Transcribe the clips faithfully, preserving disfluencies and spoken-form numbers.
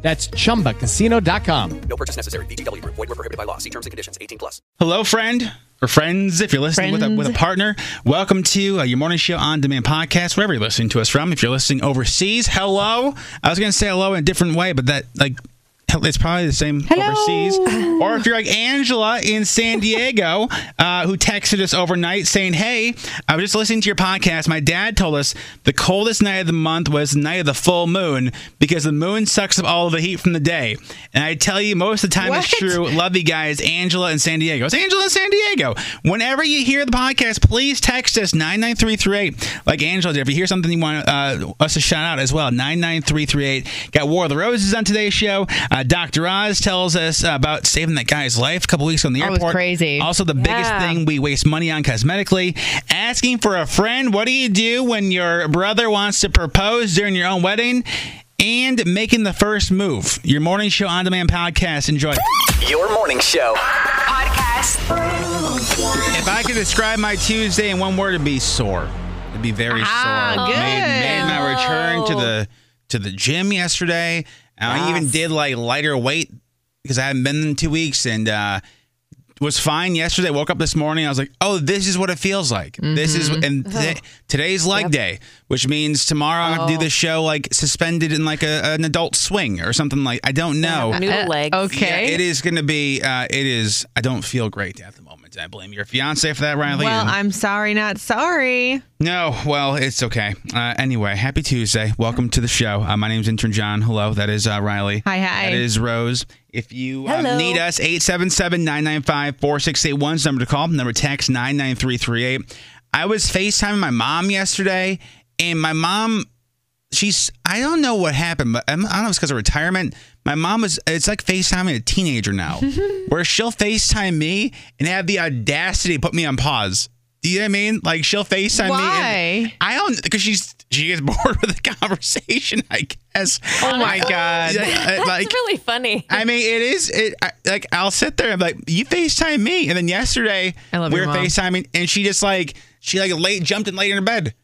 That's chumba casino dot com. No purchase necessary. V G W. Void where prohibited by law. See terms and conditions. eighteen plus. Hello, friend or friends. If you're listening with a, with a partner, welcome to uh, your morning show on demand podcast, wherever you're listening to us from. If you're listening overseas, hello. I was going to say hello in a different way, but that, like, it's probably the same hello. Overseas. Or if you're like Angela in San Diego, uh, who texted us overnight saying, hey, I was just listening to your podcast. My dad told us the coldest night of the month was the night of the full moon because the moon sucks up all of the heat from the day. And I tell you, most of the time what? It's true. Love you guys. Angela in San Diego. It's Angela in San Diego. Whenever you hear the podcast, please text us nine nine three three eight. Like Angela did. If you hear something you want uh, us to shout out as well, nine nine three three eight. Got War of the Roses on today's show. Uh, Uh, Doctor Oz tells us uh, about saving that guy's life a couple weeks ago in the airport. That was crazy. Also, the yeah. biggest thing we waste money on cosmetically. Asking for a friend. What do you do when your brother wants to propose during your own wedding? And making the first move. Your morning show on demand podcast. Enjoy. Your morning show podcast. If I could describe my Tuesday in one word, it'd be sore. It'd be very ah, sore. Good. Made, made my return to the to the gym yesterday. I wow. even did like lighter weight because I hadn't been in two weeks and uh, was fine yesterday. Woke up this morning. I was like, oh, this is what it feels like. Mm-hmm. This is and th- today's leg yep. day, which means tomorrow oh. I have to do this show like suspended in like a, an adult swing or something like I don't know. New uh, legs. Okay. Yeah, it is going to be uh, it is. I don't feel great at the moment. I blame your fiance for that, Riley. Well, and, I'm sorry, not sorry. No, well, it's okay. Uh, anyway, happy Tuesday. Welcome to the show. Uh, my name is Intern John. Hello. That is uh, Riley. Hi, hi. That is Rose. If you uh, need us, eight seven seven nine nine five four six eight one is the number to call. Number text nine nine three three eight. I was FaceTiming my mom yesterday, and my mom, she's, I don't know what happened, but I don't know if it's because of retirement. My mom was, it's like FaceTiming a teenager now, where she'll FaceTime me and have the audacity to put me on pause. Do you know what I mean? Like, she'll FaceTime Why? me. I don't, because she's she is bored with the conversation, I guess. Oh, my God. God. That's like, really funny. I mean, it is. It I, Like, I'll sit there and be like, you FaceTime me. And then yesterday, we were FaceTiming, and she just, like, she, like, late, jumped and laid in her bed.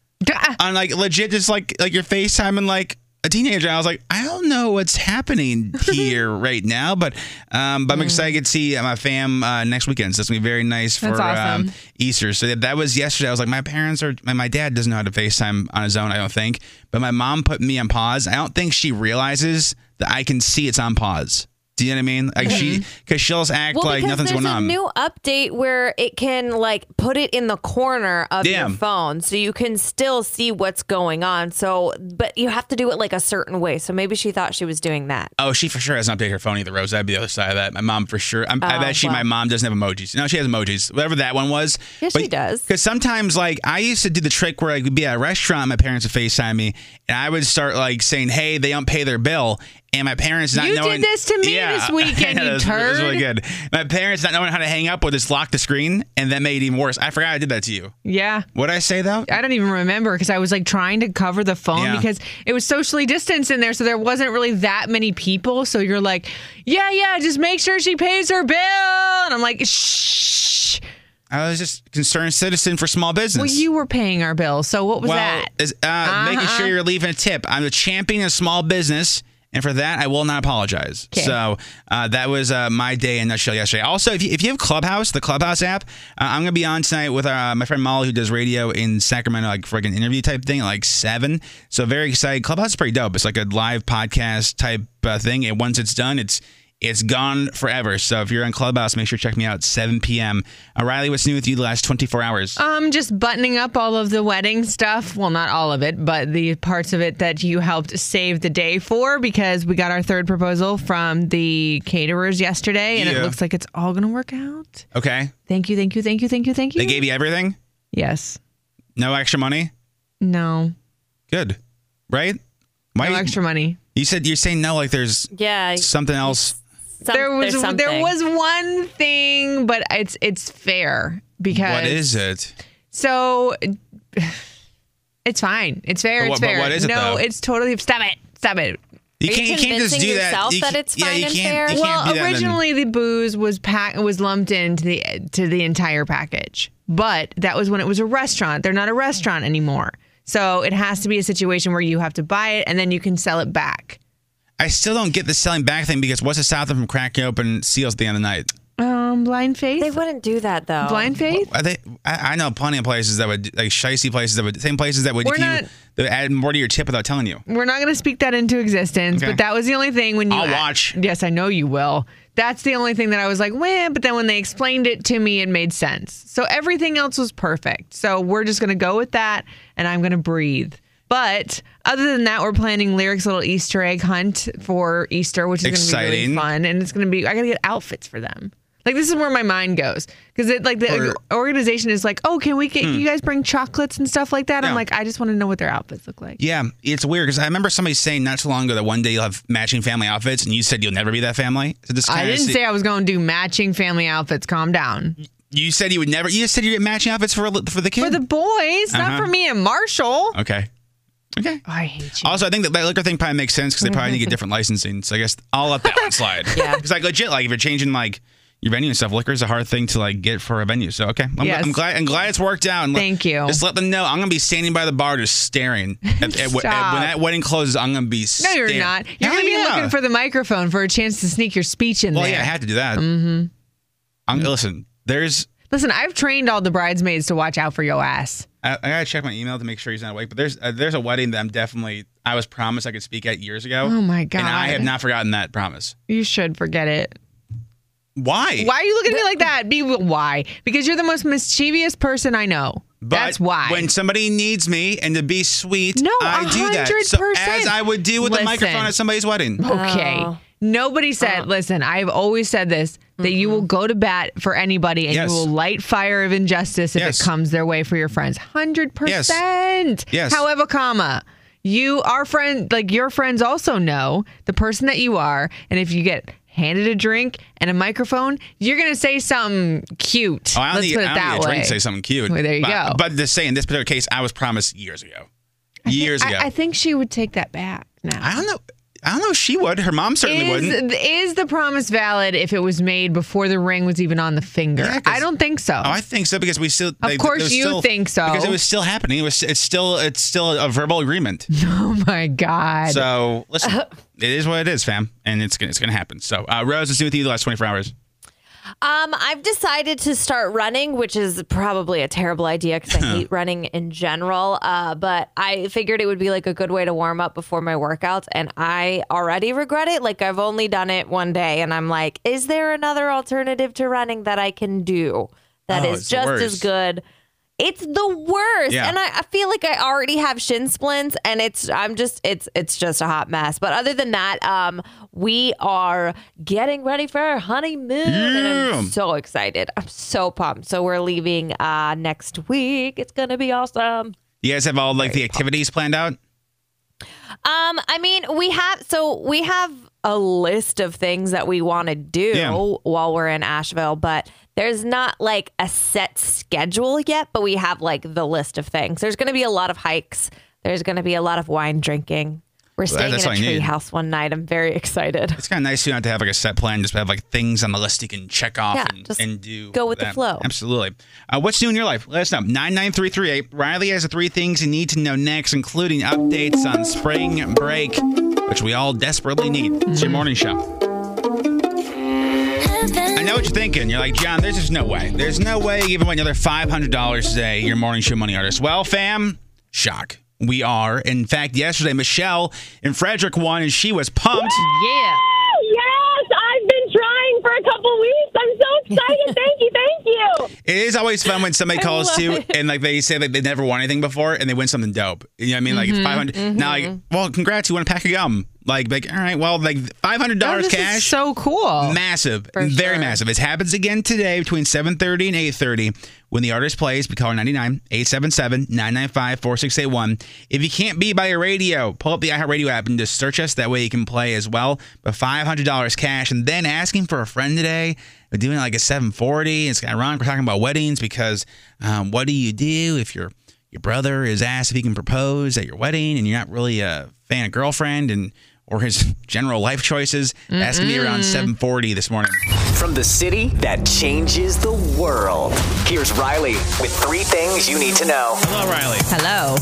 I'm, like, legit just, like, like you're FaceTiming, like, a teenager. I was like, I don't know what's happening here right now, but um, but I'm mm. excited to see my fam uh, next weekend. So it's gonna be very nice for awesome. um, Easter. So that, that was yesterday. I was like, my parents are. My dad doesn't know how to FaceTime on his own. I don't think, but my mom put me on pause. I don't think she realizes that I can see it's on pause. Do you know what I mean? Like mm-hmm. she, because she'll just act well, like nothing's going on. There's a new update where it can like put it in the corner of Damn. your phone, so you can still see what's going on. So, but you have to do it like a certain way. So maybe she thought she was doing that. Oh, she for sure hasn't updated her phone either, Rose. That'd be the other side of that. My mom for sure. I'm, oh, I bet she. Well. My mom doesn't have emojis. No, she has emojis. Whatever that one was. Yes, but, she does. Because sometimes, like I used to do the trick where I would be at a restaurant, my parents would FaceTime me, and I would start like saying, "Hey, they don't pay their bill." And my parents not you knowing. You did this to me yeah, this weekend, you turd. It was really good. My parents not knowing how to hang up or just lock the screen, and that made it even worse. I forgot I did that to you. Yeah. What did I say, though? I don't even remember because I was like trying to cover the phone yeah. because it was socially distanced in there, so there wasn't really that many people. So you're like, yeah, yeah, just make sure she pays her bill. And I'm like, shh. I was just a concerned citizen for small business. Well, you were paying our bill, so what was well, that? Is, uh, uh-huh. Making sure you're leaving a tip. I'm a champion of small business. And for that, I will not apologize. Okay. So uh, that was uh, my day in a nutshell yesterday. Also, if you, if you have Clubhouse, the Clubhouse app, uh, I'm going to be on tonight with uh, my friend Molly, who does radio in Sacramento, like for like an interview type thing, like seven. So very excited. Clubhouse is pretty dope. It's like a live podcast type uh, thing. And once it's done, it's it's gone forever. So if you're on Clubhouse, make sure to check me out at seven p.m. Uh, Riley, what's new with you the last twenty-four hours? Um, just buttoning up all of the wedding stuff. Well, not all of it, but the parts of it that you helped save the day for because we got our third proposal from the caterers yesterday, and yeah. it looks like it's all going to work out. Okay. Thank you, thank you, thank you, thank you, thank you. They gave you everything? Yes. No extra money? No. Good. Right? Why no extra money. You said you're saying no like there's yeah, something else. Some, there was there was one thing, but it's it's fair because what is it? So it's fine. It's fair. But what, it's fair. But what is it, no, though? It's totally stop it. Stop it. You can't, you can't just do yourself that. That it's yeah, fine and fair. Well, originally the booze was pack was lumped into the to the entire package, but that was when it was a restaurant. They're not a restaurant anymore, so it has to be a situation where you have to buy it and then you can sell it back. I still don't get the selling back thing because what's to stop them from cracking open seals at the end of the night? Um, Blind Faith. They wouldn't do that though. Blind Faith. Well, they, I, I know plenty of places that would like shicey places that would same places that would, not, you, that would add more to your tip without telling you. We're not going to speak that into existence, okay. But that was the only thing when you. I'll add, watch. Yes, I know you will. That's the only thing that I was like, well, but then when they explained it to me, it made sense. So everything else was perfect. So we're just going to go with that, and I'm going to breathe. But other than that, we're planning Lyric's little Easter egg hunt for Easter, which is exciting. Going to be really fun, and it's going to be. I got to get outfits for them. Like, this is where my mind goes. Because it like the or, organization is like, oh, can we get, hmm. you guys bring chocolates and stuff like that? Yeah. I'm like, I just want to know what their outfits look like. Yeah, it's weird. Because I remember somebody saying not so long ago that one day you'll have matching family outfits. And you said you'll never be that family. So just I didn't see- say I was going to do matching family outfits. Calm down. You said you would never. You just said you get matching outfits for, for the kid. For the boys. Uh-huh. Not for me and Marshall. Okay. Okay. Oh, I hate you. Also, I think that that liquor thing probably makes sense because they probably need to get different licensing. So I guess I'll let that one slide. Yeah. It's like legit. Like if you're changing like... your venue and stuff. Liquor is a hard thing to like get for a venue. So okay, I'm, yes. I'm glad. I'm glad it's worked out. And thank you. Just let them know I'm gonna be standing by the bar, just staring. At, at, at, when that wedding closes, I'm gonna be. No, staring. You're not. You're Hell gonna yeah. be looking for the microphone for a chance to sneak your speech in well, there. Well, yeah, I had to do that. Mm-hmm. I'm mm-hmm. listen. There's listen. I've trained all the bridesmaids to watch out for your ass. I, I gotta check my email to make sure he's not awake. But there's uh, there's a wedding that I'm definitely. I was promised I could speak at years ago. Oh my god! And I have not forgotten that promise. You should forget it. Why? Why are you looking at me like that? Be why? Because you're the most mischievous person I know. But that's why. When somebody needs me and to be sweet, no, I do that. So as I would do with listen, the microphone at somebody's wedding. Okay. Oh. Nobody said, uh. listen, I've always said this, that mm-hmm. you will go to bat for anybody and yes. you will light fire of injustice if yes. it comes their way for your friends. one hundred percent. Yes. yes. However, comma. You, our friend, like your friends also know the person that you are. And if you get... handed a drink and a microphone, you're going to say something cute. Oh, I don't Let's need, put it I don't that need a way. Drink to say something cute. Well, there you but, go. But to say in this particular case, I was promised years ago. I years think, ago. I, I think she would take that back now. I don't know. I don't know if she would. Her mom certainly is, wouldn't. Is the promise valid if it was made before the ring was even on the finger? Yeah, I don't think so. Oh, I think so because we still. Of they, course, you still, think so because it was still happening. It was. It's still. It's still a verbal agreement. Oh my god. So listen, uh, it is what it is, fam, and it's gonna, it's gonna happen. So, uh, Rose, let's do with you the last twenty-four hours. Um, I've decided to start running, which is probably a terrible idea because I hate running in general. Uh, but I figured it would be like a good way to warm up before my workouts. And I already regret it. Like I've only done it one day and I'm like, is there another alternative to running that I can do that oh, is just as good? It's the worst. Yeah. And I, I feel like I already have shin splints and it's I'm just it's it's just a hot mess. But other than that, um, we are getting ready for our honeymoon. Yeah. And I'm so excited. I'm so pumped. So we're leaving uh, next week. It's going to be awesome. You guys have all like Very the activities pumped. Planned out? Um, I mean, we have so we have a list of things that we want to do yeah. while we're in Asheville, but there's not like a set schedule yet, but we have like the list of things. There's going to be a lot of hikes. There's going to be a lot of wine drinking. We're staying well, in a tree house one night. I'm very excited. It's kind of nice you not to have like a set plan, just have like things on the list you can check off yeah, and, just and do. Go with that. The flow. Absolutely. Uh, what's new in your life? Let us know. nine nine three three eight. Riley has the three things you need to know next, including updates on spring break, which we all desperately need. Mm-hmm. It's your morning show. I know what you're thinking. You're like, John, there's just no way. There's no way you give away another five hundred dollars today, your morning show money artist. Well, fam, shock. We are. In fact, yesterday, Michelle and Frederick won, and she was pumped. Woo! Yeah. Yes, I've been trying for a couple weeks. I'm so excited. Thank you. Thank you. It is always fun when somebody calls you and like they say that they never won anything before and they win something dope. You know what I mean? Like mm-hmm, five hundred mm-hmm. Now, like, well, congrats, you won a pack of gum. Like, like, all right, well, like five hundred dollars oh, this cash. Is so cool. Massive. For very sure. massive. It happens again today between seven thirty and eight thirty when the artist plays. Be calling nine nine, eight seven seven, nine nine five, four six eight one. If you can't be by your radio, pull up the iHeartRadio app and just search us. That way you can play as well. But five hundred dollars cash and then asking for a friend today. We're doing like a seven forty. It's ironic we're talking about weddings because um, what do you do if your your brother is asked if he can propose at your wedding and you're not really a fan of girlfriend and or his general life choices? Mm-mm. That's going to be around seven forty this morning. From the city that changes the world, here's Riley with three things you need to know. Hello, Riley. Hello.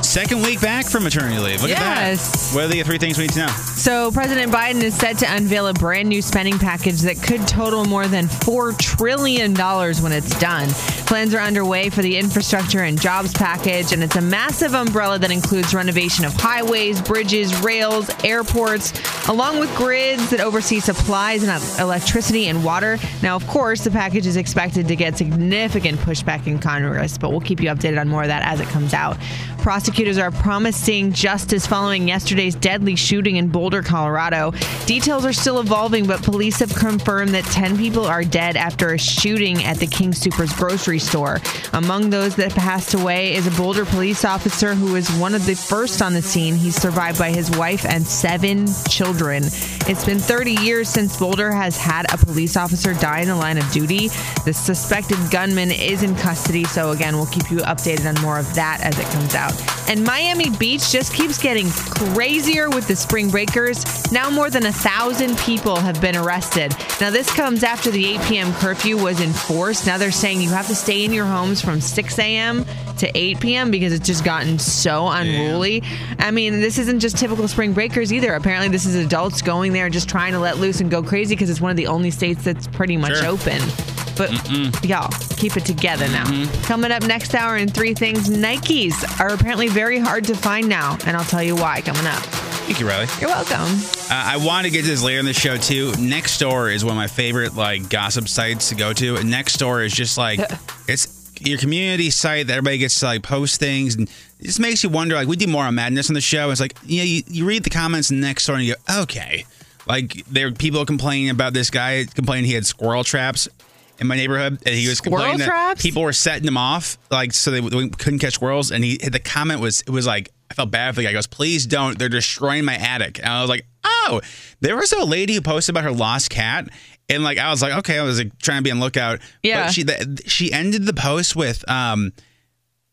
Second week back from maternity leave. Look yes. at that. What are the three things we need to know? So President Biden is set to unveil a brand new spending package that could total more than four trillion dollars when it's done. Plans are underway for the infrastructure and jobs package, and it's a massive umbrella that includes renovation of highways, bridges, rails, airports, along with grids that oversee supplies and electricity and water. Now, of course, the package is expected to get significant pushback in Congress, but we'll keep you updated on more of that as it comes out. Prosecutors are promising justice following yesterday's deadly shooting in Boulder, Colorado. Details are still evolving, but police have confirmed that ten people are dead after a shooting at the King Supers grocery store. Among those that passed away is a Boulder police officer who was one of the first on the scene. He's survived by his wife and seven children. It's been thirty years since Boulder has had a police officer die in the line of duty. The suspected gunman is in custody, so again, we'll keep you updated on more of that as it comes out. And Miami Beach just keeps getting crazier with the spring breakers. Now more than a thousand people have been arrested. Now this comes after the eight p.m. curfew was enforced. Now they're saying you have to stay in your homes from six a.m. to eight p.m. because it's just gotten so unruly. Yeah. I mean, this isn't just typical spring breakers either. Apparently this is adults going there and just trying to let loose and go crazy because it's one of the only states that's pretty much sure. open. But Mm-mm. y'all, keep it together now. Mm-hmm. Coming up next hour in three things, Nikes are apparently very hard to find now, and I'll tell you why coming up. Thank you, Riley. You're welcome. Uh, I want to get to this later in the show, too. Nextdoor is one of my favorite like gossip sites to go to. And Nextdoor is just like, it's your community site that everybody gets to like post things. And it just makes you wonder, like, we do more on Madness on the show. It's like, you know, you, you read the comments in Nextdoor and you go, okay. Like, there are people complaining about this guy complaining he had squirrel traps in my neighborhood, and he was squirrel complaining traps? That people were setting him off, like, so they w- couldn't catch squirrels. And he, the comment was, it was like, I felt bad for the guy. He goes, please don't. They're destroying my attic. And I was like, oh, there was a lady who posted about her lost cat. And like, I was like, okay, I was like trying to be on lookout. Yeah. But she, the, she ended the post with, um,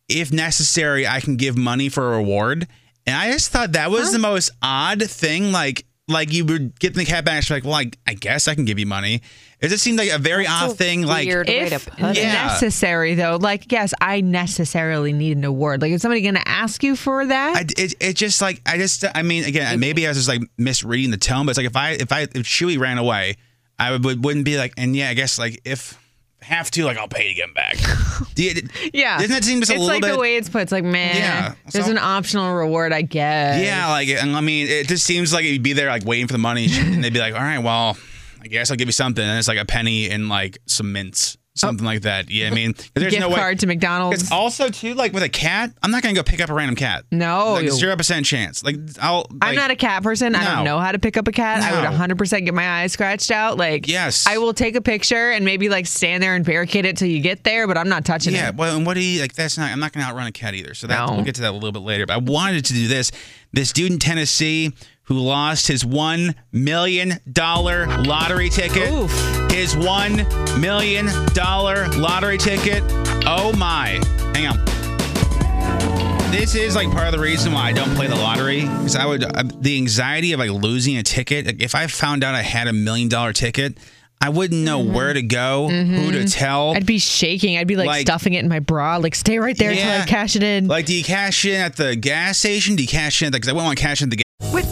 if necessary, I can give money for a reward. And I just thought that was huh? the most odd thing. Like, like you were getting the cat back. She's like, well, I, I guess I can give you money. It just seemed like a very That's odd a thing. Like, weird way if to put yeah. necessary, though. Like, yes, I necessarily need an award. Like, is somebody going to ask you for that? I, it, it just like I just I mean, again, maybe I was just like misreading the tone. But it's like if I if I if Chewy ran away, I would wouldn't be like, and yeah, I guess like if I have to, like I'll pay to get him back. yeah, doesn't that seem just a it's little like bit? It's like the way it's put. It's like, man, yeah, there's so, an optional reward, I guess. Yeah, like, and I mean, it just seems like you'd be there like waiting for the money, and they'd be like, all right, well. I guess I'll give you something. And it's like a penny and like some mints, something oh. like that. Yeah, I mean, there's gift no way. Card to McDonald's. It's also too like with a cat. I'm not gonna go pick up a random cat. No, like zero percent chance. Like I'll. Like, I'm not a cat person. No. I don't know how to pick up a cat. No. I would one hundred percent get my eyes scratched out. Like yes, I will take a picture and maybe like stand there and barricade it till you get there. But I'm not touching yeah, it. Yeah. Well, and what do you like? That's not. I'm not gonna outrun a cat either. So that no. we'll get to that a little bit later. But I wanted to do this. This dude in Tennessee who lost his one million dollars lottery ticket. Oof. His one million dollars lottery ticket. Oh, my. Hang on. This is, like, part of the reason why I don't play the lottery. Because I would, uh, the anxiety of, like, losing a ticket. Like, if I found out I had a million-dollar ticket, I wouldn't know mm-hmm. where to go, mm-hmm. who to tell. I'd be shaking. I'd be like, like stuffing it in my bra. Like, stay right there until yeah. I cash it in. Like, do you cash in at the gas station? Do you cash in? Because I wouldn't want to cash in at the gas With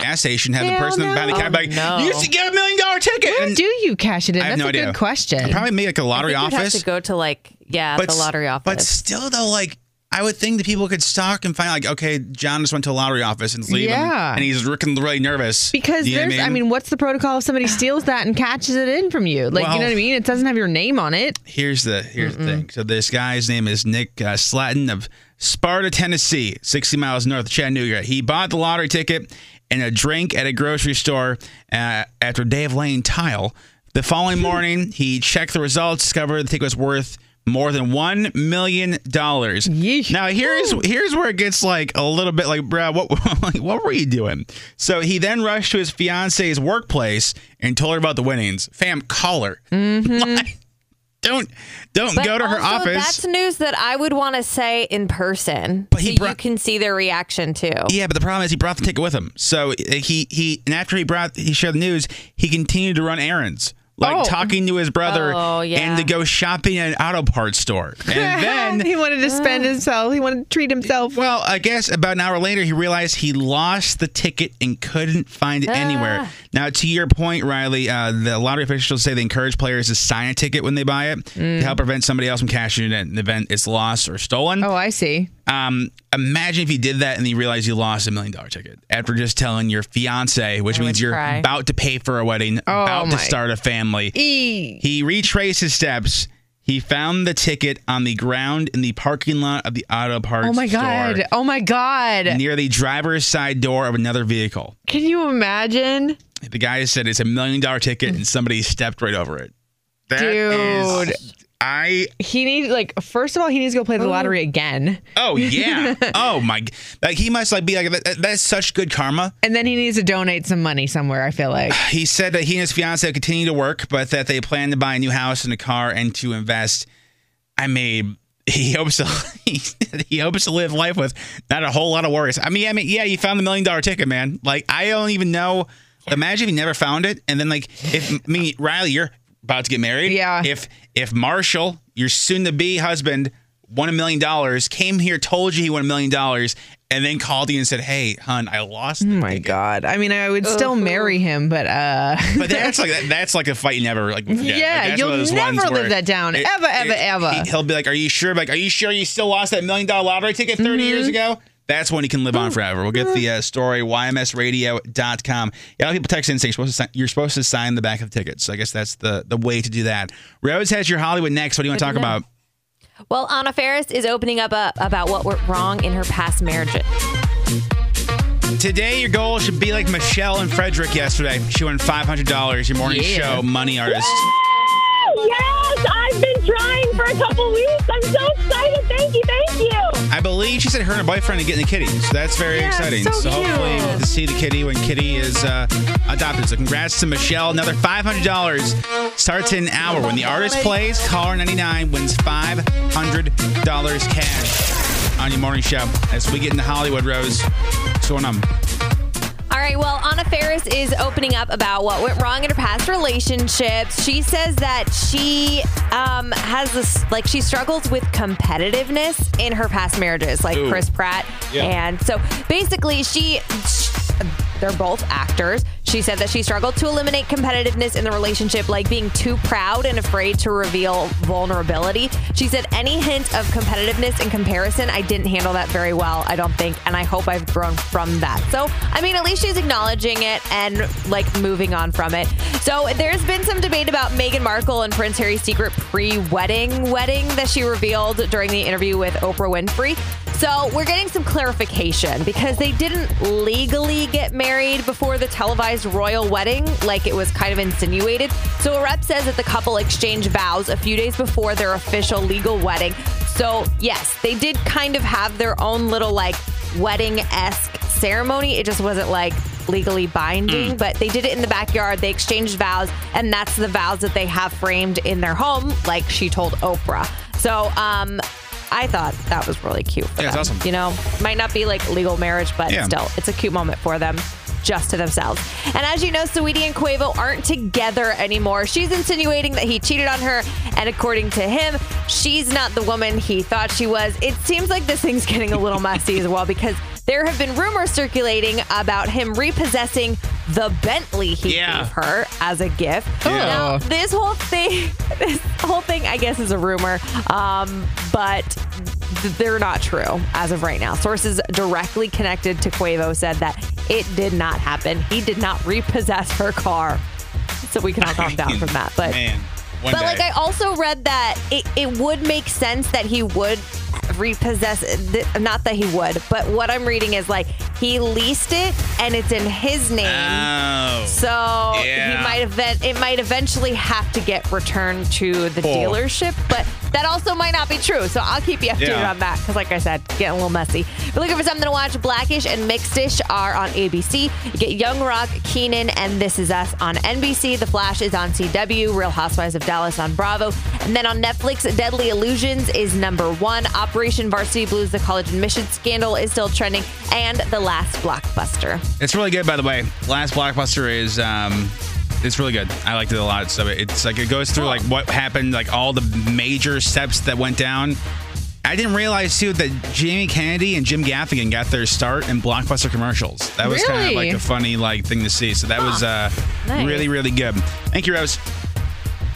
Gas station has Hell a person no. buying the car bag. Oh, no. You used to get a million dollar ticket. Where and do you cash it in? I have That's no a idea. Good question. I'd probably make like a lottery I think you'd office. Have to go to like yeah, but, the lottery office. But still though, like I would think that people could stalk and find like, okay, John just went to a lottery office and leave yeah. him, and he's looking really nervous because you there's. I mean? I mean, what's the protocol if somebody steals that and catches it in from you? Like well, you know what I mean? It doesn't have your name on it. Here's the here's Mm-mm. the thing. So this guy's name is Nick uh, Slatton of Sparta, Tennessee, sixty miles north of Chattanooga. He bought the lottery ticket and a drink at a grocery store uh, after day of laying tile. The following morning, he checked the results, discovered the ticket was worth more than one million dollars. Yeesh. Now, here's here's where it gets like a little bit like, bro, what, like, what were you doing? So he then rushed to his fiance's workplace and told her about the winnings. Fam, call her. Mm-hmm. Don't don't but go to her office. That's news that I would want to say in person, but he so brought, you can see their reaction too. Yeah, but the problem is he brought the ticket with him. So he he and after he brought he shared the news, he continued to run errands, like oh. talking to his brother oh, yeah. and to go shopping at an auto parts store. And then he wanted to spend himself. He wanted to treat himself. Well, I guess about an hour later, he realized he lost the ticket and couldn't find it ah. anywhere. Now, to your point, Riley, uh, the lottery officials say they encourage players to sign a ticket when they buy it mm. to help prevent somebody else from cashing it in the event it's lost or stolen. Oh, I see. Um, imagine if you did that and you realized you lost a million dollar ticket after just telling your fiance, which I means you're cry. about to pay for a wedding, oh, about my. to start a family. E- he retraced his steps. He found the ticket on the ground in the parking lot of the auto parts store. Oh my God. Store, oh my God. Near the driver's side door of another vehicle. Can you imagine? The guy said it's a million dollar ticket and somebody stepped right over it. That Dude. is. I, he needs like first of all he needs to go play the lottery again. Oh yeah. Oh my. Like he must like be like that, that's such good karma. And then he needs to donate some money somewhere. I feel like he said that he and his fiance continue to work, but that they plan to buy a new house and a car and to invest. I mean, he hopes to he, he hopes to live life with not a whole lot of worries. I mean, I mean, yeah, you found the million dollar ticket, man. Like I don't even know. Imagine if you never found it, and then like if I mean Riley, you're about to get married. Yeah. If if Marshall, your soon-to-be husband, won a million dollars, came here, told you he won a million dollars, and then called you and said, "Hey, hun, I lost." Oh my ticket. God! I mean, I would Ugh. still marry him, but uh. But that's like that, that's like a fight you never like. Yeah, yeah like, you'll never live that down it, ever, ever, it, ever. He, he'll be like, "Are you sure? Like, are you sure you still lost that million dollar lottery ticket thirty mm-hmm. years ago?" That's when he can live on forever. We'll get the uh, story, Y M S radio dot com. Yeah, a lot of people texting and saying you're supposed, to sign, you're supposed to sign the back of tickets. So I guess that's the, the way to do that. Rose has your Hollywood next. What do you want to talk about? Well, Anna Faris is opening up, up about what went wrong in her past marriages. Today, your goal should be like Michelle and Frederick yesterday. She won five hundred dollars, your morning yeah. show, money artist. Woo! Yes, I've been trying for a couple weeks. I'm so excited. Thank you, thank you. I believe she said her and her boyfriend are getting a kitty, so that's very yeah, exciting. So, so hopefully we'll get to see the kitty when Kitty is uh, adopted. So congrats to Michelle. Another five hundred dollars starts in an hour. When the artist plays, caller ninety-nine wins five hundred dollars cash on your morning show. As we get into Hollywood, Rose, what's going on? All right, well, Anna Faris is opening up about what went wrong in her past relationships. She says that she um, has this, like, she struggles with competitiveness in her past marriages, like Ooh. Chris Pratt. Yeah. And so basically, she, they're both actors. She said that she struggled to eliminate competitiveness in the relationship, like being too proud and afraid to reveal vulnerability. She said, any hint of competitiveness and comparison, I didn't handle that very well, I don't think, and I hope I've grown from that. So, I mean, at least she's acknowledging it and, like, moving on from it. So there's been some debate about Meghan Markle and Prince Harry's secret pre-wedding wedding that she revealed during the interview with Oprah Winfrey. So we're getting some clarification because they didn't legally get married before the televised royal wedding, like it was kind of insinuated. So a rep says that the couple exchanged vows a few days before their official legal wedding. So yes, they did kind of have their own little like wedding-esque ceremony. It just wasn't like legally binding, mm. but they did it in the backyard. They exchanged vows, and that's the vows that they have framed in their home, like she told Oprah. So, um... I thought that was really cute for yeah, them. It's awesome. You know, might not be like legal marriage, but yeah. still, it's a cute moment for them, just to themselves. And as you know, Saweetie and Quavo aren't together anymore. She's insinuating that he cheated on her, and according to him, she's not the woman he thought she was. It seems like this thing's getting a little messy as well, because there have been rumors circulating about him repossessing the Bentley he yeah. gave her as a gift. Yeah. Now, this whole thing, this whole thing, I guess, is a rumor, um, but th- they're not true as of right now. Sources directly connected to Quavo said that it did not happen. He did not repossess her car, so we can all calm down from that. But, man, but like, I also read that it, it would make sense that he would repossess th- not that he would, but what I'm reading is like he leased it and it's in his name. Oh, so yeah. he might event it might eventually have to get returned to the oh. dealership, but that also might not be true. So I'll keep you updated yeah. on that because, like I said, getting a little messy. If you're looking for something to watch, Black-ish and Mixed-ish are on A B C. You get Young Rock, Keenan, and This Is Us on N B C. The Flash is on C W. Real Housewives of Dallas on Bravo. And then on Netflix, Deadly Illusions is number one. Operation Varsity Blues, the college admissions scandal, is still trending, and The Last Blockbuster. It's really good, by the way. Last Blockbuster is um, it's really good. I liked it a lot. So it's like it goes through cool. like what happened, like all the major steps that went down. I didn't realize too that Jamie Kennedy and Jim Gaffigan got their start in Blockbuster commercials. That was really? kind of like a funny like thing to see. So that huh. was uh, nice. really really good. Thank you, Rose.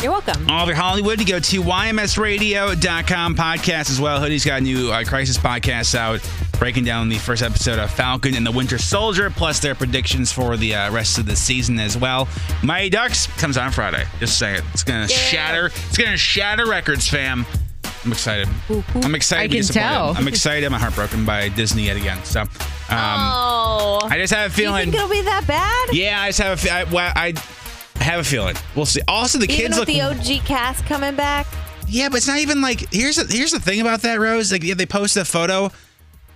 You're welcome. All over Hollywood, you go to Y M S Radio dot com podcast as well. Hoodie's got a new uh, Crisis podcast out, breaking down the first episode of Falcon and the Winter Soldier, plus their predictions for the uh, rest of the season as well. Mighty Ducks comes on Friday. Just saying. It's going to yeah. shatter. It's going to shatter records, fam. I'm excited. Ooh, ooh. I'm excited. I can tell. I'm excited. I'm heartbroken by Disney yet again. So, um, oh. I just have a feeling. Do you think it'll be that bad? Yeah, I just have a feeling. Well, I... I have a feeling. We'll see. Also, the kids even with look... the O G cast coming back? Yeah, but it's not even like... Here's a, here's the thing about that, Rose. Like, yeah, they posted a photo.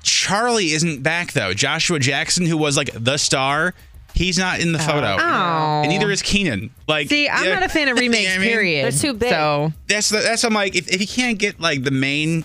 Charlie isn't back, though. Joshua Jackson, who was, like, the star, he's not in the oh. photo. Oh. And neither is Kenan. Like, see, I'm yeah, not a fan of remakes, you know what I mean? Period. They're too big. So. That's, that's what I'm like. If, if you can't get, like, the main...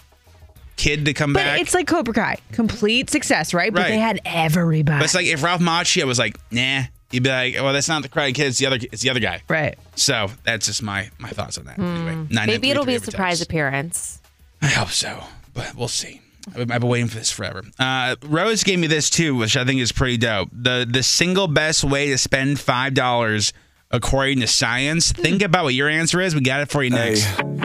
kid to come but back. But it's like Cobra Kai. Complete success, right? But right. they had everybody. But it's like if Ralph Macchio was like, nah, you'd be like, well, that's not the Karate Kid. It's the other, it's the other guy. Right. So that's just my, my thoughts on that. Mm. Anyway, nine Maybe it'll be a surprise times. appearance. I hope so. But we'll see. I've been waiting for this forever. Uh, Rose gave me this too, which I think is pretty dope. The, the single best way to spend five dollars according to science. Mm. Think about what your answer is. We got it for you next. Hey.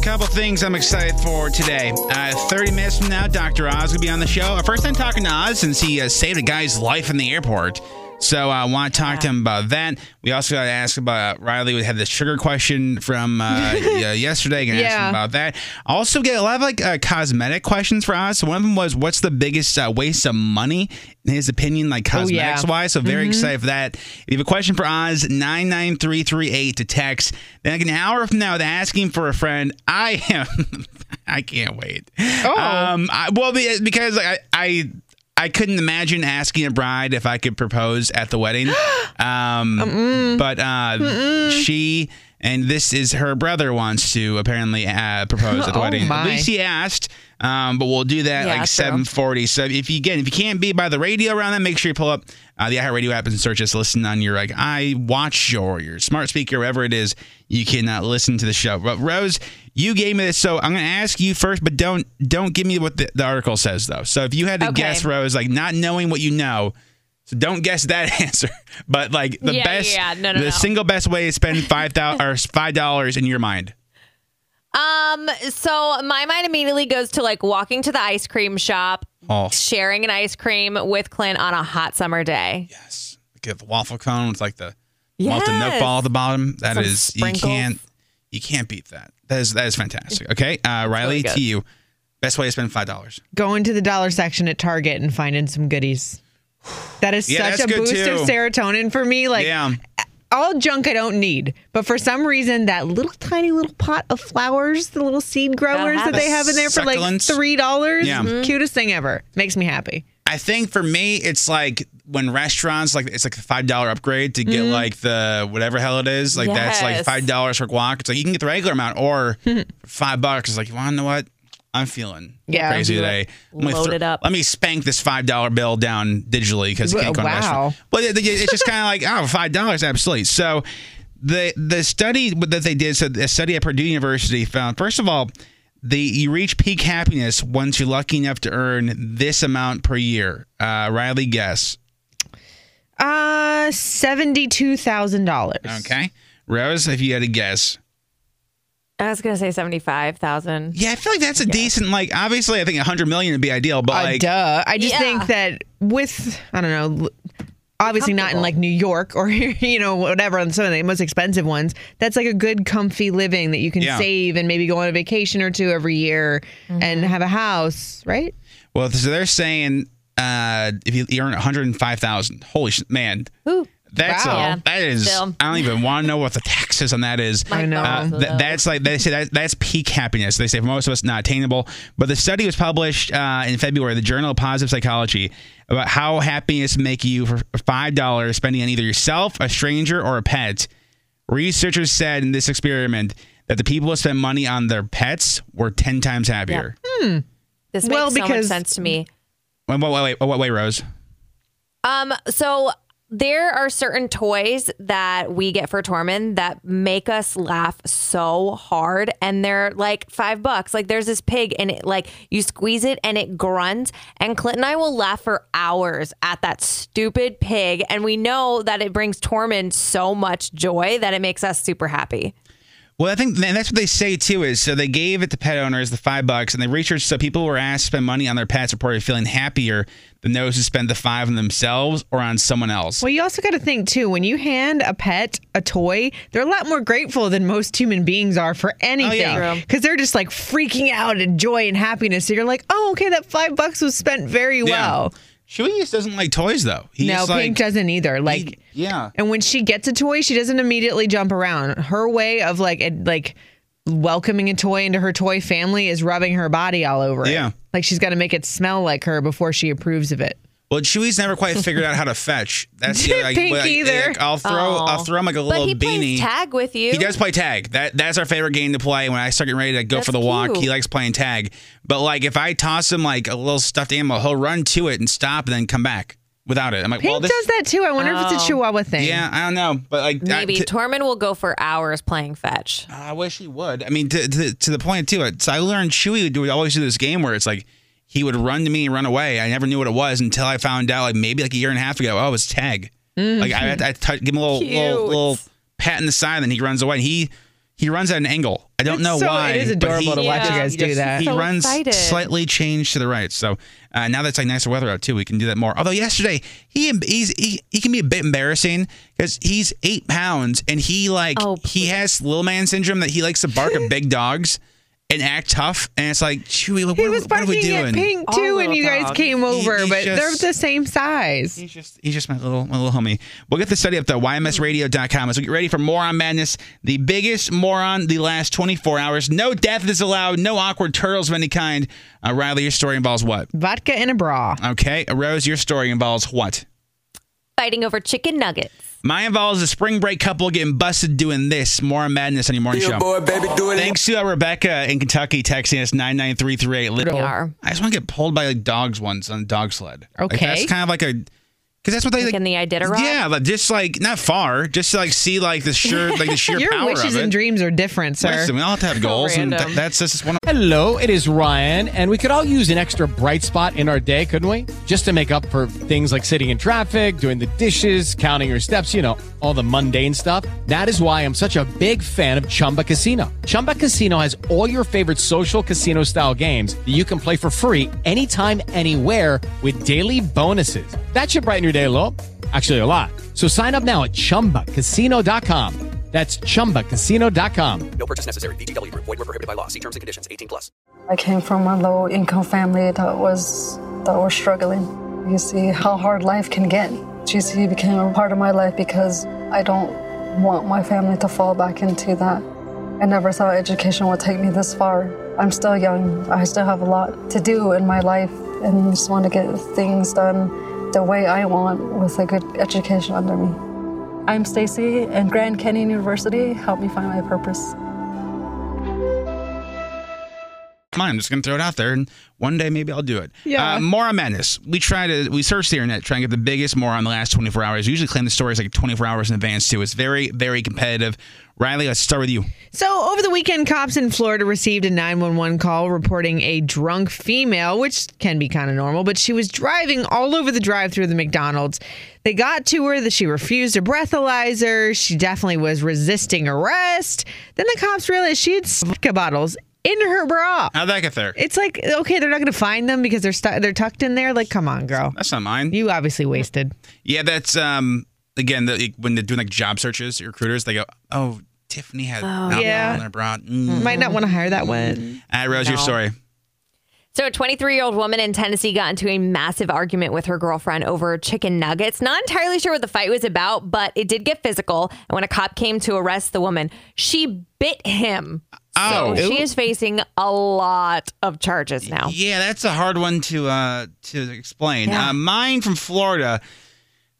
Couple things I'm excited for today. Uh, thirty minutes from now, Doctor Oz will be on the show. Our first time talking to Oz since he uh, saved a guy's life in the airport. So I uh, want to talk yeah. to him about that. We also got to ask about uh, Riley. We had the sugar question from uh, yesterday. Going to yeah. ask him about that. Also get a lot of like uh, cosmetic questions for Oz. So one of them was, what's the biggest uh, waste of money in his opinion, like cosmetics oh, yeah. wise? So very mm-hmm. excited for that. If you have a question for Oz, nine nine three three eight to text. Then like an hour from now, asking for a friend. I am. I can't wait. Oh, um, I, well, because like, I. I I couldn't imagine asking a bride if I could propose at the wedding. Um, but uh, she, and this is her brother, wants to apparently uh, propose at the oh wedding. My. At least he asked, um, but we'll do that yeah, like seven forty. So if you, again, if you can't be by the radio around that, make sure you pull up uh, the iHeartRadio app and search us. Listen on your like iWatch or your smart speaker, wherever it is, you can uh, listen to the show. But Rose, you gave me this, so I'm going to ask you first, but don't don't give me what the, the article says, though. So if you had to okay. guess, Rose, like not knowing what you know, So don't guess that answer. But like the yeah, best, yeah, yeah. No, no, the no. single best way to spend five thousand or five dollars in your mind. Um. So my mind immediately goes to like walking to the ice cream shop, oh. sharing an ice cream with Clint on a hot summer day. Yes, get the waffle cone with like the yes. malted nut ball at the bottom. That Some is sprinkles. you can't you can't beat that. That is that is fantastic. Okay, uh, Riley, really to you. Best way to spend five dollars. Go into the dollar section at Target and find in some goodies. That is yeah, such a boost too. of serotonin for me. Like yeah. all junk I don't need. But for some reason, that little tiny little pot of flowers, the little seed growers that they have in there succulents. for like three dollars. Yeah. Mm-hmm. Cutest thing ever. Makes me happy. I think for me, it's like when restaurants, like it's like a five dollar upgrade to get mm-hmm. like the whatever hell it is. Like yes. that's like five dollars for guac. It's like you can get the regular amount or five bucks. It's like, you want to know what? I'm feeling yeah, crazy today. Load th- it up. Let me spank this five dollar bill down digitally because you can't go wow. to a restaurant. But it, it's just kind of like, oh, five dollars, absolutely. So the the study that they did, so a study at Purdue University found, first of all, the you reach peak happiness once you're lucky enough to earn this amount per year. Uh, Riley, guess. Uh, seventy-two thousand dollars. Okay. Rose, if you had a guess. I was gonna say seventy-five thousand. Yeah, I feel like that's a yeah. decent. Like, obviously, I think a hundred million would be ideal, but uh, like, duh. I just yeah. think that with I don't know, obviously not in like New York or you know whatever on some of the most expensive ones. That's like a good, comfy living that you can yeah. save and maybe go on a vacation or two every year mm-hmm. and have a house, right? Well, so they're saying uh, if you, you earn one hundred and five thousand, holy sh- man. Ooh. That's wow. a, yeah. that is. Still. I don't even want to know what the taxes on that is. I know. Uh, th- that's like they say that that's peak happiness. They say for most of us not attainable. But the study was published uh, in February, the Journal of Positive Psychology, about how happiness make you for five dollars spending on either yourself, a stranger, or a pet. Researchers said in this experiment that the people who spent money on their pets were ten times happier. Yeah. Hmm. This makes well, so because, much sense to me. Wait, wait, wait, wait, wait, Rose. Um. So. There are certain toys that we get for Tormund that make us laugh so hard, and they're like five bucks. Like there's this pig, and it like you squeeze it, and it grunts. And Clint and I will laugh for hours at that stupid pig, and we know that it brings Tormund so much joy that it makes us super happy. Well, I think that's what they say, too, is so they gave it to pet owners, the five bucks, and they researched so people were asked to spend money on their pets reported feeling happier than those who spend the five on themselves or on someone else. Well, you also got to think, too, when you hand a pet a toy, they're a lot more grateful than most human beings are for anything. Oh, yeah. Because they're just like freaking out in joy and happiness. So you're like, oh, okay, that five bucks was spent very well. Yeah. Chewie just doesn't like toys, though. He's no, like, Pink doesn't either. Like, he, yeah. And when she gets a toy, she doesn't immediately jump around. Her way of like, a, like welcoming a toy into her toy family is rubbing her body all over yeah. it. Yeah, like she's got to make it smell like her before she approves of it. Well, Chewie's never quite figured out how to fetch. That's the like, Pink like, either. Like, I'll throw, oh. I'll throw him like a little beanie. But he beanie. plays tag with you. He does play tag. That that's our favorite game to play. When I start getting ready to go that's for the cute. walk, he likes playing tag. But like if I toss him like a little stuffed animal, he'll run to it and stop, and then come back without it. I'm like, Pink well, this does that too. I wonder oh. if it's a Chihuahua thing. Yeah, I don't know, but like maybe I, t- Tormund will go for hours playing fetch. Uh, I wish he would. I mean, to to, to the point too. So I learned Chewie would always do this game where it's like. He would run to me and run away. I never knew what it was until I found out, like maybe like a year and a half ago. Oh, it was tag. Mm-hmm. Like I, I t- give him a little, little, little pat in the side, and then he runs away. And he he runs at an angle. I don't it's know so, why. It is adorable he, to watch yeah, you guys do just, that. He so runs excited. slightly changed to the right. So uh, now that it's like nicer weather out too, we can do that more. Although yesterday he he's, he he can be a bit embarrassing because he's eight pounds and he like oh, he has little man syndrome that he likes to bark at big dogs. And act tough, and it's like Chewie. What, he was what, what are we doing? At Pink too, when you guys dog. came over, he, but just, they're the same size. He's just, he's just my little, my little homie. We'll get the study up though. Y M S radio dot com. As we get ready for Moron Madness, the biggest moron the last twenty-four hours. No death is allowed. No awkward turtles of any kind. Uh, Riley, your story involves what? Vodka in a bra. Okay, Rose, your story involves what? Fighting over chicken nuggets. Mine involves a spring break couple getting busted doing this. Moron Madness on your morning show. Boy, baby, do it. Thanks to uh, Rebecca in Kentucky texting us nine nine three three eight. I just want to get pulled by like, dogs once on a dog sled. Okay. Like, that's kind of like a Because that's what they like, like in the Iditarod. Yeah, but just like not far, just to like see like the sheer like the sheer Your power of it. Your wishes and dreams are different, sir. Listen, we all have to have goals, and th- that's just one. Of- Hello, it is Ryan, and we could all use an extra bright spot in our day, couldn't we? Just to make up for things like sitting in traffic, doing the dishes, counting your steps, you know, all the mundane stuff. That is why I'm such a big fan of Chumba Casino. Chumba Casino has all your favorite social casino-style games that you can play for free anytime, anywhere, with daily bonuses. That should brighten your day a little. Actually, a lot. So sign up now at Chumba Casino dot com. That's Chumba Casino dot com. No purchase necessary. V G W. Void where prohibited by law. See terms and conditions. eighteen plus. I came from a low-income family that was that was struggling. You see how hard life can get. G C became a part of my life because I don't want my family to fall back into that. I never thought education would take me this far. I'm still young. I still have a lot to do in my life and just want to get things done the way I want with a good education under me. I'm Stacy, and Grand Canyon University helped me find my purpose. Mine, I'm just going to throw it out there, and one day maybe I'll do it. Yeah. Uh, Moron Madness. We try to, we search the internet, try and get the biggest moron in the last twenty-four hours. We usually claim the story is like twenty-four hours in advance, too. It's very, very competitive. Riley, let's start with you. So over the weekend, cops in Florida received a nine one one call reporting a drunk female, which can be kind of normal, but she was driving all over the drive-thru of the McDonald's. They got to her that she refused a breathalyzer. She definitely was resisting arrest. Then the cops realized she had vodka bottles in her bra. How'd that get there? It's like, okay, they're not going to find them because they're stu- they're tucked in there. Like, come on, girl. That's not mine. You obviously wasted. Yeah, that's, um again, the, when they're doing like job searches, recruiters, they go, oh, Tiffany had oh, yeah. on her bra. Mm. Might not want to hire that one. All right, Rose, no. Your story. So a twenty-three-year-old woman in Tennessee got into a massive argument with her girlfriend over chicken nuggets. Not entirely sure what the fight was about, but it did get physical. And when a cop came to arrest the woman, she bit him. Oh. So she is facing a lot of charges now. Yeah, that's a hard one to uh, to explain. Yeah. Uh, mine from Florida.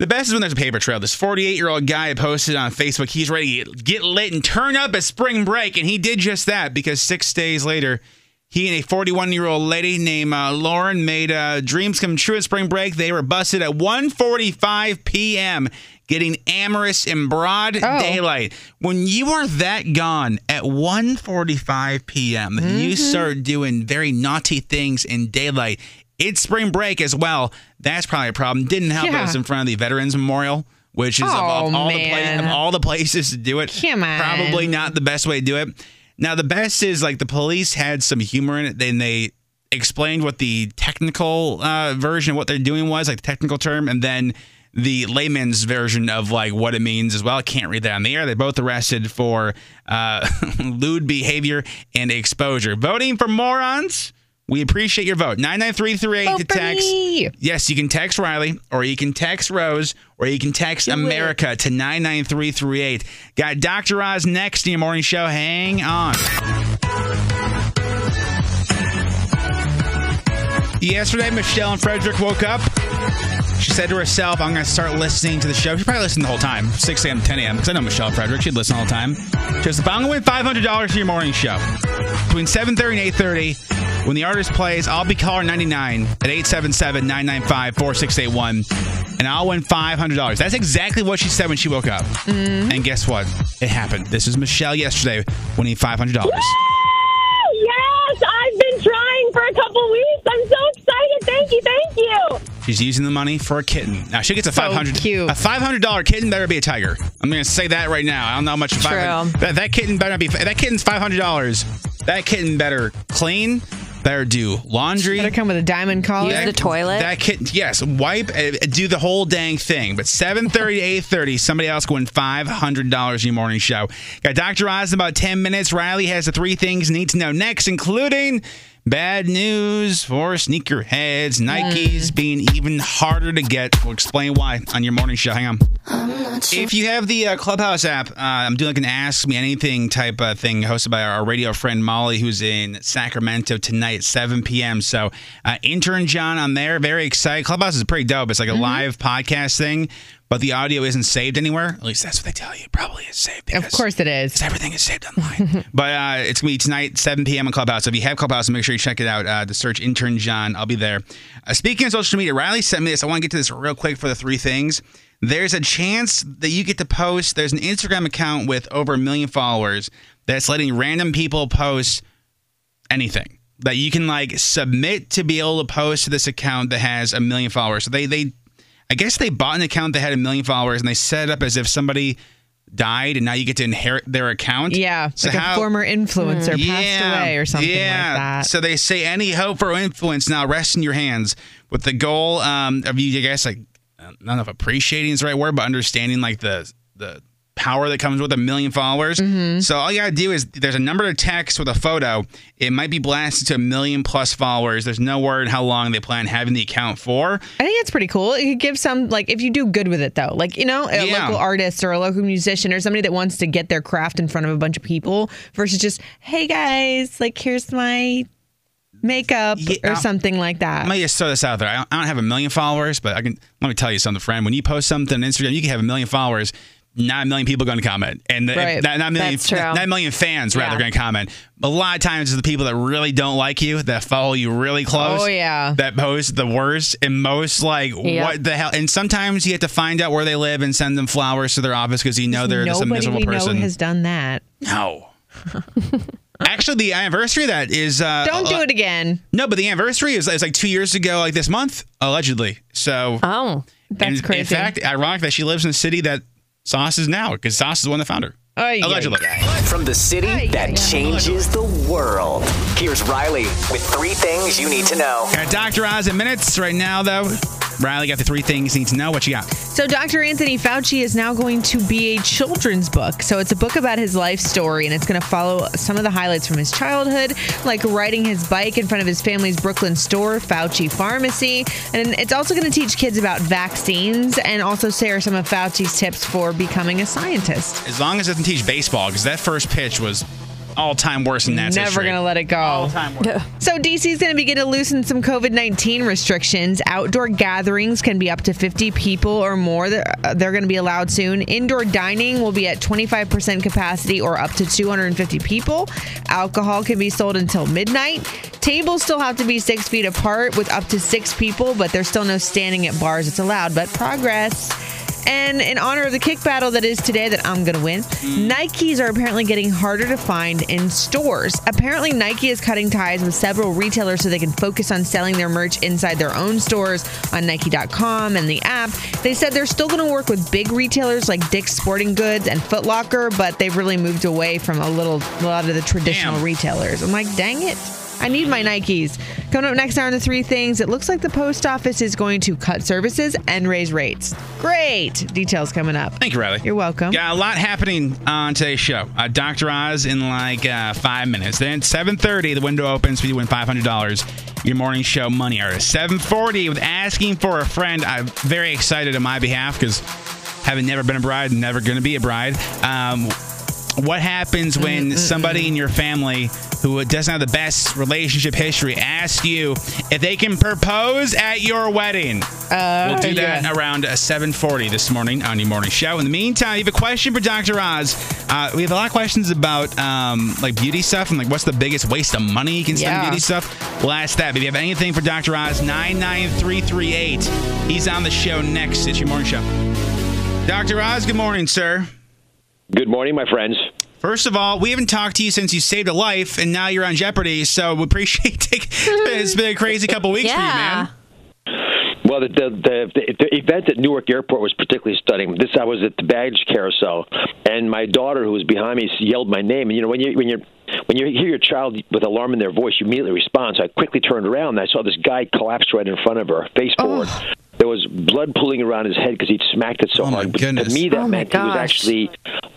The best is when there's a paper trail. This forty-eight-year-old guy posted on Facebook, he's ready to get lit and turn up at spring break. And he did just that because six days later, he and a forty-one-year-old lady named uh, Lauren made uh, dreams come true at spring break. They were busted at one forty-five p.m., getting amorous in broad oh. daylight. When you are that gone at one forty-five p.m., mm-hmm. you start doing very naughty things in daylight. It's spring break as well. That's probably a problem. Didn't help yeah. us in front of the Veterans Memorial, which is oh, of, all the place, of all the places to do it. Come on. Probably not the best way to do it. Now, the best is like the police had some humor in it. Then they explained what the technical uh, version of what they're doing was, like the technical term, and then the layman's version of like what it means as well. I can't read that on the air. They're both arrested for uh, lewd behavior and exposure. Voting for morons. We appreciate your vote. nine nine three three eight to text. Me. Yes, you can text Riley, or you can text Rose, or you can text Do America it. to nine nine three three eight. Got Doctor Oz next in your morning show. Hang on. Yesterday, Michelle and Frederick woke up. She said to herself, I'm going to start listening to the show. She probably listened the whole time, six a.m. to ten a.m., because I know Michelle Frederick. She'd listen all the time. She was like, I'm going to win five hundred dollars for your morning show. Between seven thirty and eight thirty, when the artist plays, I'll be caller ninety-nine at eight seven seven, nine nine five, four six eight one, and I'll win five hundred dollars. That's exactly what she said when she woke up. Mm-hmm. And guess what? It happened. This is Michelle yesterday winning five hundred dollars. Woo! Yes! I've been trying for a couple weeks. I'm so excited. Thank you. Thank you. She's using the money for a kitten. Now, she gets a five hundred dollars. Cute. A five hundred dollars kitten better be a tiger. I'm going to say that right now. I don't know how much. True. That, that kitten better not be. That kitten's five hundred dollars. That kitten better clean. Better do laundry. Better come with a diamond collar. Use the toilet. That kitten. Yes. Wipe. Do the whole dang thing. But seven thirty to eight thirty, somebody else going five hundred dollars in your morning show. Got Doctor Oz in about ten minutes. Riley has the three things you need to know next, including bad news for sneakerheads. Nikes mm. being even harder to get. We'll explain why on your morning show. Hang on. I'm not sure. If you have the uh, Clubhouse app, uh, I'm doing like an Ask Me Anything type uh, thing hosted by our radio friend Molly, who's in Sacramento tonight at seven p.m. So uh, intern John on there. Very excited. Clubhouse is pretty dope. It's like a mm-hmm. live podcast thing. but the audio isn't saved anywhere. At least that's what they tell you. Probably is saved. Of course it is. Everything is saved online. But uh, it's going to be tonight, seven p.m. on Clubhouse. So if you have Clubhouse, make sure you check it out. Uh, the search Intern John. I'll be there. Uh, speaking of social media, Riley sent me this. I want to get to this real quick for the three things. There's a chance that you get to post. There's an Instagram account with over a million followers that's letting random people post anything. That you can like submit to be able to post to this account that has a million followers. So they they I guess they bought an account that had a million followers and they set it up as if somebody died and now you get to inherit their account. Yeah. So like how, a former influencer mm, passed yeah, away or something yeah. like that. So they say any hope for influence now rests in your hands with the goal um, of you, I guess, like, I don't know if appreciating is the right word, but understanding like the the power that comes with a million followers. Mm-hmm. So all you gotta do is there's a number of texts with a photo. It might be blasted to a million plus followers. There's no word how long they plan having the account for. I think that's pretty cool. It could give some, like, if you do good with it though, like, you know, a yeah. local artist or a local musician or somebody that wants to get their craft in front of a bunch of people versus just, hey guys, like, here's my makeup yeah, or I'll, something like that. Let me just throw this out there. I don't, I don't have a million followers, but I can, let me tell you something, friend. When you post something on Instagram, you can have a million followers. Not a million people going to comment, and the, right. not, not, a million, not a million fans rather yeah. going to comment. A lot of times, it's the people that really don't like you, that follow you really close, oh, yeah. that post the worst and most like yep. what the hell. And sometimes you have to find out where they live and send them flowers to their office because you know they're just a miserable person. Nobody we know has done that. No. Actually, the anniversary of that is... Uh, Don't do it again. No, but the anniversary is, is like two years ago, like this month, allegedly. So, oh, that's crazy. In fact, ironic that she lives in a city that Sauce is now, because Sauce is the one that found her. Aye, allegedly. Aye. From the city aye, that aye, changes aye. the world, here's Riley with three things you need to know. Got Doctor Oz in minutes right now, though. Riley got the three things you need to know. What you got? So Doctor Anthony Fauci is now going to be a children's book. So it's a book about his life story, and it's going to follow some of the highlights from his childhood, like riding his bike in front of his family's Brooklyn store, Fauci Pharmacy. And it's also going to teach kids about vaccines and also share some of Fauci's tips for becoming a scientist. As long as it doesn't teach baseball, because that first pitch was... all time worse than that. Never going to let it go. All time worse. So D C is going to begin to loosen some COVID nineteen restrictions. Outdoor gatherings can be up to fifty people or more. They're going to be allowed soon. Indoor dining will be at twenty-five percent capacity or up to two hundred fifty people. Alcohol can be sold until midnight. Tables still have to be six feet apart with up to six people, but there's still no standing at bars. It's allowed, but progress. And in honor of the kick battle that is today that I'm going to win, mm. Nikes are apparently getting harder to find in stores. Apparently, Nike is cutting ties with several retailers so they can focus on selling their merch inside their own stores on Nike dot com and the app. They said they're still going to work with big retailers like Dick's Sporting Goods and Foot Locker, but they've really moved away from a little a lot of the traditional Damn. retailers. I'm like, dang it. I need my Nikes. Coming up next hour on the three things, it looks like the post office is going to cut services and raise rates. Great. Details coming up. Thank you, Riley. You're welcome. Got a lot happening on today's show. Uh, Doctor Oz in like uh, five minutes. Then at seven thirty, the window opens for you to win five hundred dollars. Your morning show money artist. seven forty with asking for a friend. I'm very excited on my behalf because having never been a bride, never going to be a bride. Um, what happens when Mm-mm-mm. somebody in your family who doesn't have the best relationship history asks you if they can propose at your wedding? Uh, we'll do that yeah. around seven forty this morning on your morning show. In the meantime, you have a question for Doctor Oz. Uh, we have a lot of questions about um, like beauty stuff and like what's the biggest waste of money you can spend yeah. on beauty stuff. We'll ask that. But if you have anything for Doctor Oz, nine nine three three eight. He's on the show next. It's your morning show. Doctor Oz, good morning, sir. Good morning, my friends. First of all, we haven't talked to you since you saved a life, and now you're on Jeopardy, so we appreciate it. It's been a crazy couple of weeks yeah. for you, man. Well, the the, the the event at Newark Airport was particularly stunning. This I was at the baggage carousel, and my daughter, who was behind me, yelled my name. And you know, when you when you when you hear your child with alarm in their voice, you immediately respond. So I quickly turned around, and I saw this guy collapse right in front of her, face forward. Oh. There was blood pooling around his head because he'd smacked it so oh hard. But to me, that oh meant he was actually,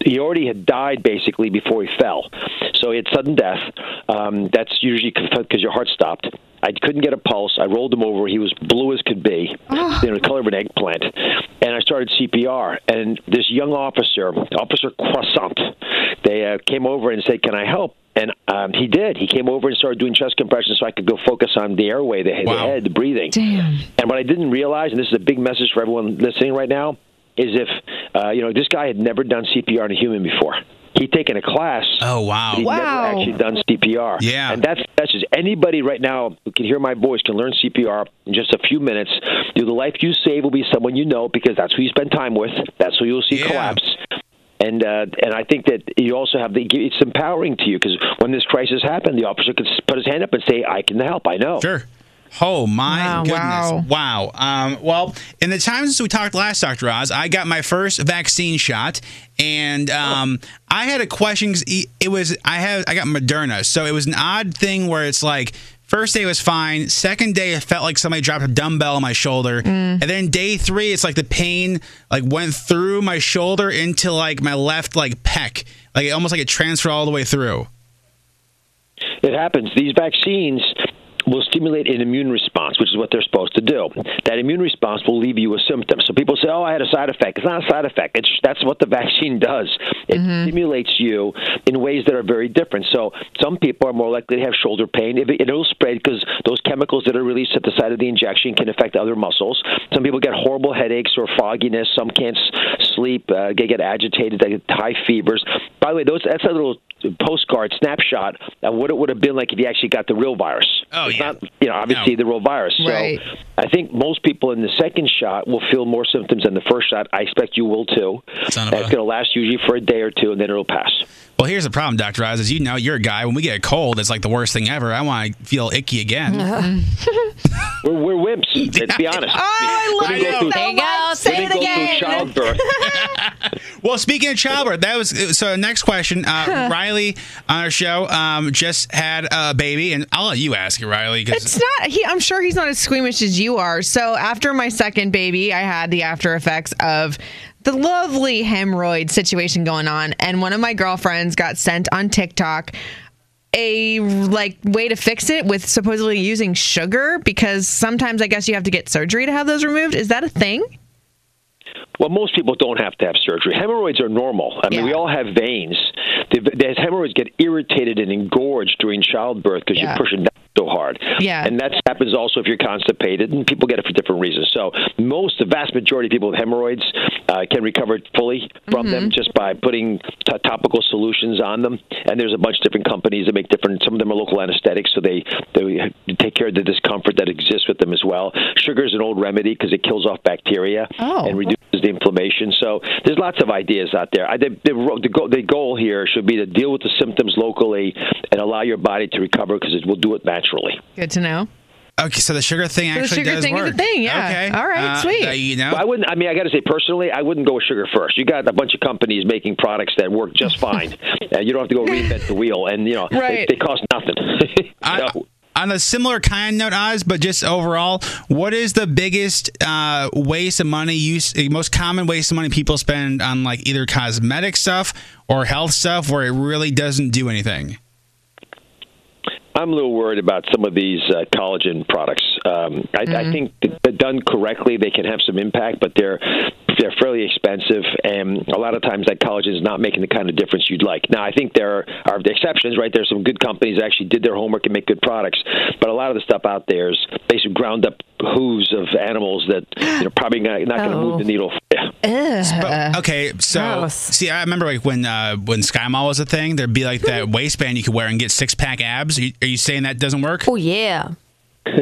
he already had died basically before he fell. So he had sudden death. Um, that's usually because your heart stopped. I couldn't get a pulse. I rolled him over. He was blue as could be, oh. you know, the color of an eggplant. And I started C P R. And this young officer, Officer Croissant, they uh, came over and said, "Can I help?" And um, he did. He came over and started doing chest compressions so I could go focus on the airway, the, wow. the head, the breathing. Damn. And what I didn't realize, and this is a big message for everyone listening right now, is if, uh, you know, this guy had never done C P R on a human before. He'd taken a class. Oh, wow. He'd wow. never actually done C P R. Yeah. And that's that's just anybody right now who can hear my voice can learn C P R in just a few minutes. The life you save will be someone you know because that's who you spend time with. That's who you'll see yeah. collapse. And uh, and I think that you also have the, it's empowering to you because when this crisis happened, the officer could put his hand up and say, I can help. I know. Sure. Oh, my wow, goodness. Wow. wow. Um, well, in the time since we talked last, Doctor Oz, I got my first vaccine shot, and um, oh. I had a question. It was I had I got Moderna, so it was an odd thing where it's like, first day was fine. Second day, it felt like somebody dropped a dumbbell on my shoulder. Mm. And then day three, it's like the pain like went through my shoulder into like my left like pec. Like almost like it transferred all the way through. It happens. These vaccines will stimulate an immune response, which is what they're supposed to do. That immune response will leave you with symptoms. So people say, oh, I had a side effect. It's not a side effect. It's, that's what the vaccine does. It mm-hmm. stimulates you in ways that are very different. So some people are more likely to have shoulder pain. It'll spread because those chemicals that are released at the site of the injection can affect other muscles. Some people get horrible headaches or fogginess. Some can't sleep. Uh, they get agitated. They get high fevers. By the way, those that's a little postcard snapshot of what it would have been like if you actually got the real virus. Oh, it's yeah. not, you know, obviously no. the real virus. So right. I think most people in the second shot will feel more symptoms than the first shot. I expect you will too. It's That's going to last usually for a day or two, and then it'll pass. Well, here's the problem, Doctor Oz. As you know, you're a guy. When we get a cold, it's like the worst thing ever. I want to feel icky again. Mm-hmm. we're, we're wimps. Let's be honest. I love it so much. There you go. Say it again. Well, speaking of childbirth, that was so. Next question. Uh, Riley on our show um, just had a baby, and I'll let you ask it, Riley. Cause it's not. He, I'm sure he's not as squeamish as you are. So after my second baby, I had the after effects of the lovely hemorrhoid situation going on, and one of my girlfriends got sent on TikTok a like way to fix it with supposedly using sugar, because sometimes I guess you have to get surgery to have those removed. Is that a thing? Well, most people don't have to have surgery. Hemorrhoids are normal. I mean, yeah. we all have veins. The, the hemorrhoids get irritated and engorged during childbirth because yeah. you're pushing down so hard. Yeah. And that happens also if you're constipated, and people get it for different reasons. So most, the vast majority of people with hemorrhoids uh, can recover fully from mm-hmm. them just by putting t- topical solutions on them. And there's a bunch of different companies that make different, some of them are local anesthetics, so they, they take care of the discomfort that exists with them as well. Sugar is an old remedy because it kills off bacteria oh. and reduces the inflammation. So there's lots of ideas out there. I, the, the, go, the goal here should be to deal with the symptoms locally and allow your body to recover because it will do it naturally. Good to know. Okay, so the sugar thing actually so the sugar does thing work. Is a thing, yeah. Okay. All right, uh, sweet. Uh, you know, I wouldn't. I mean, I got to say personally, I wouldn't go with sugar first. You got a bunch of companies making products that work just fine, and you don't have to go reinvent the wheel. And you know, right. they, they cost nothing. I, so. On a similar kind note, Oz, but just overall, what is the biggest uh, waste of money, you, most common waste of money people spend on like either cosmetic stuff or health stuff where it really doesn't do anything? I'm a little worried about some of these uh, collagen products. Um, I, mm-hmm. I think that done correctly, they can have some impact, but they're they're fairly expensive, and a lot of times that collagen is not making the kind of difference you'd like. Now, I think there are exceptions, right? There's some good companies that actually did their homework and make good products, but a lot of the stuff out there is basically ground up hooves of animals that you know, probably not, not oh. going to move the needle. But, okay, so gross. See, I remember like when uh, when Sky Mall was a thing, there'd be like that waistband you could wear and get six pack abs. Are you, are you saying that doesn't work? Oh yeah. I'm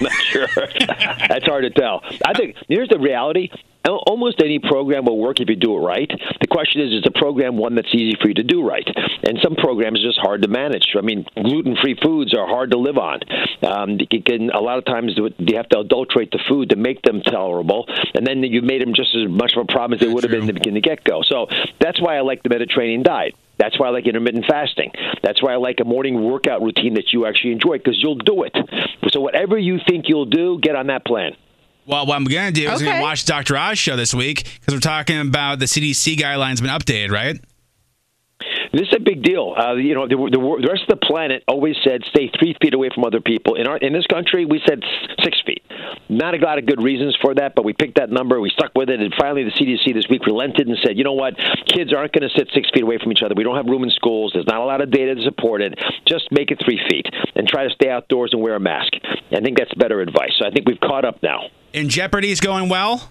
not sure. That's hard to tell. I think here's the reality. Almost any program will work if you do it right. The question is, is the program one that's easy for you to do right? And some programs are just hard to manage. I mean, gluten-free foods are hard to live on. Um, you can, a lot of times you have to adulterate the food to make them tolerable, and then you've made them just as much of a problem as they would have been in the get-go. So that's why I like the Mediterranean diet. That's why I like intermittent fasting. That's why I like a morning workout routine that you actually enjoy, because you'll do it. So whatever you think you'll do, get on that plan. Well, what I'm going to do is okay. I'm going to watch Doctor Oz show this week because we're talking about the C D C guidelines been updated, right? This is a big deal. Uh, you know, the, the, the rest of the planet always said stay three feet away from other people. In our in this country, we said six feet. Not a lot of good reasons for that, but we picked that number. We stuck with it, and finally the C D C this week relented and said, you know what, kids aren't going to sit six feet away from each other. We don't have room in schools. There's not a lot of data to support it. Just make it three feet and try to stay outdoors and wear a mask. I think that's better advice. So I think we've caught up now. And Jeopardy is going well?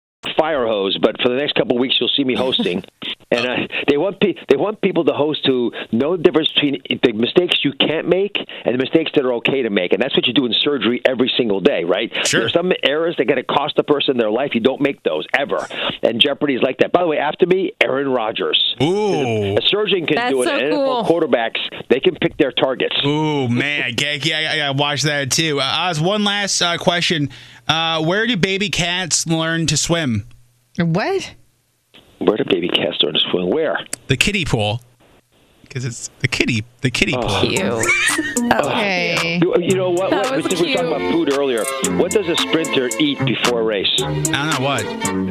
Fire hose, but for the next couple of weeks, you'll see me hosting. And uh, they want pe- they want people to host who know the difference between the mistakes you can't make and the mistakes that are okay to make. And that's what you do in surgery every single day, right? Sure. There's some errors that are going to cost a person their life. You don't make those ever. And Jeopardy is like that. By the way, after me, Aaron Rodgers. Ooh. A, a surgeon can that's do it. So and cool. N F L quarterbacks, they can pick their targets. Ooh, man. I, I, I got to watch that, too. Uh, Oz, one last uh, question. Uh, where do baby cats learn to swim? What? Where do baby cats learn to swim? Where? The kiddie pool. Because it's the kiddie, the kiddie oh. pool. Cute. Okay. You, you know what? That what was we were talking about food earlier. What does a sprinter eat before a race? I don't know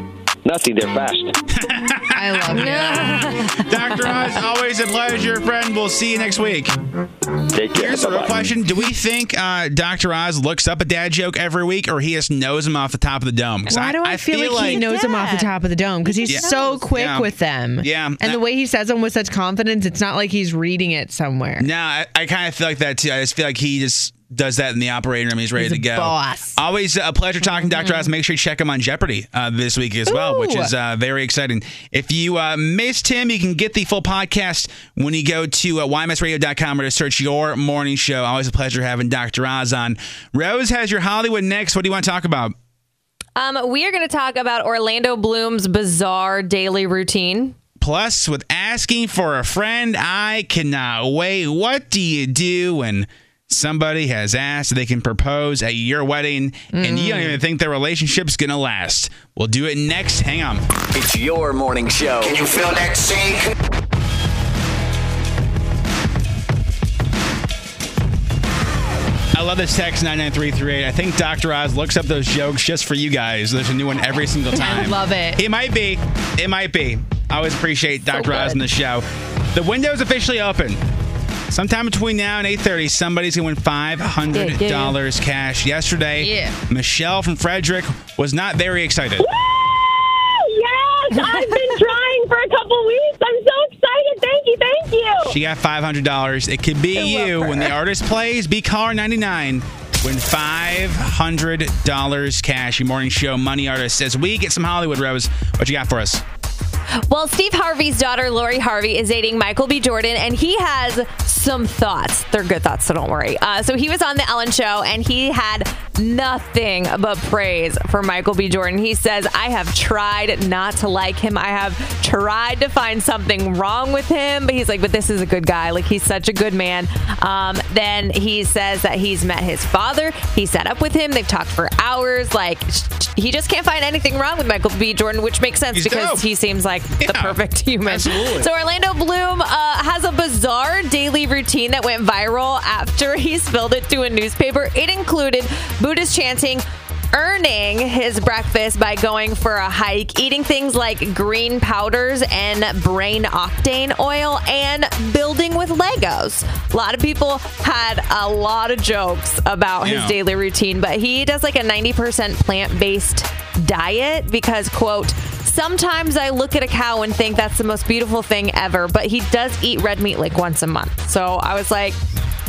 what. Nothing. They're fast. I love it. Doctor Oz, always a pleasure, friend. We'll see you next week. Take care. Here's a real question. Do we think uh, Doctor Oz looks up a dad joke every week, or he just knows them off the top of the dome? Why do I, I feel, feel like, like he knows them off the top of the dome? Because he's yeah. so quick yeah. with them. Yeah. And uh, the way he says them with such confidence, it's not like he's reading it somewhere. No, I, I kind of feel like that, too. I just feel like he just does that in the operating room. He's ready he's to go. Boss. Always a pleasure talking to mm-hmm. Doctor Oz. Make sure you check him on Jeopardy uh, this week as Ooh. well, which is uh, very exciting. If you uh, missed him, you can get the full podcast when you go to uh, Y M S Radio dot com or to search Your Morning Show. Always a pleasure having Doctor Oz on. Rose has your Hollywood next. What do you want to talk about? Um, we are going to talk about Orlando Bloom's bizarre daily routine. Plus, with asking for a friend, I cannot wait. What do you do when somebody has asked they can propose at your wedding, and mm. you don't even think their relationship's going to last? We'll do it next. Hang on. It's Your Morning Show. Can you feel that shake? I love this text, nine nine three three eight. I think Doctor Oz looks up those jokes just for you guys. There's a new one every single time. I love it. It might be. It might be. I always appreciate Doctor So Oz on the show. The window's officially open. Sometime between now and eight thirty, somebody's going to win five hundred dollars yeah, yeah. cash. Yesterday, yeah. Michelle from Frederick was not very excited. Woo! Yes! I've been trying for a couple weeks. I'm so excited. Thank you. Thank you. She got five hundred dollars. It could be I you. When the artist plays, be caller ninety-nine. Win five hundred dollars cash. Your Morning Show money artist. As we get some Hollywood, Rose, what you got for us? Well, Steve Harvey's daughter, Lori Harvey, is dating Michael B. Jordan, and he has some thoughts. They're good thoughts, so don't worry. Uh, so he was on The Ellen Show, and he had nothing but praise for Michael B. Jordan. He says, I have tried not to like him. I have tried to find something wrong with him, but he's like, but this is a good guy. Like, he's such a good man. Um, then he says that he's met his father. He sat up with him. They've talked for hours. Like, he just can't find anything wrong with Michael B. Jordan, which makes sense he's because dope. he seems like yeah, the perfect human. Absolutely. So Orlando Bloom uh, has a bizarre daily routine that went viral after he spilled it to a newspaper. It included Buddhist chanting, earning his breakfast by going for a hike, eating things like green powders and brain octane oil, and building with Legos. A lot of people had a lot of jokes about yeah. his daily routine, but he does like a ninety percent plant-based diet because, quote, sometimes I look at a cow and think that's the most beautiful thing ever, but he does eat red meat like once a month. So I was like,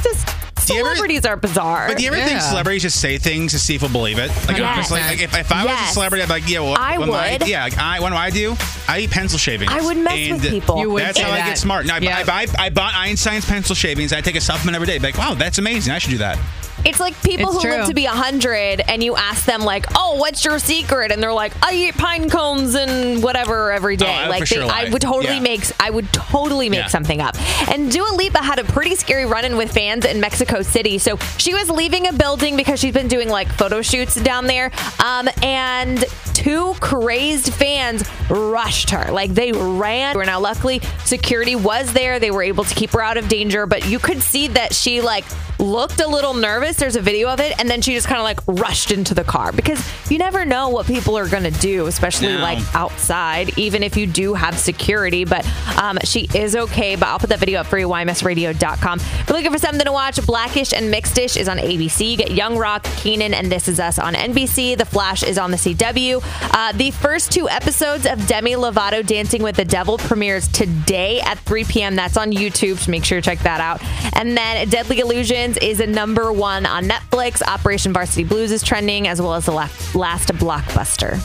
just celebrities ever, are bizarre. But do you ever yeah. think celebrities just say things to see if we'll believe it? Like, yes. like, like if, if I yes. was a celebrity, I'd be like, yeah, well, I would. My, yeah, like, I, what do I do? I eat pencil shavings. I would mess and with people. You would that's how that. I get smart. No, yep. I, I, I, I bought Einstein's pencil shavings. I take a supplement every day. Be like, wow, that's amazing. I should do that. It's like people it's who true. live to be one hundred and you ask them like, oh, what's your secret? And they're like, I eat pine cones and whatever every day. Oh, I like they, sure I would totally yeah. make I would totally make yeah. something up. And Dua Lipa had a pretty scary run-in with fans in Mexico City. So she was leaving a building because she's been doing like photo shoots down there. Um, and two crazed fans rushed her. Like, they ran. Now, luckily, security was there. They were able to keep her out of danger, but you could see that she, like, looked a little nervous. There's a video of it, and then she just kind of, like, rushed into the car because you never know what people are going to do, especially, no. like, outside, even if you do have security. But um, she is okay, but I'll put that video up for you, Y M S Radio dot com. If you're looking for something to watch, Black-ish and Mixed-ish is on A B C. You get Young Rock, Kenan, and This Is Us on N B C. The Flash is on the C W. Uh, the first two episodes of Demi Lovato Dancing with the Devil premieres today at three p.m. That's on YouTube, so make sure to check that out. And then Deadly Illusions is a number one on Netflix. Operation Varsity Blues is trending, as well as The Last Blockbuster.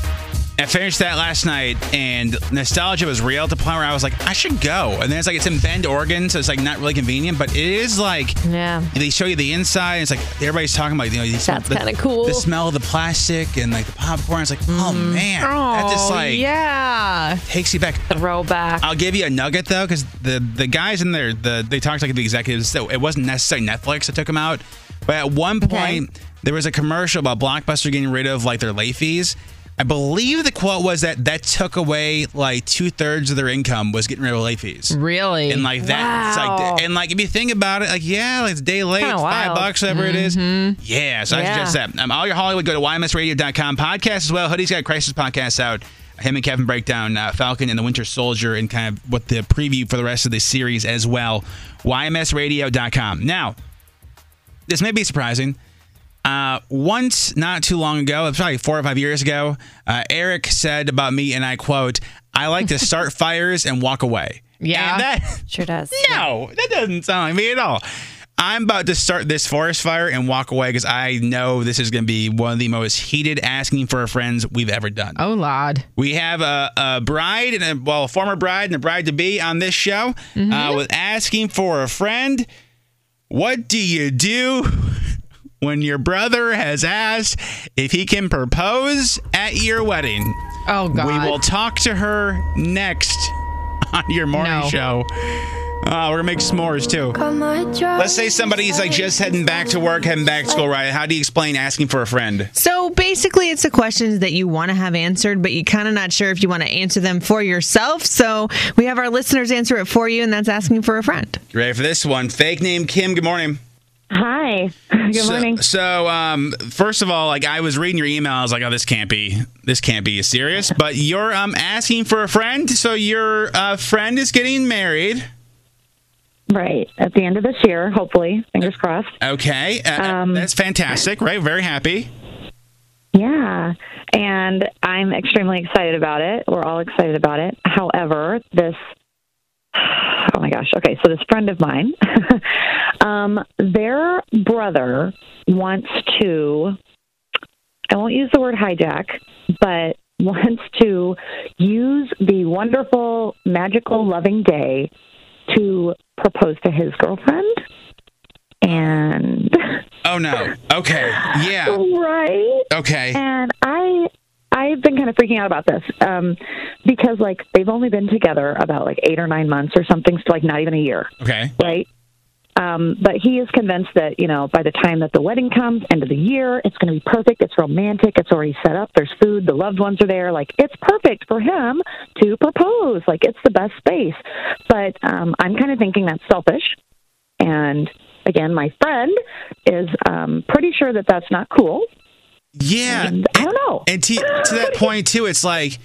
I finished that last night, and nostalgia was real at the point where I was like, I should go. And then it's like, it's in Bend, Oregon, so it's like not really convenient, but it is like, yeah. They show you the inside, and it's like, everybody's talking about, you know, these, that's kind of cool. The smell of the plastic and like the popcorn. It's like, oh mm. man. Oh, that just like, yeah. Takes you back. Throwback. I'll give you a nugget though, because the, the guys in there, the, they talked like the executives, so it wasn't necessarily Netflix that took them out. But at one point, okay. there was a commercial about Blockbuster getting rid of like their late fees. I believe the quote was that that took away like two thirds of their income was getting rid of late fees. Really? And like that, wow. It's like, and like if you think about it, like yeah, like it's a day late, it's five bucks, whatever mm-hmm. it is. Yeah. So yeah. I suggest that. Um, all your Hollywood, go to Y M S Radio dot com. Podcast as well. Hoodie's got a Crisis podcast out. Him and Kevin break down uh, Falcon and the Winter Soldier and kind of what the preview for the rest of the series as well. Y M S Radio dot com. Now, this may be surprising. Uh, once, not too long ago, probably four or five years ago, uh, Eric said about me, and I quote, I like to start fires and walk away. Yeah, and that, sure does. No, that doesn't sound like me at all. I'm about to start this forest fire and walk away because I know this is going to be one of the most heated asking for friends we've ever done. Oh, Lord. We have a, a bride, and a, well, a former bride and a bride-to-be on this show mm-hmm. uh, with asking for a friend. What do you do when your brother has asked if he can propose at your wedding? Oh, God. We will talk to her next on your morning no. show. Uh, we're going to make s'mores, too. Let's say somebody's like just heading back to work, heading back to school, right? How do you explain asking for a friend? So basically, it's the questions that you want to have answered, but you're kind of not sure if you want to answer them for yourself. So we have our listeners answer it for you, and that's asking for a friend. You ready for this one? Fake name Kim, good morning. Hi. Good so, morning. So, um, first of all, like I was reading your email, I was like, "Oh, this can't be. This can't be serious." But you're um asking for a friend, so your uh, friend is getting married, right? At the end of this year, hopefully. Fingers crossed. Okay, uh, um, that's fantastic, right? Very happy. Yeah, and I'm extremely excited about it. We're all excited about it. However, this. Oh my gosh. Okay, so this friend of mine, um, their brother wants to, I won't use the word hijack, but wants to use the wonderful, magical, loving day to propose to his girlfriend. And. Oh no. Okay. Yeah. Right. Okay. And I. I've been kind of freaking out about this um, because, like, they've only been together about, like, eight or nine months or something, so, like, not even a year. Okay. Right? Um, but he is convinced that, you know, by the time that the wedding comes, end of the year, it's going to be perfect. It's romantic. It's already set up. There's food. The loved ones are there. Like, it's perfect for him to propose. Like, it's the best space. But um, I'm kind of thinking that's selfish. And, again, my friend is um, pretty sure that that's not cool. Yeah, and I don't know. And to, to that point too, it's like,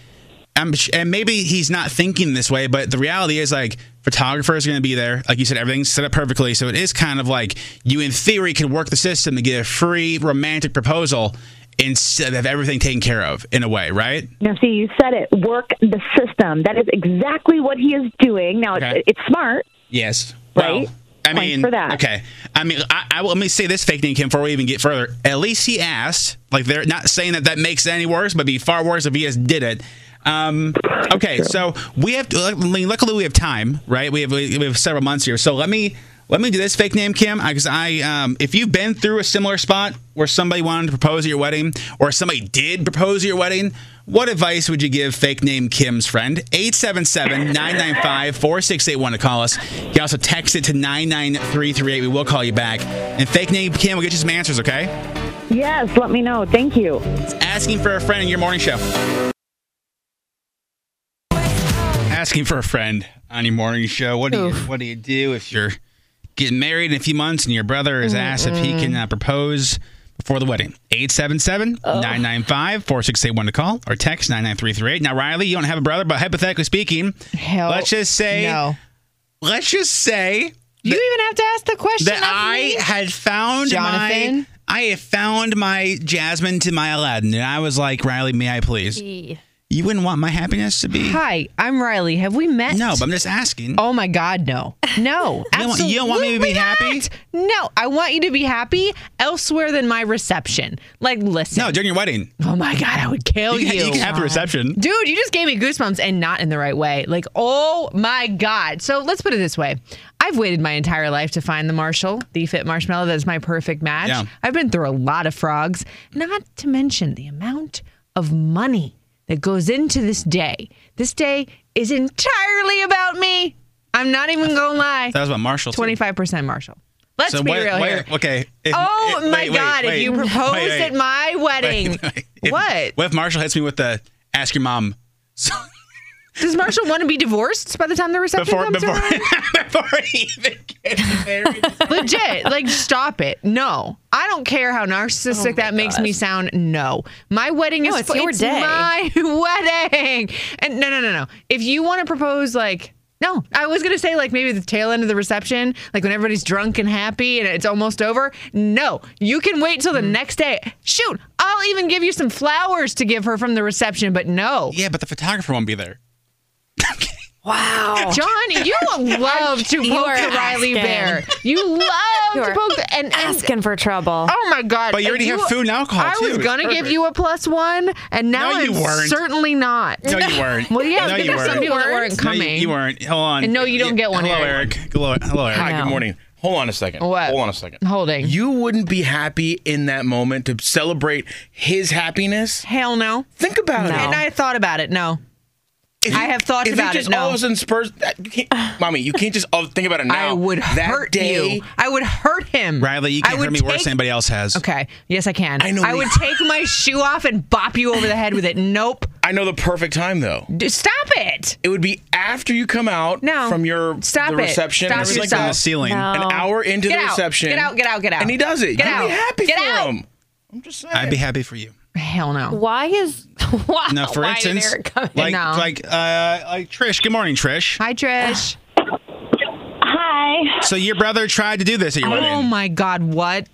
I'm, and maybe he's not thinking this way, but the reality is like photographers are going to be there. Like you said, everything's set up perfectly, so it is kind of like you, in theory, could work the system to get a free romantic proposal instead of everything taken care of in a way, right? Now, see, you said it. Work the system. That is exactly what he is doing. Now, okay. it's, it's smart. Yes. Right. Well, I mean, for that. okay. I mean, I, I let me say this, fake name Kim, before we even get further. At least he asked. Like, they're not saying that that makes it any worse, but it'd be far worse if he just did it. Um, okay, so we have. I mean, luckily, we have time, right? We have we have several months here. So let me let me do this, fake name Kim, because I, I um, if you've been through a similar spot where somebody wanted to propose at your wedding, or somebody did propose at your wedding, what advice would you give fake name Kim's friend? eight seven seven, nine nine five, four six eight one to call us. You can also text it to nine nine three three eight. We will call you back. And fake name Kim will get you some answers, okay? Yes, let me know. Thank you. asking for a friend in your morning show. Asking for a friend on your morning show. What do Oof. you What do you do if you're getting married in a few months and your brother has asked if he can uh, propose before the wedding? eight seven seven, nine nine five, four six eight one to call or text nine nine three three eight. Now, Riley, you don't have a brother, but hypothetically speaking, Hell let's just say, no. let's just say, you even have to ask the question. That I me? had found Jonathan. my, I have found my Jasmine to my Aladdin, and I was like, Riley, may I please? E. You wouldn't want my happiness to be. Hi, I'm Riley. Have we met? No, but I'm just asking. Oh my God, no, no, absolutely not. You don't want me to be happy? No, I want you to be happy elsewhere than my reception. Like, listen. No, during your wedding. Oh my God, I would kill you. You can, you can have the reception, dude. You just gave me goosebumps, and not in the right way. Like, oh my God. So let's put it this way. I've waited my entire life to find the Marshall, the fit marshmallow that is my perfect match. Yeah. I've been through a lot of frogs, not to mention the amount of money that goes into this day. This day is entirely about me. I'm not even going to lie. That was about Marshall, too. twenty-five percent Marshall. Let's so be wait, real wait, here. Okay. If, oh, if, my wait, God. Wait, if you proposed wait, wait, at my wedding. Wait, wait. If, what? What if Marshall hits me with the ask your mom? So does Marshall want to be divorced by the time the reception before, comes before, around? Before he even gets married. Legit. Like, stop it. No. I don't care how narcissistic oh that gosh. makes me sound. No. My wedding no, is... It's, f- your it's day. my wedding. And no, no, no, no. If you want to propose, like... No. I was going to say, like, maybe the tail end of the reception, like when everybody's drunk and happy and it's almost over. No. You can wait till the mm. next day. Shoot. I'll even give you some flowers to give her from the reception, but no. Yeah, but the photographer won't be there. Wow. John, you love to you poke the Riley Bear. You love you to poke the... And, and, asking for trouble. Oh, my God. But you already you, have food and alcohol, I too. I was going to give you a plus one, and now no, I'm weren't. certainly not. No, you weren't. Well, yeah, no, because some people that weren't coming. No, you, you weren't. Hold on. And no, you don't you, get one, hello, Eric. Eric. Hello, hello, Eric. Hi, good morning. Hold on a second. What? Hold on a second. Holding. You wouldn't be happy in that moment to celebrate his happiness? Hell no. Think about no. it. And I thought about it. No. If I you, have thought about it. If you just it, all no. of a sudden spurs... You mommy, you can't just all think about it now. I would that hurt day, you. I would hurt him. Riley, you can't hurt me take, worse than anybody else has. Okay. Yes, I can. I, know I would take my shoe off and bop you over the head with it. Nope. I know the perfect time, though. D- stop it. It would be after you come out no. from your stop the reception. Stop it. Like stop. On the ceiling. No. An hour into get the out. reception. Get out, get out, get out. And he does it. Get You'd out. be happy get for out. him. I'm just saying. I'd be happy for you. Hell no. Why is... Wow, no, for instance, like no. like uh, like Trish. Good morning, Trish. Hi, Trish. Hi. So your brother tried to do this at your wedding. Oh my God! What?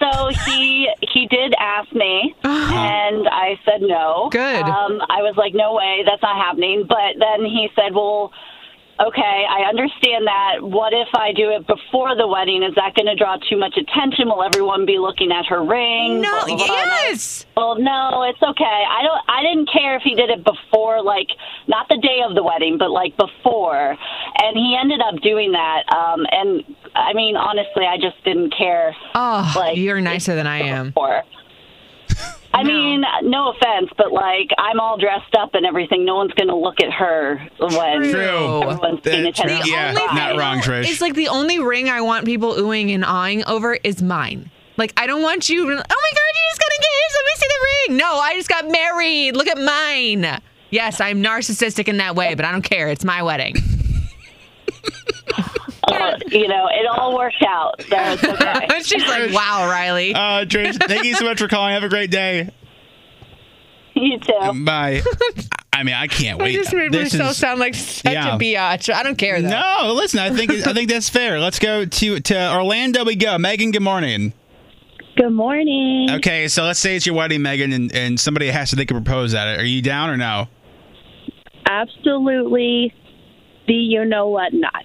So he he did ask me, and I said no. Good. Um, I was like, no way, that's not happening. But then he said, well, okay, I understand that. What if I do it before the wedding? Is that going to draw too much attention? Will everyone be looking at her ring? No, blah, blah, blah. Yes. Well, no, it's okay. I don't. I didn't care if he did it before, like not the day of the wedding, but like before. And he ended up doing that. Um, and I mean, honestly, I just didn't care. Oh, like, you're nicer than I am. Before. I no. mean, no offense, but like I'm all dressed up and everything. No one's going to look at her when True. everyone's paying attention. The yeah, only not wrong, Trish. It's like the only ring I want people oohing and aahing over is mine. Like I don't want you. Oh my God, you just got engaged. Let me see the ring. No, I just got married. Look at mine. Yes, I'm narcissistic in that way, but I don't care. It's my wedding. Uh, you know, it all worked out. So it's okay. She's like, wow, Riley. Uh, Trish, thank you so much for calling. Have a great day. You too. Bye. I mean, I can't wait. I just made this myself is, sound like such yeah. a biatch. I don't care, though. No, listen, I think I think that's fair. Let's go to, to Orlando we go. Megan, good morning. Good morning. Okay, so let's say it's your wedding, Megan, and, and somebody has to think of propose at it. Are you down or no? Absolutely. The you-know-what not.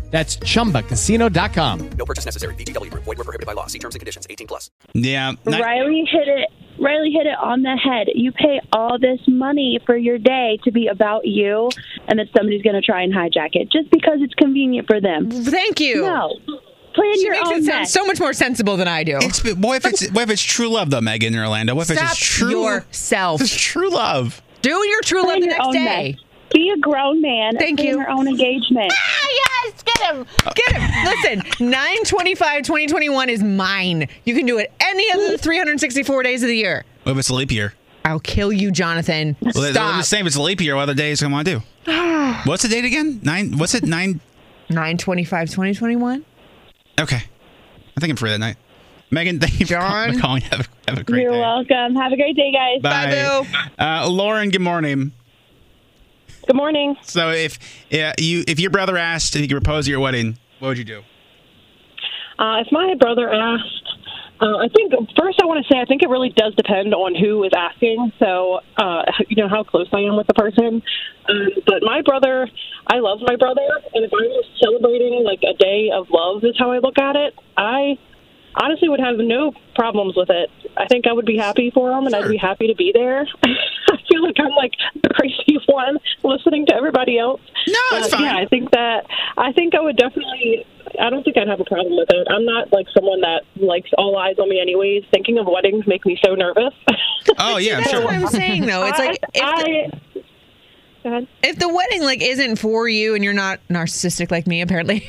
That's chumba casino dot com. No purchase necessary. V G W. Void where prohibited by law. See terms and conditions. eighteen plus. Yeah. Not- Riley hit it Riley hit it on the head. You pay all this money for your day to be about you, and that somebody's going to try and hijack it just because it's convenient for them. Thank you. No. Plan she your makes own it sound mess. So much more sensible than I do. It's, what, if it's, what if it's true love, though, Megan in Orlando? What if Stop it's true yourself. It's true love. Do your true Plan love the your next day. Mess. Be a grown man. Thank you. In your own engagement. Ah, yes! Get him! Get him! Listen, nine twenty-five twenty twenty-one is mine. You can do it any of the three hundred sixty-four days of the year. What if it's a leap year? I'll kill you, Jonathan. Well, Stop. They're the same. It's a leap year. What other days am I going to do? What's the date again? Nine. What's it? Nine. nine twenty-five twenty twenty-one. Okay. I think I'm free that night. Megan, thank you John. for calling. Have a, have a great You're day. You're welcome. Have a great day, guys. Bye. Bye, boo. Uh, Lauren, good morning. Good morning. So, if yeah, you if your brother asked if he could propose at your wedding, what would you do? Uh, if my brother asked, uh, I think first I want to say I think it really does depend on who is asking. So, uh, you know how close I am with the person. Um, but my brother, I love my brother, and if I'm celebrating like a day of love, is how I look at it. I honestly would have no problems with it. I think I would be happy for him, and sure. I'd be happy to be there. I feel like I'm like the crazy one listening to everybody else. No, it's uh, fine. Yeah, I think that I think I would definitely. I don't think I'd have a problem with it. I'm not like someone that likes all eyes on me, anyways. Thinking of weddings make me so nervous. Oh yeah, that's sure. what I'm saying though. It's I, like if I, the, go ahead. If the wedding like isn't for you, and you're not narcissistic like me apparently,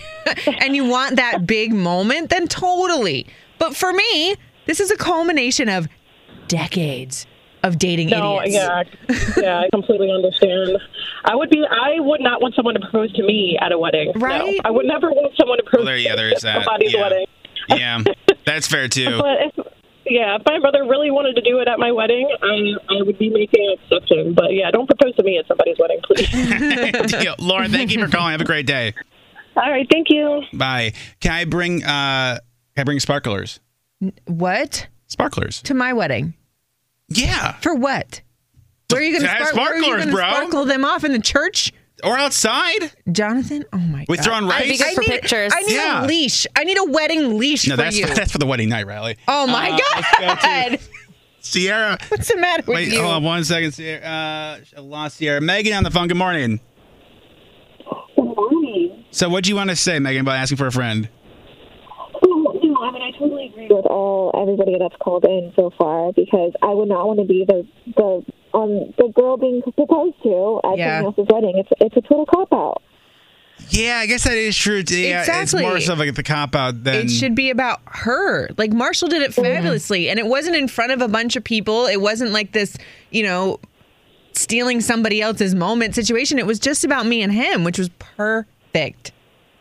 and you want that big moment, then totally. But for me, this is a culmination of decades. Of dating no, idiots. Yeah, yeah, I completely understand. I would be. I would not want someone to propose to me at a wedding. Right? No, I would never want someone to propose well, there, yeah, there is at somebody's yeah. wedding. Yeah, that's fair too. But if, yeah, if my brother really wanted to do it at my wedding, I, I would be making an exception. But yeah, don't propose to me at somebody's wedding, please. Yo, Lauren, thank you for calling. Have a great day. All right, thank you. Bye. Can I bring? Uh, can I bring sparklers? What? Sparklers to my wedding. Yeah. For what? Where are you going to sparklers, bro? Sparkle them off in the church or outside? Jonathan, oh my With God. Throwing rice? I need, I need, I need yeah. a leash. I need a wedding leash no, for that's, you. No, that's for the wedding night, Riley. Oh my uh, God. Sierra. What's the matter with Wait, you? Hold on one second, Sierra. Uh, I lost Sierra. Megan on the phone. Good morning. Good morning. So what do you want to say, Megan, by asking for a friend? I mean, I totally agree with all everybody that's called in so far because I would not want to be the the um the girl being proposed to at yeah. someone else's wedding. It's it's a total cop out. Yeah, I guess that is true. Too. Yeah, exactly. It's more so like the cop out than it should be about her. Like Marshall did it fabulously, mm-hmm. and it wasn't in front of a bunch of people. It wasn't like this, you know, stealing somebody else's moment situation. It was just about me and him, which was perfect.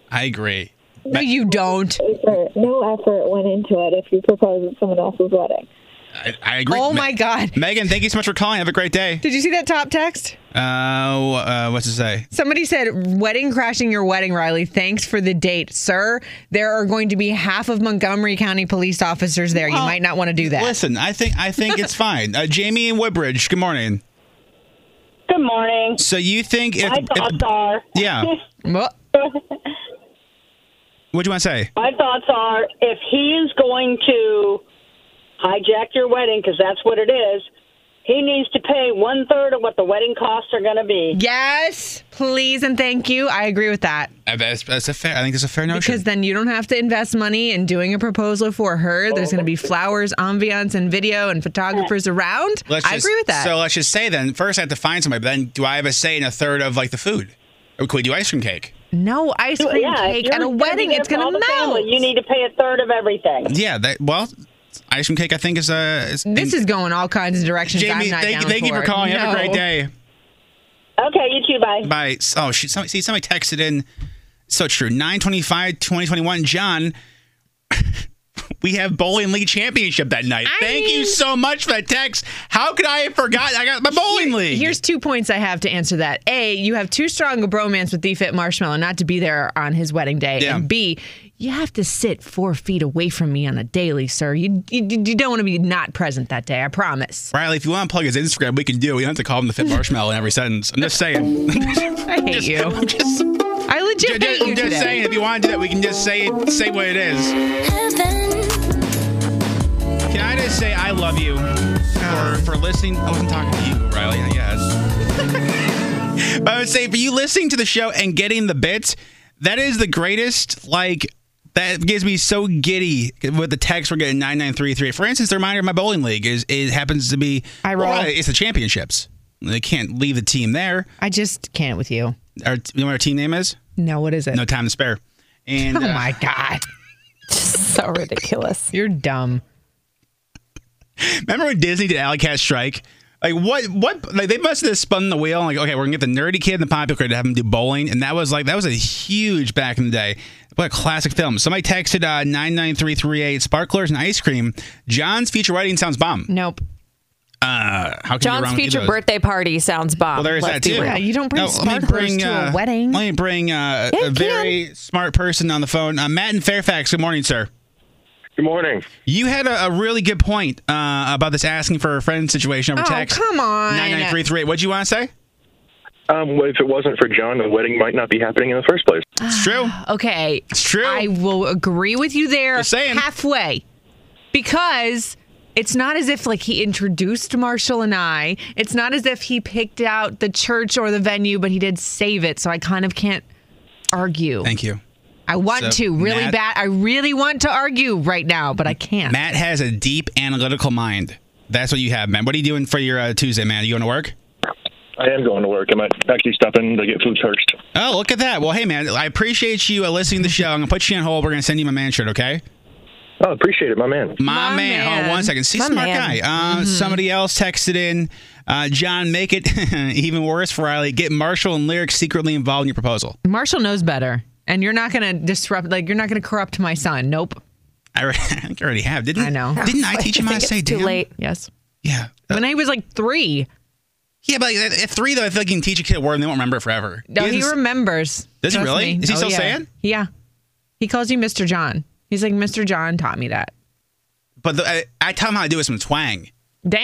I agree. No, you don't. Effort. No effort went into it if you propose at someone else's wedding. I, I agree. Oh, my Me- God. Megan, thank you so much for calling. Have a great day. Did you see that top text? Uh, uh, what's it say? Somebody said, wedding crashing your wedding, Riley. Thanks for the date, sir. There are going to be half of Montgomery County police officers there. You oh, might not want to do that. Listen, I think I think it's fine. Uh, Jamie in Woodbridge, good morning. Good morning. So you think if... My thoughts if, are. Yeah. What do you want to say? My thoughts are, if he is going to hijack your wedding, because that's what it is, he needs to pay one-third of what the wedding costs are going to be. Yes, please and thank you. I agree with that. That's, that's a fair, I think that's a fair notion. Because then you don't have to invest money in doing a proposal for her. There's going to be flowers, ambiance, and video, and photographers around. Let's I just, agree with that. So let's just say then, first I have to find somebody, but then do I have a say in a third of like the food? Or could we do ice cream cake? No ice cream yeah, cake at a wedding. It's going to melt. Family, you need to pay a third of everything. Yeah. That, well, ice cream cake, I think, is a... Is, this is going all kinds of directions. Jamie, I'm not thank, down thank for you for calling. No. Have a great day. Okay. You too. Bye. Bye. Oh, she, somebody, see, somebody texted in. So true. nine twenty-five twenty twenty-one. John, we have bowling league championship that night. I thank mean, you so much for that text. How could I have forgotten? I got my bowling here, league. Here's two points I have to answer that. A, you have too strong a bromance with D-Fit Marshmallow not to be there on his wedding day. Yeah. And B, you have to sit four feet away from me on a daily, sir. You, you you don't want to be not present that day. I promise. Riley, if you want to plug his Instagram, we can do it. We don't have to call him the Fit Marshmallow in every sentence. I'm just saying. I hate just, you. I'm just, I legit just, hate I'm you just today. Saying. If you want to do that, we can just say say what it is. Heaven. Can I just say I love you for, for listening. I wasn't talking to you, Riley. Yes. But I would say for you listening to the show and getting the bits, that is the greatest, like... That gives me so giddy with the text we're getting nine nine three three. For instance, the reminder of my bowling league is it happens to be I roll. Well, it's the championships. They can't leave the team there. I just can't with you. Our, you know what our team name is? No, what is it? No Time to Spare. And oh uh, my God. So ridiculous. You're dumb. Remember when Disney did Alley Cat Strike? Like what? What? Like they must have spun the wheel. And like, okay, we're gonna get the nerdy kid and the popular kid to have him do bowling, and that was like that was a huge back in the day. What a classic film! Somebody texted uh, nine nine three three eight sparklers and ice cream. John's feature wedding sounds bomb. Nope. Uh, how can John's wrong feature birthday party sounds bomb. Well, there is Let's that too. Yeah, you don't bring no, sparklers bring, uh, to a wedding. Let me bring uh, yeah, a very can. smart person on the phone. Uh, Matt in Fairfax. Good morning, sir. Good morning. You had a, a really good point uh, about this asking for a friend situation over oh, text. Oh, come on. nine nine three three eight. What'd you want to say? Um, well, if it wasn't for John, the wedding might not be happening in the first place. It's true. Okay. It's true. I will agree with you there. Just saying. Halfway. Because it's not as if like he introduced Marshall and I. It's not as if he picked out the church or the venue, but he did save it. So I kind of can't argue. Thank you. I want so, to really Matt, bad. I really want to argue right now, but I can't. Matt has a deep analytical mind. That's what you have, man. What are you doing for your uh, Tuesday, man? Are you going to work? I am going to work. I'm actually stopping to get food first. Oh, look at that. Well, hey, man, I appreciate you uh, listening to the show. I'm going to put you on hold. We're going to send you my man shirt, okay? Oh, appreciate it, my man. My, my man. man. Hold on one second. See, my smart man. guy. Uh, mm-hmm. Somebody else texted in. Uh, John, make it even worse for Riley. Get Marshall and Lyric secretly involved in your proposal. Marshall knows better. And you're not going to disrupt, like, you're not going to corrupt my son. Nope. I, re- I already have, didn't I? know. Didn't I teach him I how to say too damn? Too late. Yes. Yeah. Uh, when he was like three. Yeah, but at three, though, I feel like you can teach a kid a word and they won't remember it forever. No, he, he remembers. Does he really? Me. Is he oh, still yeah. saying? Yeah. He calls you Mister John. He's like, Mister John taught me that. But the, I, I taught him how to do it with some twang. Damn.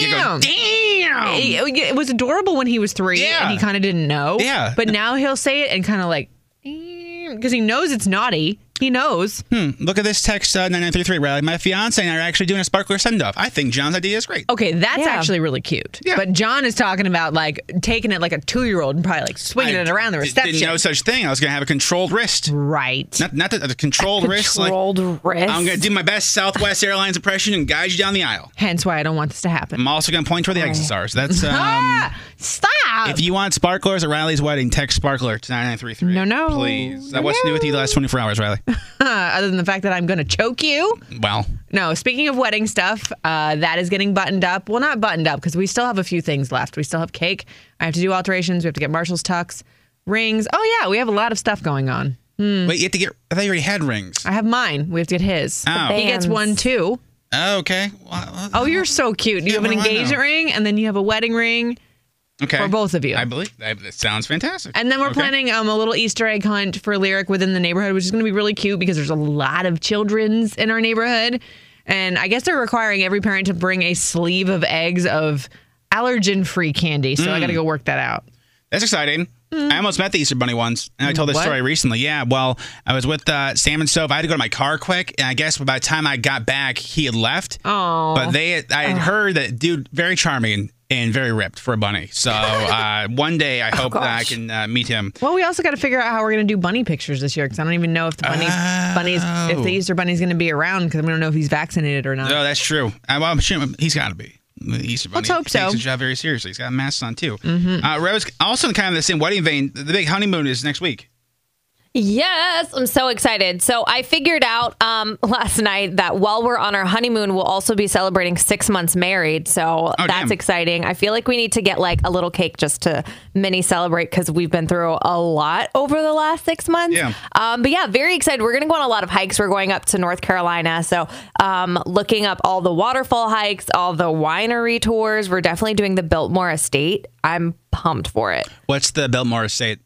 You go, damn. It, it was adorable when he was three yeah. and he kind of didn't know. Yeah. But now he'll say it and kind of like, because he knows it's naughty. He knows. Hmm. Look at this text uh, nine nine three three, Riley. My fiance and I are actually doing a sparkler send-off. I think John's idea is great. Okay, that's yeah. actually really cute. Yeah. But John is talking about like taking it like a two-year-old and probably like swinging I it around the reception. Didn't know such thing. I was going to have a controlled wrist. Right. Not, not the, the controlled a wrist. Controlled like, wrist. I'm going to do my best Southwest Airlines impression and guide you down the aisle. Hence why I don't want this to happen. I'm also going to point to where the exits are. So that's... Um, Stop! If you want sparklers at Riley's wedding, text sparkler to nine nine three three. No, no. Please. That no. what's new with you the last twenty-four hours, Riley? Other than the fact that I'm going to choke you. Well. No, speaking of wedding stuff, uh, that is getting buttoned up. Well, not buttoned up because we still have a few things left. We still have cake. I have to do alterations. We have to get Marshall's tux, rings. Oh, yeah. We have a lot of stuff going on. Hmm. Wait, you have to get, I thought you already had rings. I have mine. We have to get his. Oh. He gets one, too. Oh, okay. Well, oh, you're so cute. You have an engagement ring and then you have a wedding ring. Okay. For both of you. I believe. That sounds fantastic. And then we're okay. planning um, a little Easter egg hunt for Lyric within the neighborhood, which is going to be really cute because there's a lot of children's in our neighborhood. And I guess they're requiring every parent to bring a sleeve of eggs of allergen-free candy. So mm. I got to go work that out. That's exciting. Mm. I almost met the Easter Bunny once, and I told this what? story recently. Yeah, well, I was with uh, Sam and Soph. I had to go to my car quick, and I guess by the time I got back, he had left. Oh. But they, I had oh. heard that, dude, very charming. And very ripped for a bunny. So uh, one day I hope oh, that I can uh, meet him. Well, we also got to figure out how we're going to do bunny pictures this year because I don't even know if the bunnies, oh. bunnies if the Easter bunny's going to be around because I don't know if he's vaccinated or not. No, that's true. I, well, I'm sure he's got to be. The Easter bunny. Let's hope so. He takes his job very seriously. He's got masks on too. Mm-hmm. Uh, Rose, also in kind of the same wedding vein, the big honeymoon is next week. Yes, I'm so excited. So I figured out um, last night that while we're on our honeymoon, we'll also be celebrating six months married. So oh, that's damn. exciting. I feel like we need to get like a little cake just to mini celebrate because we've been through a lot over the last six months. Yeah. Um, but yeah, very excited. We're going to go on a lot of hikes. We're going up to North Carolina. So um, looking up all the waterfall hikes, all the winery tours. We're definitely doing the Biltmore Estate. I'm pumped for it. What's the Biltmore Estate?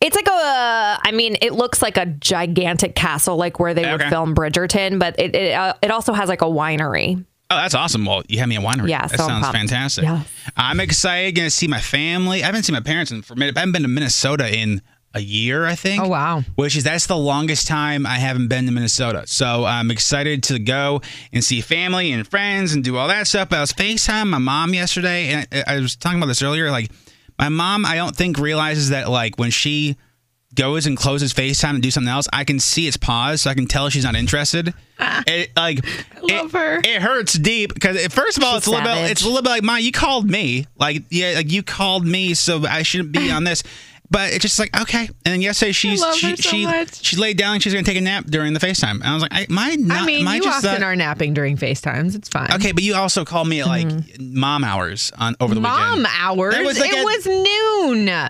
It's like a, I mean, it looks like a gigantic castle, like where they okay. would film Bridgerton, but it it, uh, it also has like a winery. Oh, that's awesome. Well, you have me a winery. Yeah, that so sounds fantastic. Yeah. I'm excited. Going to see my family. I haven't seen my parents in for a minute. I haven't been to Minnesota in a year, I think. Oh, wow. Which is, that's the longest time I haven't been to Minnesota. So I'm excited to go and see family and friends and do all that stuff. But I was FaceTime my mom yesterday, and I, I was talking about this earlier. Like, my mom, I don't think, realizes that, like, when she goes and closes FaceTime and do something else, I can see it's paused, so I can tell she's not interested. Ah, it, like, I love it, her. It hurts deep because, first of all, she's it's a little savage. bit. It's a little bit like, Ma, you called me. Like, yeah, like you called me, so I shouldn't be on this. But it's just like, okay. And then yesterday she's, she so she much. she laid down and she's going to take a nap during the FaceTime. And I was like, I, my, not, I mean, my you just often uh, are napping during FaceTimes. It's fine. Okay, but you also call me at like mm-hmm. mom hours on over the mom weekend. Mom hours? Was like it a, was noon.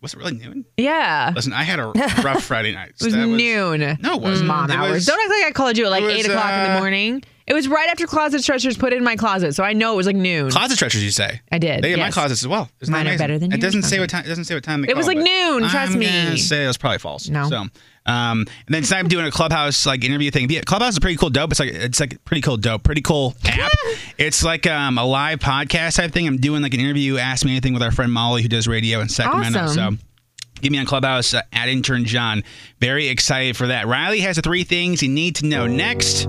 Was it really noon? Yeah. Listen, I had a rough Friday night. So it was that noon. Was, no, it wasn't. Mom it hours. Was, Don't act like I called you at like was, eight o'clock uh, in the morning. It was right after Closet Stretchers put in my closet, so I know it was like noon. Closet Stretchers, you say? I did. They yes. in my closets as well. Isn't Mine are better than yours. It doesn't say what time. It doesn't say what time they. It call, was like noon. Trust I'm me. I'm gonna say it was probably false. No. So, um, and then tonight I'm doing a Clubhouse like interview thing. Yeah, Clubhouse is a pretty cool dope. It's like it's like pretty cool dope. Pretty cool app. It's like um, a live podcast type thing. I'm doing like an interview, ask me anything with our friend Molly, who does radio in Sacramento. Awesome. So. Give me on Clubhouse uh, at Intern John. Very excited for that. Riley has the three things you need to know next.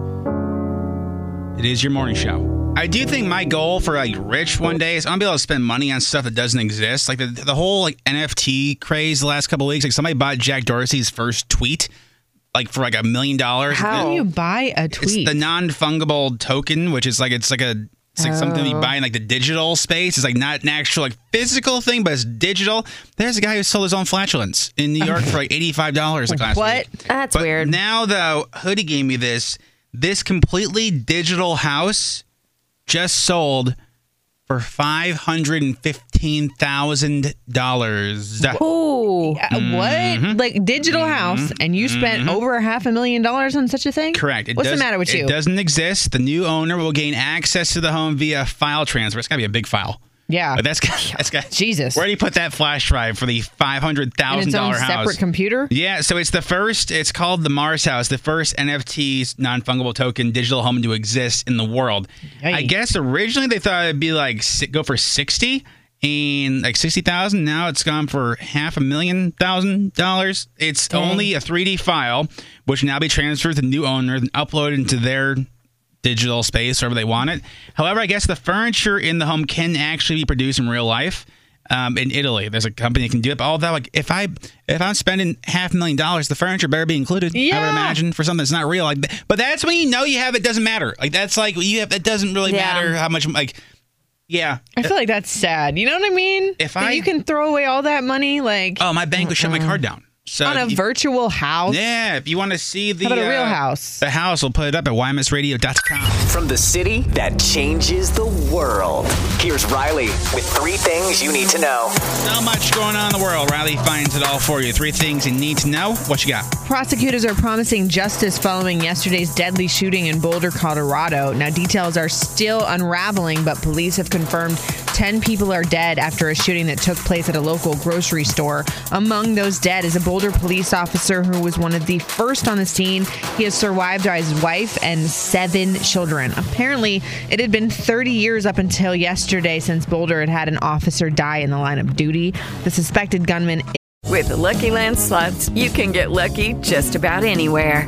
It is your morning show. I do think my goal for like rich one day is I'm gonna be able to spend money on stuff that doesn't exist. Like the, the whole like N F T craze the last couple of weeks. Like somebody bought Jack Dorsey's first tweet, like for like a million dollars. How do you buy a tweet? It's the non-fungible token, which is like it's like a it's like oh. something you buy in like the digital space. It's like not an actual like physical thing, but it's digital. There's a guy who sold his own flatulence in New York for like eighty-five dollars a class. What? Week. That's but weird. Now though, Hoodie gave me this. This completely digital house just sold for five hundred fifteen thousand dollars. Oh, mm-hmm. what? Like digital mm-hmm. house, and you spent mm-hmm. over half a million dollars on such a thing? Correct. It What's does, the matter with you? It doesn't exist. The new owner will gain access to the home via file transfer. It's got to be a big file. Yeah. But that's got, that's got, Jesus. Where do you put that flash drive for the five hundred thousand dollars house? Its own separate computer? Yeah. So it's the first, it's called the Mars House, the first N F T non-fungible token digital home to exist in the world. Yikes. I guess originally they thought it'd be like, go for sixty and like sixty thousand. Now it's gone for half a million thousand dollars. It's Dang. only a three D file, which will now be transferred to the new owner and uploaded into their digital space, wherever they want it. However, I guess the furniture in the home can actually be produced in real life. Um, in Italy, there's a company that can do it. But although, like, if I if I'm spending half a million dollars, the furniture better be included. Yeah. I would imagine for something that's not real. Like, but that's when you know you have it doesn't matter. Like that's like you have it doesn't really yeah. matter how much like. Yeah, I feel like that's sad. You know what I mean? If that I you can throw away all that money, like oh my bank uh-uh. would shut my card down. So on a you, virtual house? Yeah, if you want to see the How about a real uh, house. The house, we'll put it up at Y M S Radio dot com. From the city that changes the world, here's Riley with three things you need to know. Not much going on in the world. Riley finds it all for you. Three things you need to know. What you got? Prosecutors are promising justice following yesterday's deadly shooting in Boulder, Colorado. Now, details are still unraveling, but police have confirmed ten people are dead after a shooting that took place at a local grocery store. Among those dead is a Boulder police officer who was one of the first on the scene. He has survived by his wife and seven children. Apparently, it had been thirty years up until yesterday since Boulder had had an officer die in the line of duty. The suspected gunman... With the Lucky Land Slots, you can get lucky just about anywhere.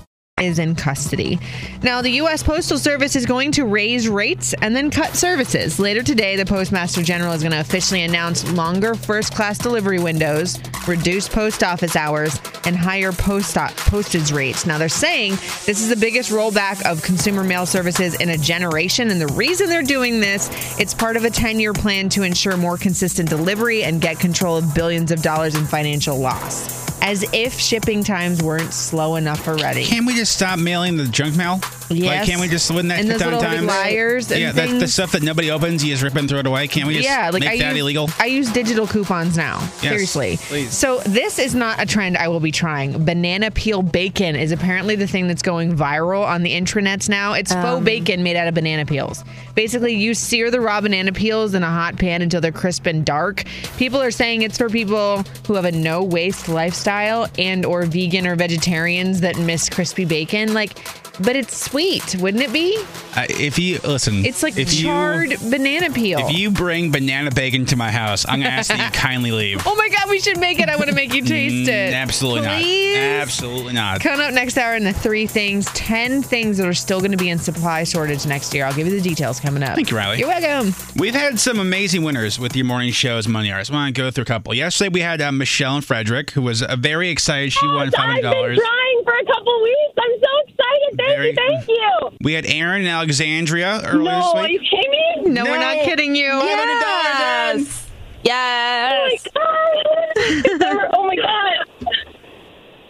Is in custody. Now, the U S Postal Service is going to raise rates and then cut services. Later today, the Postmaster General is going to officially announce longer first-class delivery windows, reduced post office hours, and higher post postage rates. Now, they're saying this is the biggest rollback of consumer mail services in a generation, and the reason they're doing this, it's part of a ten-year plan to ensure more consistent delivery and get control of billions of dollars in financial loss. As if shipping times weren't slow enough already. Can we just stop mailing the junk mail? Yes. Like, can't we just win that and down time? Wires and yeah, that's the stuff that nobody opens. You just rip and throw it away. Can't we just yeah, like make I that use, illegal? I use digital coupons now. Yes, seriously. Please. So this is not a trend I will be trying. Banana peel bacon is apparently the thing that's going viral on the intranets now. It's um, faux bacon made out of banana peels. Basically, you sear the raw banana peels in a hot pan until they're crisp and dark. People are saying it's for people who have a no-waste lifestyle and or vegan or vegetarians that miss crispy bacon. Like, but it's sweet, wouldn't it be? Uh, if you, listen. It's like charred you, banana peel. If you bring banana bacon to my house, I'm going to ask that you kindly leave. Oh my God, we should make it. I want to make you taste it. Mm, absolutely Please? not. Absolutely not. Coming up next hour in the three things, ten things that are still going to be in supply shortage next year. I'll give you the details coming up. Thank you, Riley. You're welcome. We've had some amazing winners with your morning show's money hours. I want to go through a couple. Yesterday, we had uh, Michelle and Frederick, who was uh, very excited. She oh, won five hundred dollars. I've been crying for a couple weeks. I'm so excited. Thank very, you. Thank you. We had Aaron and Alexandria earlier no, this week. Are you kidding me? No, no, we're not kidding you. Yes. one hundred dollars. Yes. Oh, my God. Oh, my God.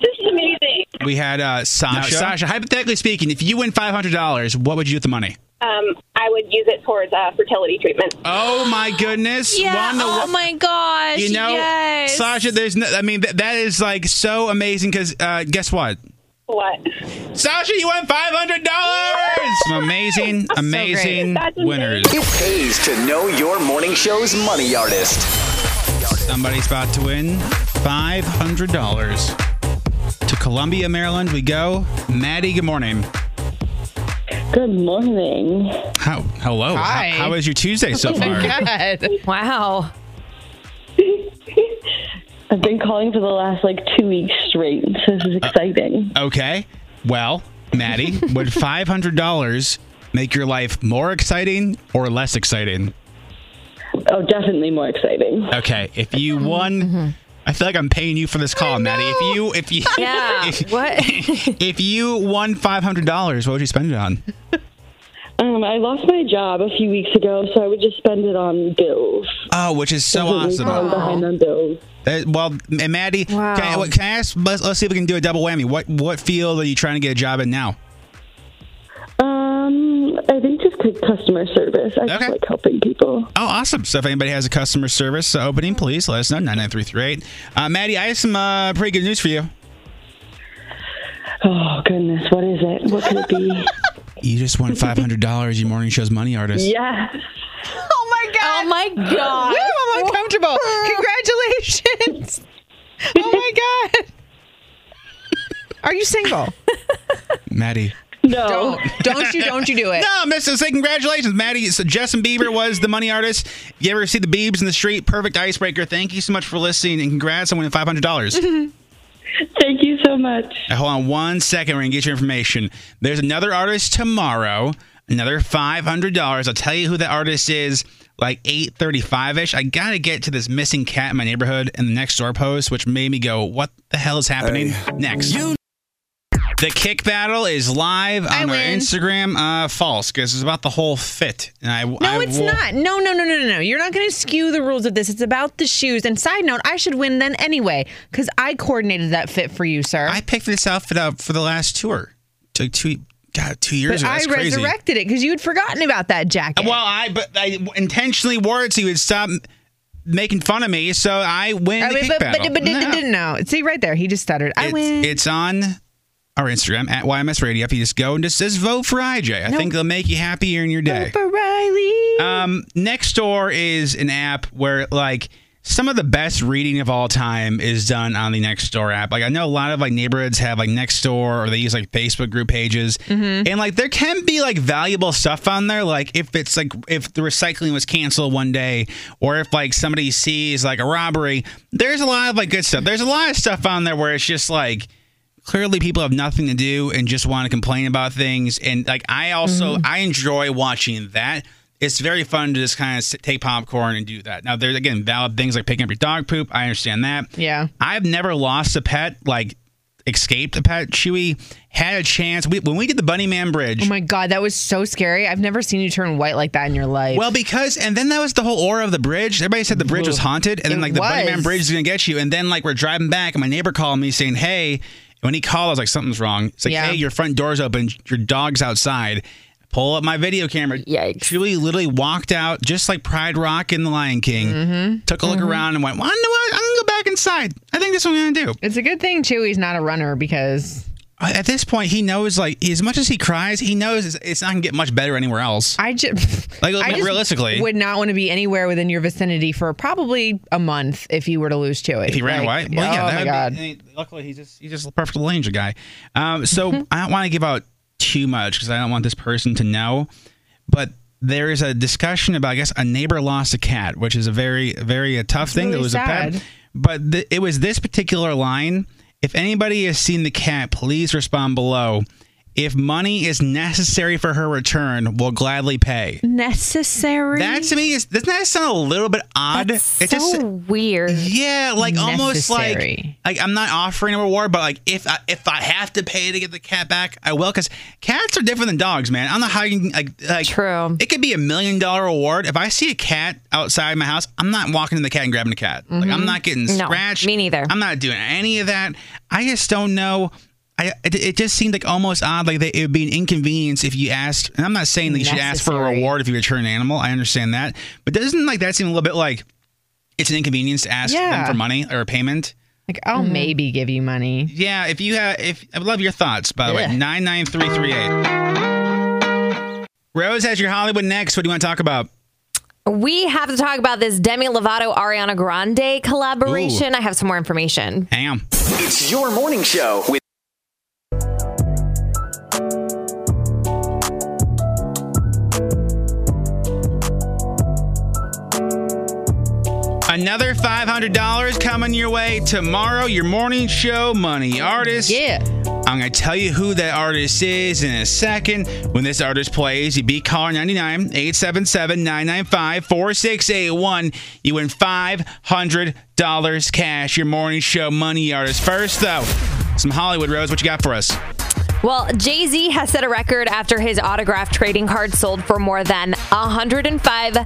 This is amazing. We had uh, Sasha. Now, Sasha, hypothetically speaking, if you win five hundred dollars, what would you do with the money? Um, I would use it towards uh, fertility treatment. Oh, my goodness. Yeah. Wanda, oh, my gosh. You know, yes. Sasha, there's no, I mean, th- that is, like, so amazing because uh, guess what? What? Sasha, you won five hundred dollars! Some amazing, amazing so winners. It pays to know your morning show's money artist. Somebody's about to win five hundred dollars. To Columbia, Maryland, we go. Maddie, good morning. Good morning. How? Hello. Hi. How, how is your Tuesday so far? Oh my God. Wow. I've been calling for the last, like, two weeks straight, so this is exciting. Uh, okay. Well, Maddie, would five hundred dollars make your life more exciting or less exciting? Oh, definitely more exciting. Okay. If you won... Mm-hmm. I feel like I'm paying you for this call, Maddie. If you... if you, yeah. If, what? If you won five hundred dollars, what would you spend it on? Um, I lost my job a few weeks ago, so I would just spend it on bills. Oh, which is so awesome. I'm behind on bills. Uh, well, and Maddie, wow. can, I, can I ask, let's, let's see if we can do a double whammy. What what field are you trying to get a job in now? Um, I think just customer service. I okay. just like helping people. Oh, awesome. So if anybody has a customer service opening, please let us know, nine nine three three eight. Uh, Maddie, I have some uh, pretty good news for you. Oh, goodness. What is it? What could it be? You just won five hundred dollars, you morning show's money artist. Yes. Oh, my God. Oh, my God. Woo, I'm uncomfortable. Congratulations. Oh, my God. Are you single? Maddie. No. Don't, don't you, don't you do it. No, Missus Say congratulations, Maddie. So Justin Bieber was the money artist. You ever see the Biebs in the street? Perfect icebreaker. Thank you so much for listening, and congrats on winning five hundred dollars. Mm-hmm. Thank you so much. Now, hold on one second. We're going to get your information. There's another artist tomorrow, another five hundred dollars. I'll tell you who the artist is, like eight thirty-five-ish. I got to get to this missing cat in my neighborhood and the Nextdoor post, which made me go, what the hell is happening hey. next? You- The kick battle is live on our Instagram. Uh, false, because it's about the whole fit. And I, no, I it's will... not. No, no, no, no, no, no. You're not going to skew the rules of this. It's about the shoes. And side note, I should win then anyway, because I coordinated that fit for you, sir. I picked this outfit up for the last tour. Took two, God, two years but ago. That's I crazy. resurrected it because you had forgotten about that jacket. Well, I but I intentionally wore it so you would stop making fun of me. So I win I the mean, kick but, battle. But, but no. didn't did, know. See, right there, he just stuttered. I it's, win. It's on our Instagram at Y M S Radio. If you just go and just says vote for I J, I nope. think they'll make you happier in your day. Vote for Riley. Um, Nextdoor is an app where like some of the best reading of all time is done on the Nextdoor app. Like I know a lot of like neighborhoods have like Nextdoor or they use like Facebook group pages, mm-hmm. and like there can be like valuable stuff on there. Like if it's like if the recycling was canceled one day, or if like somebody sees like a robbery, there's a lot of like good stuff. There's a lot of stuff on there where it's just like, clearly, people have nothing to do and just want to complain about things. And like, I also mm-hmm. I enjoy watching that. It's very fun to just kind of sit, take popcorn and do that. Now, there's again valid things like picking up your dog poop. I understand that. Yeah, I've never lost a pet, like escaped a pet. Chewy had a chance. We, when we did the Bunny Man Bridge. Oh my God, that was so scary. I've never seen you turn white like that in your life. Well, because and then that was the whole aura of the bridge. Everybody said the bridge Ooh. was haunted, and it then like the was. Bunny Man Bridge is gonna get you. And then like we're driving back, and my neighbor called me saying, "Hey, When he called, I was like, something's wrong. It's like, yeah. hey, your front door's open. Your dog's outside. Pull up my video camera. Yikes. Julie literally walked out just like Pride Rock in The Lion King. Mm-hmm. Took a look mm-hmm. around and went, well, I know what? I'm going to go back inside. I think this is what I'm going to do. It's a good thing Chewie's not a runner because... At this point, he knows, like, as much as he cries, he knows it's not going to get much better anywhere else. I just, like, I just realistically, would not want to be anywhere within your vicinity for probably a month if you were to lose Chewy. If he ran like, away? Well, yeah, oh, that my God. Be, I mean, luckily, he's just, he's just a perfect little angel guy. Um, so mm-hmm. I don't want to give out too much because I don't want this person to know. But there is a discussion about, I guess, a neighbor lost a cat, which is a very, very a tough it's thing. Really that was sad. A pet. But th- it was this particular line. If anybody has seen the cat, please respond below. If money is necessary for her return, we'll gladly pay. Necessary? That to me is, doesn't that sound a little bit odd? That's it's so just, weird. Yeah, like necessary. Almost like, like I'm not offering a reward, but like if I, if I have to pay to get the cat back, I will. Because cats are different than dogs, man. I don't know how you can, like, like true. It could be a million dollar reward. If I see a cat outside my house, I'm not walking to the cat and grabbing the cat. Mm-hmm. Like I'm not getting scratched. No, me neither. I'm not doing any of that. I just don't know. I, it, it just seemed like almost odd, like that it would be an inconvenience if you asked. And I'm not saying that you should ask for a reward if you return an animal. I understand that, but doesn't like that seem a little bit like it's an inconvenience to ask yeah. them for money or a payment? Like I'll mm-hmm. maybe give you money. Yeah, if you have, if I love your thoughts by the Ugh. way. Nine nine three three eight. Rose has your Hollywood next. What do you want to talk about? We have to talk about this Demi Lovato Ariana Grande collaboration. Ooh. I have some more information. Damn, it's your morning show with. Another five hundred dollars coming your way tomorrow. Your morning show money artist. Yeah. I'm going to tell you who that artist is in a second. When this artist plays, you beat caller ninety-nine, eight seven seven, nine nine five, four six eight one. You win five hundred dollars cash. Your morning show money artist. First, though, some Hollywood, Rose. What you got for us? Well, Jay-Z has set a record after his autographed trading card sold for more than one hundred five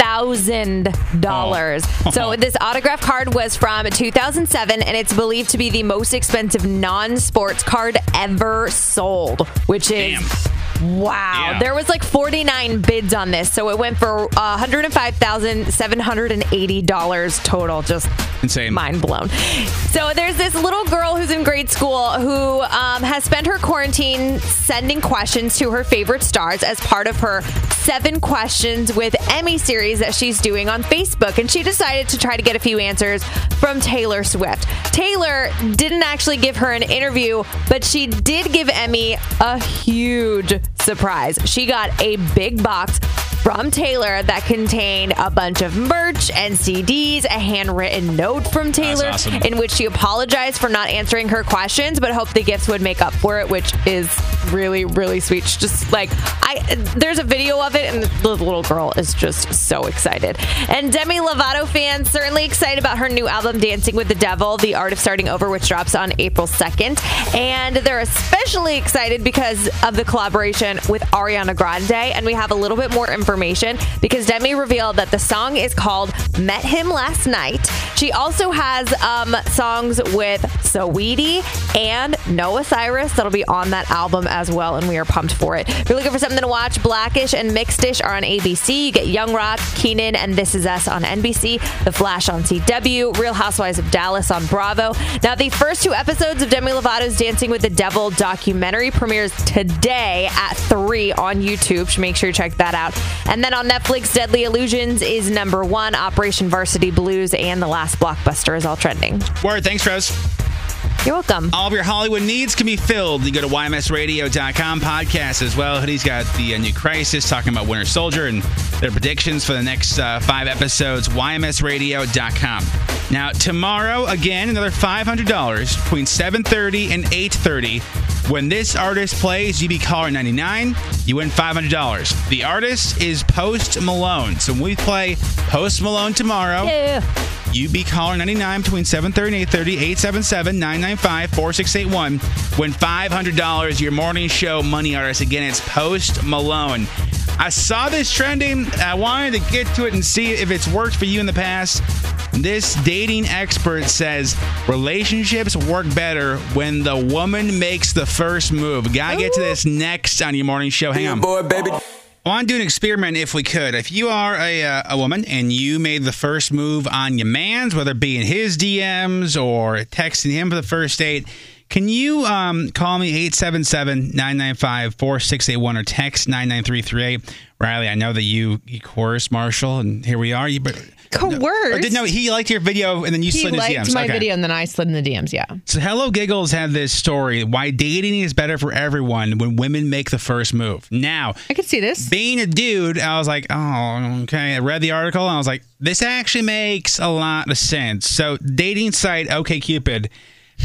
thousand dollars. Oh. So this autograph card was from two thousand seven, and it's believed to be the most expensive non-sports card ever sold, which is... Damn. Wow. Yeah. There was like forty-nine bids on this, so it went for one hundred five thousand seven hundred eighty dollars total. Just insane. Mind blown. So there's this little girl who's in grade school who um, has spent her quarantine sending questions to her favorite stars as part of her seven questions with Emmy series that she's doing on Facebook, and she decided to try to get a few answers from Taylor Swift. Taylor didn't actually give her an interview, but she did give Emmy a huge surprise. She got a big box from Taylor that contained a bunch of merch and C Ds, a handwritten note from Taylor awesome. in which she apologized for not answering her questions, but hoped the gifts would make up for it, which is really, really sweet. She's just like, I, there's a video of it, and the little girl is just so excited. And Demi Lovato fans certainly excited about her new album, Dancing with the Devil, The Art of Starting Over, which drops on April second. And they're especially excited because of the collaboration with Ariana Grande, and we have a little bit more information Information because Demi revealed that the song is called Met Him Last Night. She also has um, songs with Saweetie and Noah Cyrus that'll be on that album as well, and we are pumped for it. If you're looking for something to watch, Black-ish and Mixed-ish are on A B C. You get Young Rock, Keenan, and This Is Us on N B C, The Flash on C W, Real Housewives of Dallas on Bravo. Now, the first two episodes of Demi Lovato's Dancing with the Devil documentary premieres today at three on YouTube. So make sure you check that out. And then on Netflix, Deadly Illusions is number one. Operation Varsity Blues and The Last Blockbuster is all trending. Word. Thanks, Rose. You're welcome. All of your Hollywood needs can be filled. You go to Y M S Radio dot com podcast as well. Hoodie's got the uh, new Crisis, talking about Winter Soldier and their predictions for the next uh, five episodes. Y M S Radio dot com. Now, tomorrow, again, another five hundred dollars between seven thirty and eight thirty. When this artist plays, you be caller ninety-nine, you win five hundred dollars. The artist is Post Malone. So when we play Post Malone tomorrow, yeah. you be caller ninety-nine between seven thirty and eight thirty, eight seven seven, nine nine five, four six eight one. Win five hundred dollars, your morning show money artist. Again, it's Post Malone. I saw this trending. I wanted to get to it and see if it's worked for you in the past. This dating expert says relationships work better when the woman makes the first move. Gotta get to this next on your morning show. Hang on. Boy, baby. I want to do an experiment if we could. If you are a uh, a woman and you made the first move on your man's, whether it be in his D Ms or texting him for the first date, can you um, call me eight seven seven, nine nine five, four six eight one or text nine nine three three eight? Riley, I know that you, you coerced Marshall, and here we are. You but, coerced? Or did, no, he liked your video, and then you he slid his D Ms. He liked my okay. video, and then I slid in the D Ms, yeah. So Hello Giggles had this story, why dating is better for everyone when women make the first move. Now, I could see this. Being a dude, I was like, oh, okay. I read the article, and I was like, this actually makes a lot of sense. So dating site OkCupid.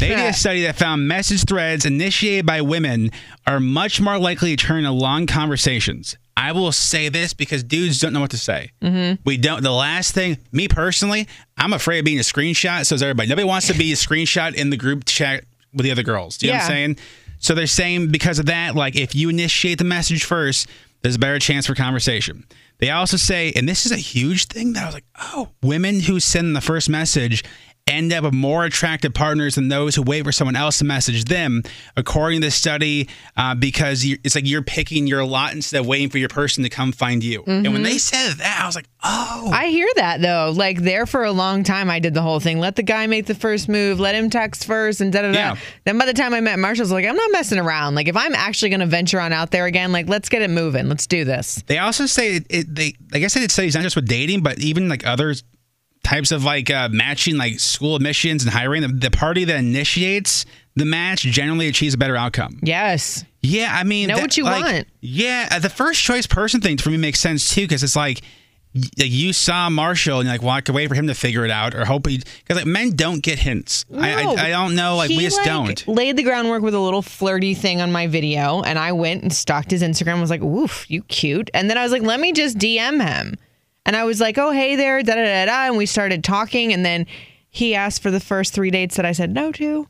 They did a study that found message threads initiated by women are much more likely to turn into long conversations. I will say this because dudes don't know what to say. Mm-hmm. We don't. The last thing, me personally, I'm afraid of being a screenshot. So is everybody. Nobody wants to be a screenshot in the group chat with the other girls. Do you yeah. know what I'm saying? So they're saying because of that, like if you initiate the message first, there's a better chance for conversation. They also say, and this is a huge thing that I was like, oh, women who send the first message end up with more attractive partners than those who wait for someone else to message them, according to this study, uh, because you, it's like you're picking your lot instead of waiting for your person to come find you. Mm-hmm. And when they said that, I was like, oh. I hear that, though. Like, there for a long time, I did the whole thing. Let the guy make the first move. Let him text first and da-da-da. Yeah. Then by the time I met Marshall's, like, I'm not messing around. Like, if I'm actually going to venture on out there again, like, let's get it moving. Let's do this. They also say, it, it, they I guess they did studies not just with dating, but even, like, others. Types of like uh, matching, like school admissions and hiring. The, the party that initiates the match generally achieves a better outcome. Yes. Yeah, I mean, know that, what you like, want. Yeah, the first choice person thing for me makes sense too, because it's like you saw Marshall and you're like, well, I could wait for him to figure it out or hope he, because like men don't get hints. No, I, I I don't know, like we just like, don't. Laid the groundwork with a little flirty thing on my video, and I went and stalked his Instagram. Was like, oof, you cute, and then I was like, let me just D M him. And I was like, oh, hey there, da da da da. And we started talking. And then he asked for the first three dates that I said no to.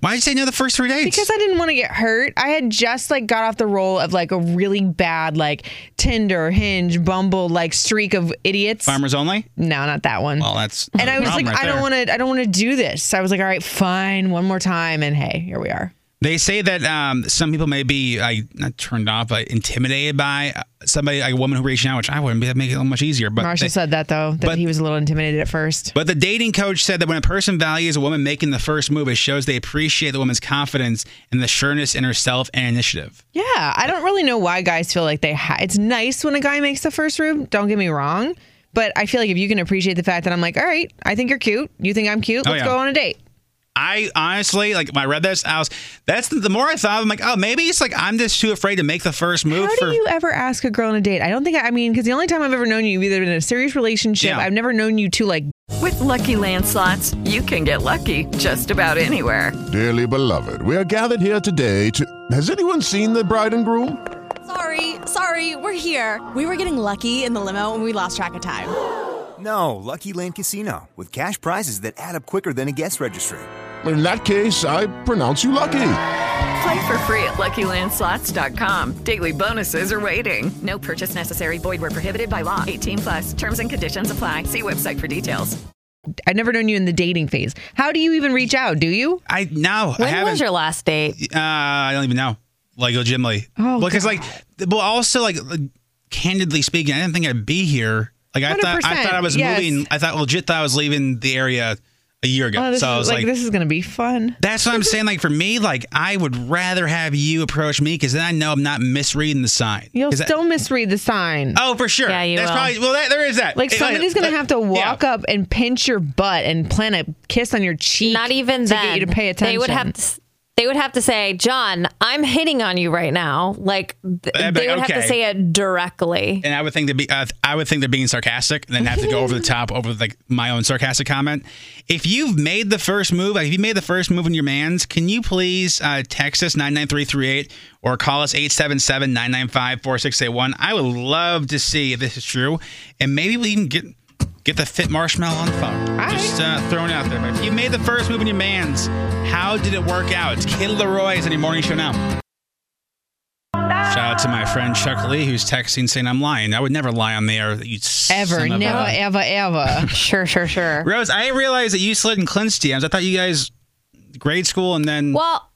Why did you say no the first three dates? Because I didn't want to get hurt. I had just like got off the roll of like a really bad like Tinder, Hinge, Bumble like streak of idiots. Farmers Only? No, not that one. Well, that's and I was like, right I don't want to. I don't want to do this. So I was like, all right, fine, one more time. And hey, here we are. They say that um, some people may be like not turned off, but intimidated by somebody, like a woman who reached out, which I wouldn't. That make it much easier. But Marshall they, said that though, that but, he was a little intimidated at first. But the dating coach said that when a person values a woman making the first move, it shows they appreciate the woman's confidence and the sureness in herself and initiative. Yeah, I don't really know why guys feel like they. Ha- it's nice when a guy makes the first move. Don't get me wrong, but I feel like if you can appreciate the fact that I'm like, all right, I think you're cute, you think I'm cute, let's oh, yeah. go on a date. I honestly, like, when I read this, I was, that's the, the more I thought, I'm like, oh, maybe it's like, I'm just too afraid to make the first move. How do for- you ever ask a girl on a date? I don't think, I, I mean, because the only time I've ever known you, you've either been in a serious relationship, yeah. I've never known you to, like. With Lucky Land Slots, you can get lucky just about anywhere. Dearly beloved, we are gathered here today to, has anyone seen the bride and groom? Sorry, sorry, we're here. We were getting lucky in the limo and we lost track of time. No, Lucky Land Casino, with cash prizes that add up quicker than a guest registry. In that case, I pronounce you lucky. Play for free at Lucky Land Slots dot com. Daily bonuses are waiting. No purchase necessary. Void where prohibited by law. eighteen plus. Terms and conditions apply. See website for details. I've never known you in the dating phase. How do you even reach out? Do you? I no. When I was your last date? Uh, I don't even know. Like legitimately. Oh, because well, like, but also like, candidly speaking, I didn't think I'd be here. Like I thought, I thought I was yes. moving. I thought legit thought I was leaving the area. A year ago. Oh, so I was like, like, this is going to be fun. That's what I'm saying. Like, for me, like, I would rather have you approach me because then I know I'm not misreading the sign. You'll still I, misread the sign. Oh, for sure. Yeah, you That's will. Probably, well, that, there is that. Like, it, somebody's going to have to walk yeah. up and pinch your butt and plant a kiss on your cheek. Not even to then. Get you to pay attention. They would have to, they would have to say, John, I'm hitting on you right now. Like, th- they like, would okay. have to say it directly. And I would think they'd be, uh, I would think they're being sarcastic and then have to go over the top over like my own sarcastic comment. If you've made the first move, like if you made the first move in your man's, can you please uh, text us nine nine three three eight or call us eight seven seven, nine nine five, four six eight one? I would love to see if this is true. And maybe we can get... Get the fit marshmallow on the phone. Right. Just uh, throwing it out there. But if you made the first move in your man's, how did it work out? It's Kid Leroy's on your morning show now. Shout Shout out to my friend Chuck Lee, who's texting saying I'm lying. I would never lie on the air. You ever, never, a... ever, ever. Sure, sure, sure. Rose, I didn't realize that you slid in Clint's D Ms. I thought you guys, grade school and then... Well,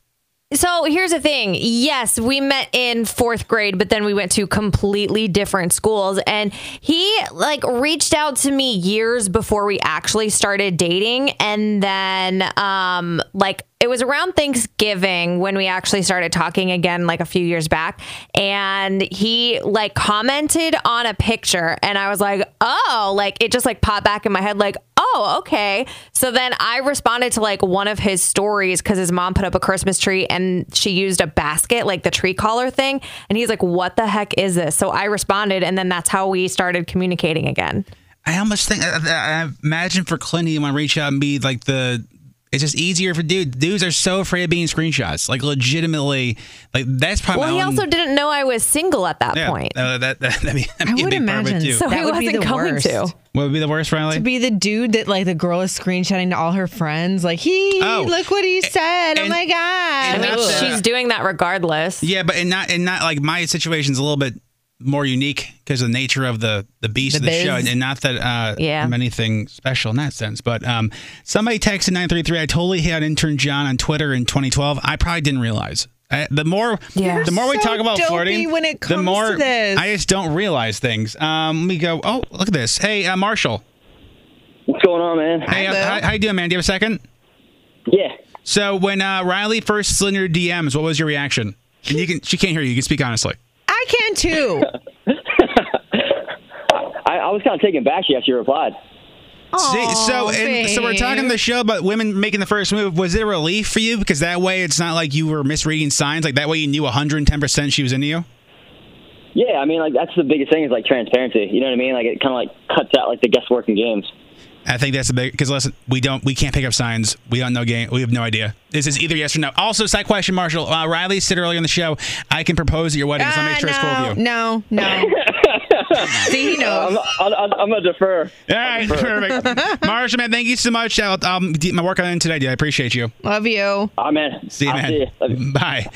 so here's the thing. Yes, we met in fourth grade, but then we went to completely different schools. And he like reached out to me years before we actually started dating. And then um, like it was around Thanksgiving when we actually started talking again, like a few years back. And he like commented on a picture and I was like, oh, like it just like popped back in my head like, oh, okay. So then I responded to like one of his stories because his mom put up a Christmas tree and she used a basket, like the tree collar thing. And he's like, what the heck is this? So I responded. And then that's how we started communicating again. I almost think, I, I imagine for Clint, he want to reach out and be like the, it's just easier for dudes. Dudes are so afraid of being screenshots. Like legitimately, like that's probably. Well, he own... also didn't know I was single at that yeah, point. Uh, that, that, that'd be, that'd I be would imagine. So that he would wasn't be the coming worst. To. What would be the worst, Riley? To be the dude that like the girl is screenshotting to all her friends. Like, he, oh, look what he said. And, oh my God. I mean, uh, she's doing that regardless. Yeah, but and not and not like my situation's a little bit more unique because of the nature of the, the beast the of the biz. Show. And not that uh, yeah. I'm anything special in that sense. But um, somebody texted nine three three, I totally hit on intern John on Twitter in twenty twelve. I probably didn't realize. I, the more yeah. the more so we talk about flirting, when it comes the more to this. I just don't realize things. Um, let me go. Oh, look at this. Hey, uh, Marshall. What's going on, man? Hey, uh, how, how you doing, man? Do you have a second? Yeah. So when uh, Riley first slid your D Ms, what was your reaction? And you can she can't hear you. You can speak honestly. I can too. I, I was kind of taken back. She actually replied. See, so and, so we're talking the show about women making the first move. Was it a relief for you? Because that way it's not like you were misreading signs. Like that way you knew one hundred ten percent she was into you. Yeah, I mean, like that's the biggest thing is like transparency. You know what I mean? Like it kind of like cuts out like the guesswork and games. I think that's the big because listen, we don't we can't pick up signs. We don't know game. We have no idea. This is either yes or no. Also, side question, Marshall. Uh, Riley said earlier in the show, I can propose at your wedding. Uh, so I'll make sure no, it's cool with you. No, no. See, he knows. Uh, I'm, I'm, I'm gonna defer. All right, defer. Perfect. Marshall, man, thank you so much. I'll, um, my work on today, dude. I appreciate you. Love you. Oh, man. See you, I'll man. See you. Bye.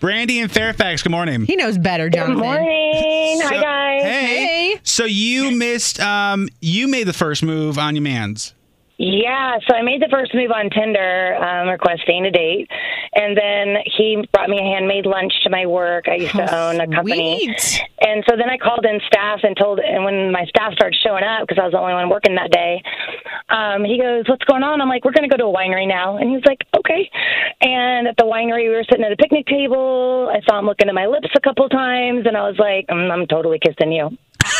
Brandy in Fairfax. Good morning. He knows better, Jonathan. Good morning. So, hi guys. Hey. hey. So you missed. Um, you made the first move on your man's. Yeah, so I made the first move on Tinder, um, requesting a date, and then he brought me a handmade lunch to my work. I used How to own a company, sweet. And so then I called in staff and told. And when my staff started showing up, because I was the only one working that day, um, he goes, "What's going on?" I'm like, "We're going to go to a winery now," and he was like, "Okay." And at the winery, we were sitting at a picnic table. I saw him looking at my lips a couple times, and I was like, "I'm, I'm totally kissing you."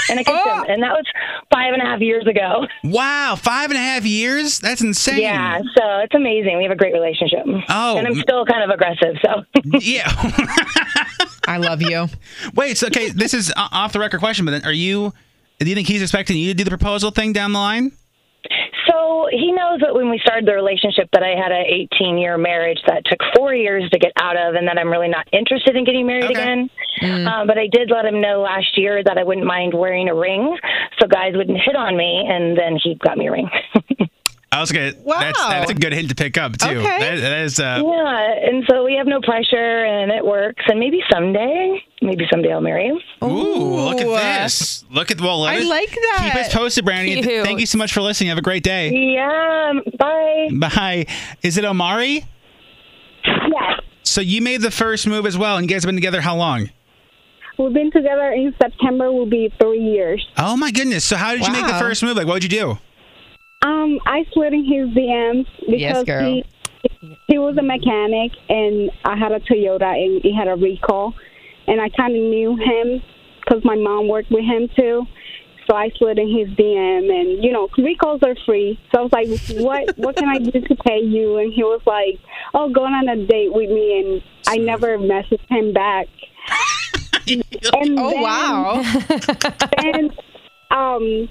And I kissed oh. him, and that was five and a half years ago. Wow, five and a half years? That's insane. Yeah, so it's amazing. We have a great relationship. Oh. And I'm still kind of aggressive, so. Yeah. I love you. Wait, so, okay, this is an off-the-record question, but then are you, do you think he's expecting you to do the proposal thing down the line? So he knows that when we started the relationship that I had an eighteen-year marriage that took four years to get out of and that I'm really not interested in getting married okay. again. Mm. Um, but I did let him know last year that I wouldn't mind wearing a ring so guys wouldn't hit on me, and then he got me a ring. I was gonna, wow. that's, that's a good hint to pick up, too. Okay. That, that is, uh... Yeah, and so we have no pressure, and it works. And maybe someday, maybe someday I'll marry him. Ooh, Ooh. Look at this. Look at the well, I it, like that. Keep us posted, Brandy. Cute. Thank you so much for listening. Have a great day. Yeah, bye. Bye. Is it Omari? Yeah. So you made the first move as well, and you guys have been together how long? We've been together in September. Will be three years. Oh, my goodness. So how did wow. you make the first move? Like, what did you do? Um, I slid in his D Ms because yes, he, he was a mechanic, and I had a Toyota, and he had a recall, and I kind of knew him because my mom worked with him, too. So I slid in his D M, and, you know, recalls are free. So I was like, what what can I do to pay you? And he was like, oh, go on a date with me, and I never messaged him back. and oh, then, wow. and, um...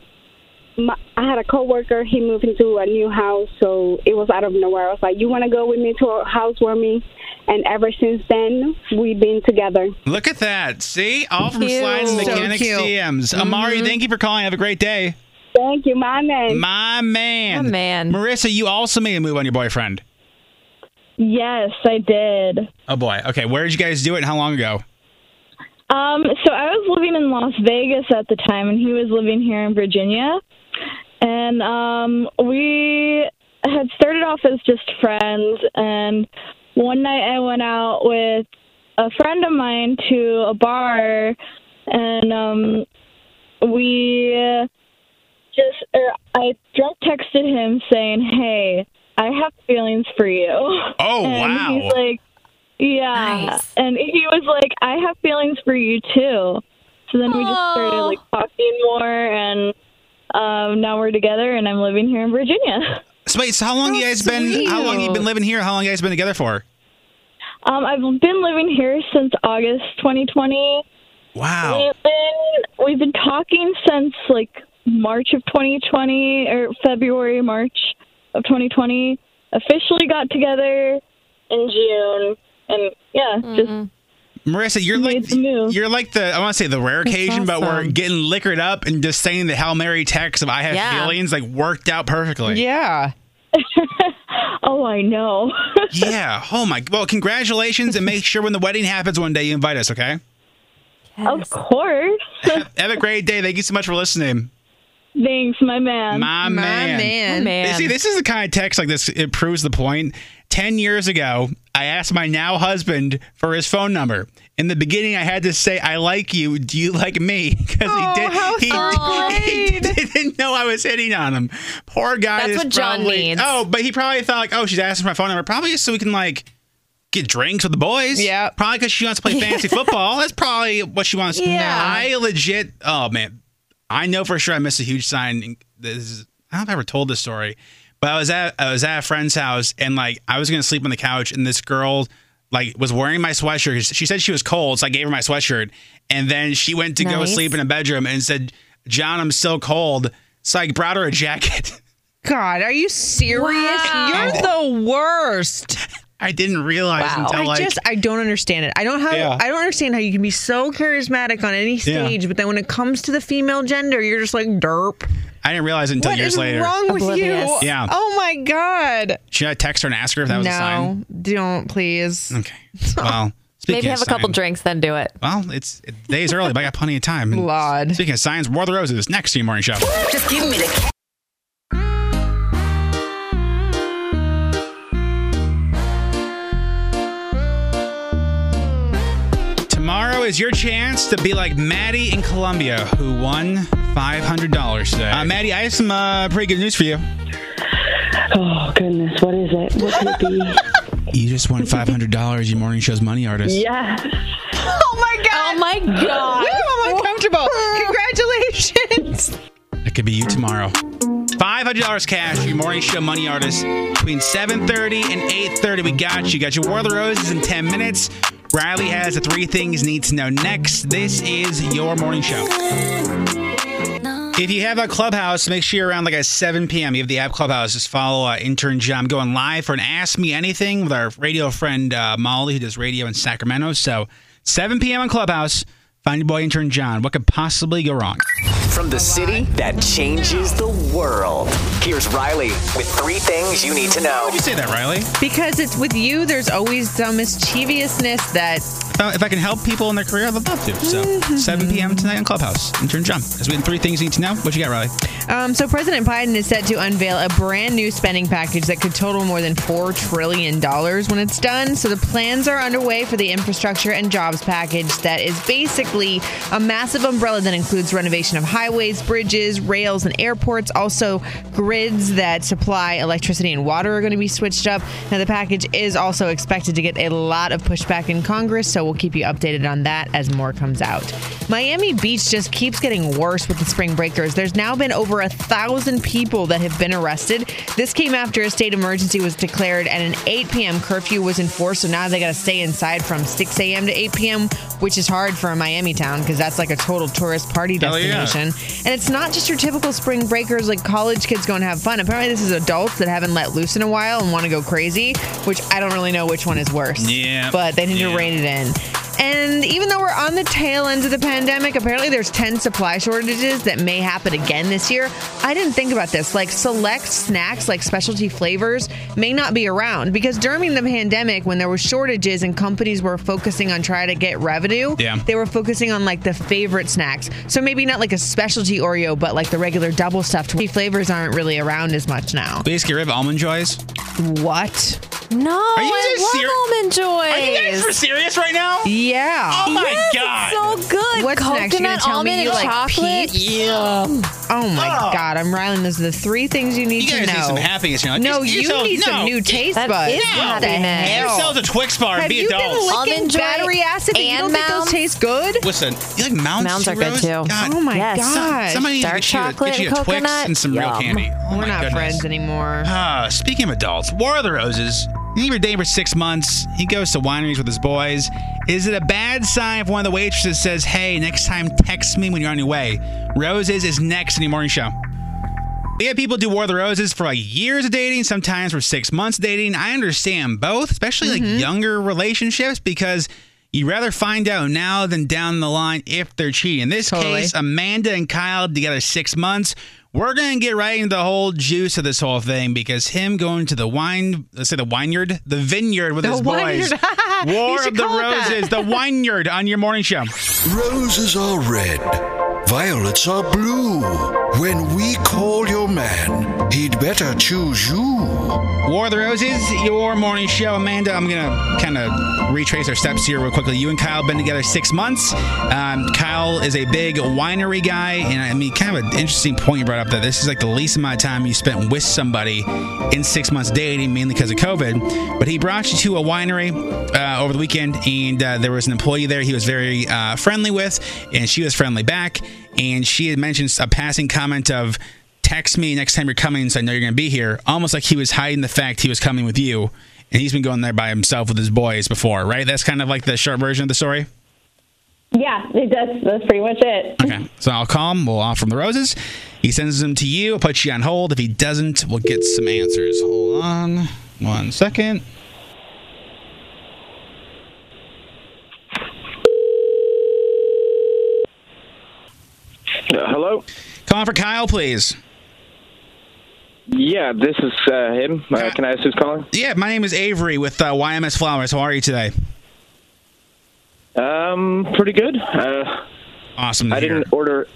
My, I had a coworker. He moved into a new house, so it was out of nowhere. I was like, you want to go with me to a housewarming? And ever since then, we've been together. Look at that. See? All from cute. Slides and mechanics so D Ms. Mm-hmm. Amari, thank you for calling. Have a great day. Thank you, my man. My man. My man. Marissa, you also made a move on your boyfriend. Yes, I did. Oh, boy. Okay, where did you guys do it and how long ago? Um, so I was living in Las Vegas at the time, and he was living here in Virginia. And um, we had started off as just friends, and one night I went out with a friend of mine to a bar, and um, we just, or I drunk texted him saying, "Hey, I have feelings for you." Oh, and wow. He's like, yeah. Nice. And he was like, "I have feelings for you too." So then we oh. just started like talking more, and um, now we're together, and I'm living here in Virginia. So wait, so how long That's you guys sweet. been? How long you been living here? How long you guys been together for? Um, I've been living here since August twenty twenty. Wow. We've been we've been talking since like March of twenty twenty, or February, March of twenty twenty. Officially got together in June, and yeah, mm-hmm. just. Marissa, you're like you're like the I want to say the rare occasion, That's awesome. But we're getting liquored up and just saying the Hail Mary text of "I have yeah. feelings" like worked out perfectly. Yeah. Oh, I know. Yeah. Oh my. Well, congratulations, and make sure when the wedding happens one day you invite us. Okay. Yes. Of course. have, have a great day. Thank you so much for listening. Thanks, my man. My, my man. man. My man. See, this is the kind of text like this. It proves the point. Ten years ago, I asked my now husband for his phone number. In the beginning, I had to say, "I like you. Do you like me?" Because oh, he, did, how he, so he, did, he didn't know I was hitting on him. Poor guy. That's what John probably, needs. Oh, but he probably thought like, "Oh, she's asking for my phone number. Probably just so we can like get drinks with the boys." Yeah. Probably because she wants to play fantasy football. That's probably what she wants. Yeah. I legit. Oh man. I know for sure I missed a huge sign. This is, I don't know if I ever told this story, but I was at I was at a friend's house, and like I was gonna sleep on the couch, and this girl like was wearing my sweatshirt. She said she was cold, so I gave her my sweatshirt, and then she went to nice. go sleep in a bedroom and said, "John, I'm still cold." So I brought her a jacket. God, are you serious? Wow. You're and, the worst. I didn't realize wow. until I like, just I don't understand it. I don't have yeah. I don't understand how you can be so charismatic on any stage, yeah. but then when it comes to the female gender, you're just like derp. I didn't realize it until what years later. What is wrong with Oblivious. you? Yeah. Oh my God. Should I text her and ask her if that was no, a sign? No, don't please. Okay. Well, speaking maybe have a sign, couple drinks, then do it. Well, it's days early, but I got plenty of time. And Lord. Speaking of signs, War of the Roses next to your morning show. Just give me the. Tomorrow is your chance to be like Maddie in Columbia, who won five hundred dollars today. Uh, Maddie, I have some uh, pretty good news for you. Oh, goodness. What is it? What could it be? You just won five hundred dollars, you morning show's money artist. Yes. Oh, my God. Oh, my God. I'm uncomfortable. Congratulations. That could be you tomorrow. five hundred dollars cash for your morning show money artist. Between seven thirty and eight thirty, we got you. Got your War of the Roses in ten minutes. Riley has the three things you need to know next. This is your morning show. If you have a Clubhouse, make sure you're around like at seven p.m. You have the app Clubhouse. Just follow uh, intern John going live for an Ask Me Anything with our radio friend uh, Molly, who does radio in Sacramento. So seven p.m. on Clubhouse. Find your boy intern John. What could possibly go wrong? From the city that changes the world. Here's Riley with three things you need to know. Why would you say that, Riley? Because it's with you, there's always some mischievousness that... Uh, if I can help people in their career, I would love to. So, mm-hmm. seven p.m. tonight on Clubhouse. Intern John, as we have three things you need to know. What you got, Riley? Um, so, President Biden is set to unveil a brand new spending package that could total more than four trillion dollars when it's done. So, the plans are underway for the infrastructure and jobs package that is basically a massive umbrella that includes renovation of highways, bridges, rails, and airports. Also, grids that supply electricity and water are going to be switched up. Now, the package is also expected to get a lot of pushback in Congress, so we'll keep you updated on that as more comes out. Miami Beach just keeps getting worse with the spring breakers. There's now been over a thousand people that have been arrested. This came after a state emergency was declared and an eight p.m. curfew was enforced. So now they got to stay inside from six a.m. to eight p.m., which is hard for a Miami town because that's like a total tourist party destination. Oh, yeah. And it's not just your typical spring breakers like college kids going to have fun. Apparently, this is adults that haven't let loose in a while and want to go crazy, which I don't really know which one is worse. Yeah. But they need yeah. to rein it in. And even though we're on the tail end of the pandemic, apparently there's ten supply shortages that may happen again this year. I didn't think about this. Like, select snacks, like specialty flavors, may not be around because during the pandemic, when there were shortages and companies were focusing on trying to get revenue, yeah. they were focusing on like the favorite snacks. So maybe not like a specialty Oreo, but like the regular double stuffed flavors aren't really around as much now. Please get rid of almond joys. What? No, I love seri- almond joys. Are you guys for serious right now? Yeah. Oh my yes, god, it's so good. What's coconut next? You're gonna tell me you like peach? Yeah. Oh my oh. god, I'm riling those. The three things you need you to know. You guys need some happiness. You're like, no, you yourself, need no. some new taste that buds. That is no. happiness. Get yourselves a Twix bar and have be adults. Have you been licking battery acid? And you don't think those taste good? Listen, you like Mounds? Mounds are good too. God. Oh my yes. god. Somebody dark needs to get you a Twix and some real candy. We're not friends anymore. Ah, speaking of adults, War of the Roses. Every day for six months, he goes to wineries with his boys. Is it a bad sign if one of the waitresses says, hey, next time text me when you're on your way? Roses is next in the morning show. We have people do War of the Roses for like years of dating, sometimes for six months dating. I understand both, especially mm-hmm. like younger relationships, because you'd rather find out now than down the line if they're cheating. In this totally. case, Amanda and Kyle together six months. We're going to get right into the whole juice of this whole thing because him going to the wine, let's say the vineyard, the vineyard with the his boys. War of the Roses, the vineyard on your morning show. Roses are red, violets are blue. When we call your man, he'd better choose you. War of the Roses, your morning show. Amanda, I'm going to kind of retrace our steps here real quickly. You and Kyle have been together six months. Um, Kyle is a big winery guy. And I mean, kind of an interesting point you brought up. That this is like the least amount of time you spent with somebody in six months dating, mainly because of COVID. But he brought you to a winery uh, over the weekend, and uh, there was an employee there he was very uh, friendly with, and she was friendly back. And she had mentioned a passing comment of, text me next time you're coming so I know you're going to be here. Almost like he was hiding the fact he was coming with you, and he's been going there by himself with his boys before, right? That's kind of like the short version of the story. Yeah, it does. That's pretty much it. Okay, so I'll call him. We'll offer him the roses. He sends them to you. I'll put you on hold. If he doesn't, we'll get some answers. Hold on one second. Uh, hello? Call on for Kyle, please. Yeah, this is uh, him. Uh, can I ask who's calling? Yeah, my name is Avery with uh, Y M S Flowers. How are you today? Um, pretty good. Uh, awesome. I hear. didn't order.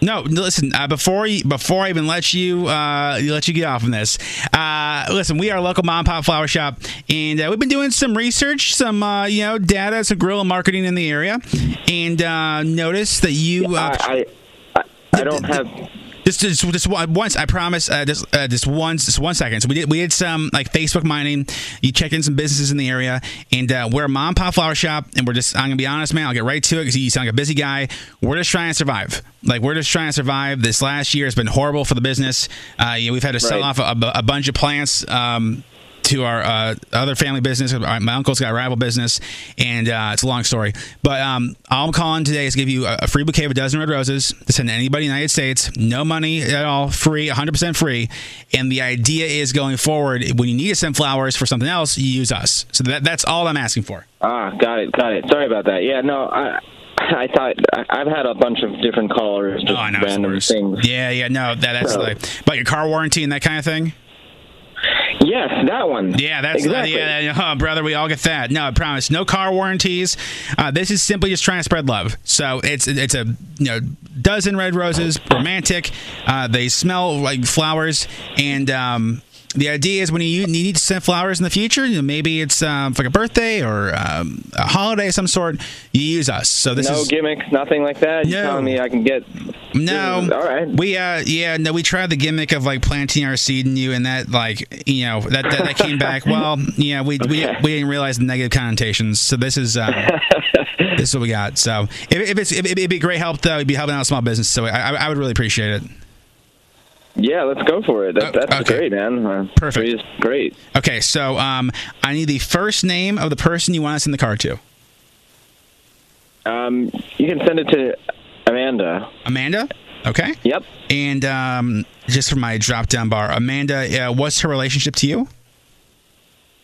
No, listen. Uh, before you, before I even let you, uh, let you get off on this. Uh, listen, we are a local mom and pop flower shop, and uh, we've been doing some research, some uh, you know, data, some guerrilla marketing in the area, and uh, noticed that you. Uh, I, I, I don't have. Just, just, just once, I promise. Uh, just, uh, just once, just one second. So we did, we did some like Facebook mining. You checked in some businesses in the area, and uh, we're a mom and pop flower shop, and we're just. I'm gonna be honest, man. I'll get right to it because you sound like a busy guy. We're just trying to survive. Like we're just trying to survive. This last year has been horrible for the business. Uh, yeah, we've had to sell right. off a, a bunch of plants. Um, to our uh, other family business. My uncle's got a rival business, and uh, it's a long story. But um, all I'm calling today is to give you a, a free bouquet of a dozen red roses to send to anybody in the United States. No money at all. Free, one hundred percent free. And the idea is going forward, when you need to send flowers for something else, you use us. So that, that's all I'm asking for. Ah, got it, got it. Sorry about that. Yeah, no, I... I thought I've had a bunch of different callers, just oh, no, random things. Yeah, yeah, no, that, that's so. like about your car warranty and that kind of thing. Yes, that one. Yeah, that's exactly. uh, yeah, yeah, oh, brother. We all get that. No, I promise. No car warranties. Uh, this is simply just trying to spread love. So it's it's a you know dozen red roses, romantic. Uh, they smell like flowers, and um, the idea is when you, you need to send flowers in the future, you know, maybe it's um, like a birthday or um, a holiday of some sort. You use us. So this no is no gimmicks, nothing like that. No. You're telling me I can get. No, all right. We uh, yeah, no. We tried the gimmick of like planting our seed in you, and that like you know that that, that came back. Well, yeah, we okay. we we didn't realize the negative connotations. So this is um, this is what we got. So if, if it's if, it'd be great help though. It'd be helping out small business. So I I would really appreciate it. Yeah, let's go for it. That, that's okay. great, man. Perfect. It's great. Okay, so um, I need the first name of the person you want to send the card to. Um, you can send it to. Amanda. Amanda? Okay. Yep. And um, just for my drop-down bar, Amanda, uh, what's her relationship to you?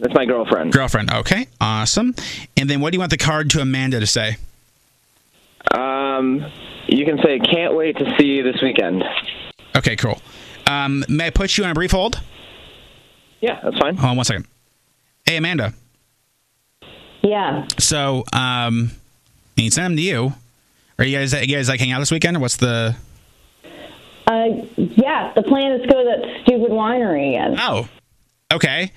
That's my girlfriend. Girlfriend. Okay. Awesome. And then what do you want the card to Amanda to say? Um, you can say, can't wait to see you this weekend. Okay, cool. Um, may I put you on a brief hold? Yeah, that's fine. Hold on one second. Hey, Amanda. Yeah. So, um, I need them to you. Are you guys, are you guys like hanging out this weekend, or what's the... Uh, yeah, the plan is to go to that stupid winery again. Oh, okay.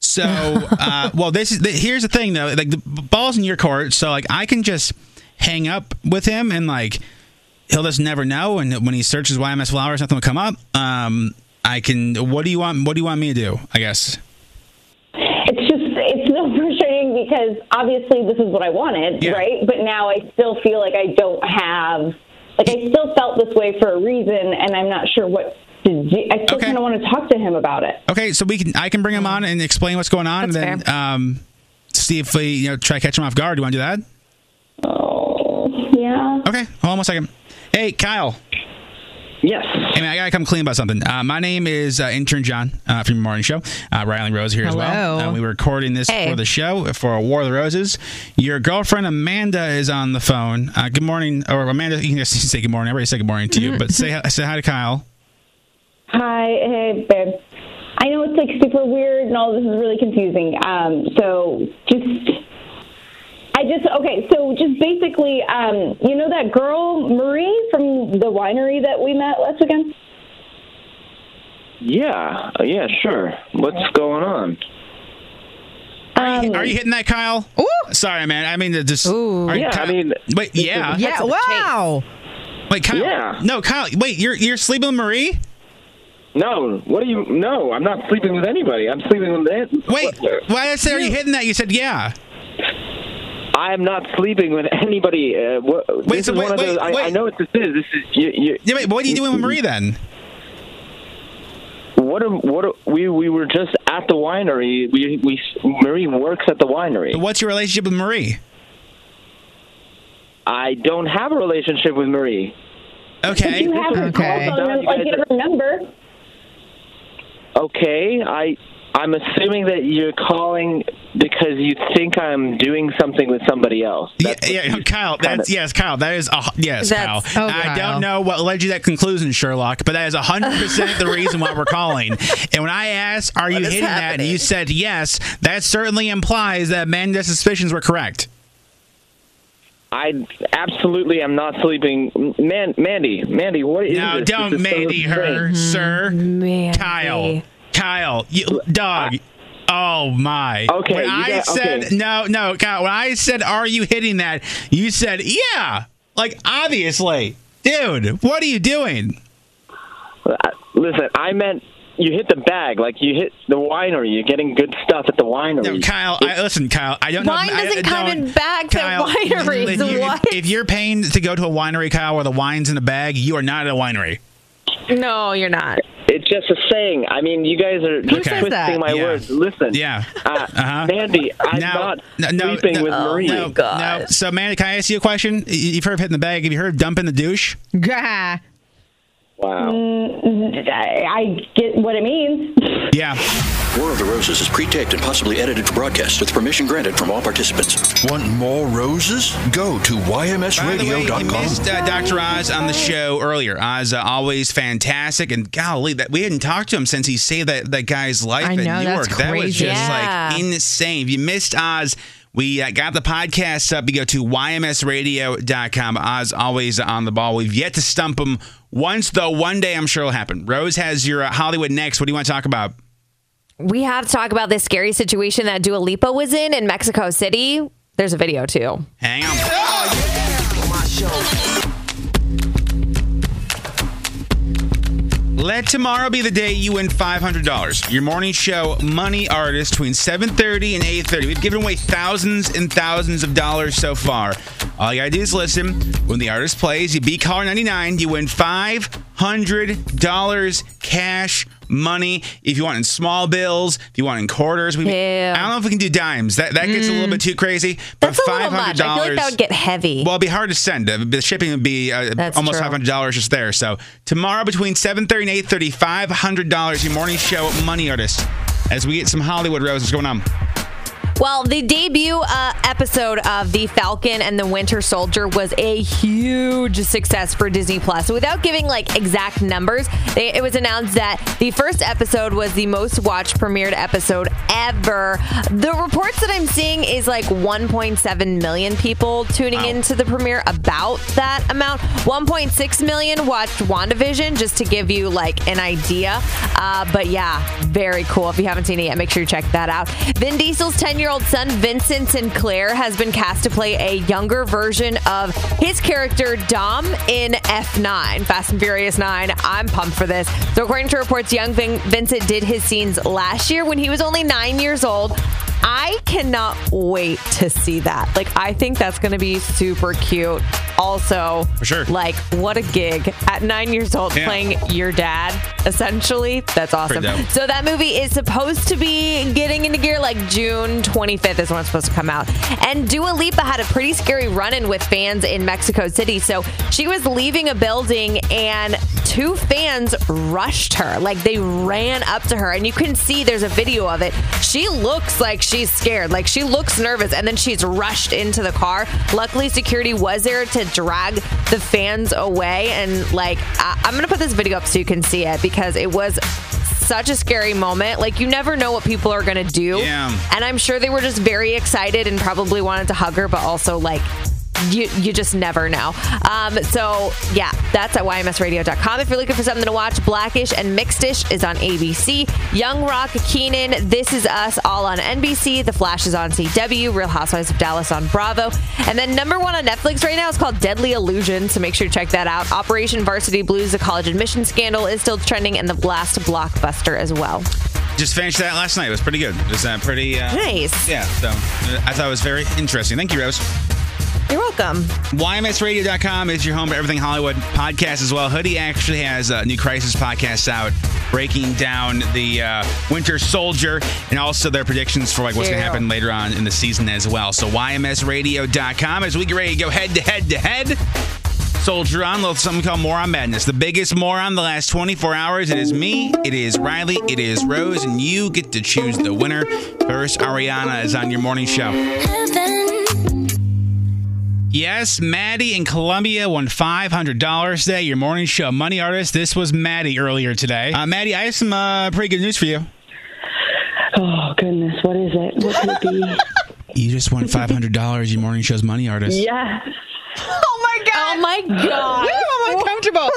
So, uh, well, this is the, here's the thing though. Like, the ball's in your court, so like I can just hang up with him, and like he'll just never know. And when he searches Y M S flowers, nothing will come up. Um, I can. What do you want? What do you want me to do? I guess. It's just it's so frustrating because obviously this is what I wanted, yeah. right? But now I still feel like I don't have. Like, I still felt this way for a reason, and I'm not sure what to do. I still okay. kind of want to talk to him about it. Okay, so we can I can bring him on and explain what's going on, That's and then um, see if we you know try to catch him off guard. Do you want to do that? Oh, yeah. Okay, hold on one second. Hey, Kyle. Yes. Hey, man, I got to come clean about something. Uh, my name is uh, Intern John uh, from your morning show. Uh, Riley Rose here Hello. as well. Uh, we were recording this hey. for the show, for War of the Roses. Your girlfriend, Amanda, is on the phone. Uh, good morning. Or Amanda, you can just say good morning. Everybody say good morning to you. But say, say hi to Kyle. Hi. Hey, babe. I know it's, like, super weird and all this is really confusing. Um, so just... I just, okay, so just basically, um, you know that girl, Marie, from the winery that we met last weekend? Yeah, yeah, sure. What's going on? Are you, um, are you hitting that, Kyle? Ooh. Sorry, man. I mean, just... Ooh. Are you, yeah, Kyle, I mean... Wait, yeah. Yeah, wow. Wait, Kyle. Yeah. No, Kyle, wait, you're you're sleeping with Marie? No, what do you... No, I'm not sleeping with anybody. I'm sleeping with... That. Wait, why did I say, are you hitting that? You said, yeah. I am not sleeping with anybody. Uh, wh- wait, so wait, wait, those, wait. I, I know what this is. This is you, you, yeah, wait, but what are you doing with Marie then? What? A, what? A, we we were just at the winery. We we Marie works at the winery. What's your relationship with Marie? I don't have a relationship with Marie. Okay. But you have her okay. cell phone. I get her number. Okay, I. I'm assuming that you're calling because you think I'm doing something with somebody else. That's yeah, yeah Kyle. That's, yes, Kyle. That is a, yes, that's, Kyle. Oh, I Kyle. don't know what led you to that conclusion, Sherlock, but that is one hundred percent the reason why we're calling. And when I asked, are you what hitting that, and you said yes, that certainly implies that Amanda's suspicions were correct. I absolutely am not sleeping. Man, Mandy, Mandy, what is no, this? No, don't this Mandy so her, mm-hmm. sir. Mandy. Kyle. Kyle, you, dog. Oh, my. Okay. When I got, said, okay. no, no, Kyle, when I said, are you hitting that? You said, yeah. Like, obviously. Dude, what are you doing? Listen, I meant you hit the bag. Like, you hit the winery. You're getting good stuff at the winery. No, Kyle, I, listen, Kyle, I don't wine know. Wine doesn't come in bags at wineries. If, what? If, if you're paying to go to a winery, Kyle, where the wine's in a bag, you are not at a winery. No, you're not. It's just a saying. I mean, you guys are just okay. twisting my yeah. words. Listen. Yeah. Uh, uh-huh. Mandy, I'm no, not no, no, sleeping no, with oh Marie. Oh, God. No. So, Mandy, can I ask you a question? You've heard of hitting the bag. Have you heard of dumping the douche? Wow. Mm, I get what it means. Yeah. War of the Roses is pre-taped and possibly edited for broadcast with permission granted from all participants. Want more roses? Go to Y M S Radio dot com. By the way, I missed uh, Doctor Oz on the show earlier. Oz, uh, always fantastic. And golly, that we hadn't talked to him since he saved that, that guy's life I in know, New York. That's crazy. That was just yeah. like insane. If you missed Oz... We uh, got the podcast up. You go to Y M S Radio dot com. Oz always on the ball. We've yet to stump him once, though. One day, I'm sure it'll happen. Rose has your uh, Hollywood next. What do you want to talk about? We have to talk about this scary situation that Dua Lipa was in in Mexico City. There's a video, too. Hang on. Oh, yeah. Let tomorrow be the day you win five hundred dollars. Your morning show money artist between seven thirty and eight thirty. We've given away thousands and thousands of dollars so far. All you gotta do is listen. When the artist plays, you beat caller ninety-nine. You win five hundred dollars cash money. If you want in small bills, if you want in quarters. We, yeah. I don't know if we can do dimes. That that gets mm. a little bit too crazy. But that's five hundred dollars, a little much. I feel like that would get heavy. Well, it'd be hard to send. The shipping would be uh, almost true. five hundred dollars just there. So tomorrow between seven thirty and eight thirty, five hundred dollars. Your morning show money artist. As we get some Hollywood roses. What's going on? Well, the debut uh, episode of The Falcon and the Winter Soldier was a huge success for Disney Plus. So without giving like exact numbers, they, it was announced that the first episode was the most watched premiered episode ever. The reports that I'm seeing is like one point seven million people tuning wow. into the premiere, about that amount. one point six million watched WandaVision, just to give you like an idea. Uh, but yeah, very cool. If you haven't seen it yet, make sure you check that out. Vin Diesel's ten-year-old son, Vincent Sinclair, has been cast to play a younger version of his character, Dom, in F nine, Fast and Furious nine. I'm pumped for this. So according to reports, young Vin- Vincent did his scenes last year when he was only nine years old. I cannot wait to see that. Like, I think that's going to be super cute. Also, for sure. Like, what a gig at nine years old yeah. playing your dad, essentially. That's awesome. So that movie is supposed to be getting into gear like June twenty-fifth is when it's supposed to come out. And Dua Lipa had a pretty scary run-in with fans in Mexico City. So she was leaving a building and two fans rushed her. Like, they ran up to her. And you can see there's a video of it. She looks like she's scared. Like, she looks nervous. And then she's rushed into the car. Luckily, security was there to drag the fans away. And, like, I- I'm going to put this video up so you can see it because it was such a scary moment. Like, you never know what people are going to do. Yeah. And I'm sure they were just very excited and probably wanted to hug her, but also, like, You you just never know. Um, so, yeah, that's at Y M S Radio dot com. If you're looking for something to watch, Black-ish and Mixed-ish is on A B C. Young Rock, Keenan, This Is Us, all on N B C. The Flash is on C W. Real Housewives of Dallas on Bravo. And then number one on Netflix right now is called Deadly Illusions, so make sure to check that out. Operation Varsity Blues, the college admission scandal, is still trending, and The Last Blockbuster as well. Just finished that last night. It was pretty good. It was uh, pretty... Uh, nice. Yeah, so I thought it was very interesting. Thank you, Rose. You're welcome. Y M S Radio dot com is your home for everything Hollywood podcast as well. Hoodie actually has a new Crisis podcast out, breaking down the uh, Winter Soldier and also their predictions for like what's going to happen later on in the season as well. So Y M S Radio dot com as we get ready to go head to head to head. Soldier on, little something called Moron Madness. The biggest moron the last twenty-four hours. It is me. It is Riley. It is Rose, and you get to choose the winner. First, Ariana is on your morning show. Yes, Maddie in Columbia won five hundred dollars today. Your morning show money artist. This was Maddie earlier today. Uh, Maddie, I have some uh, pretty good news for you. Oh, goodness. What is it? What could it be? You just won five hundred dollars. Your morning show's money artist. Yes. Oh, my God. Oh, my God. I'm uncomfortable.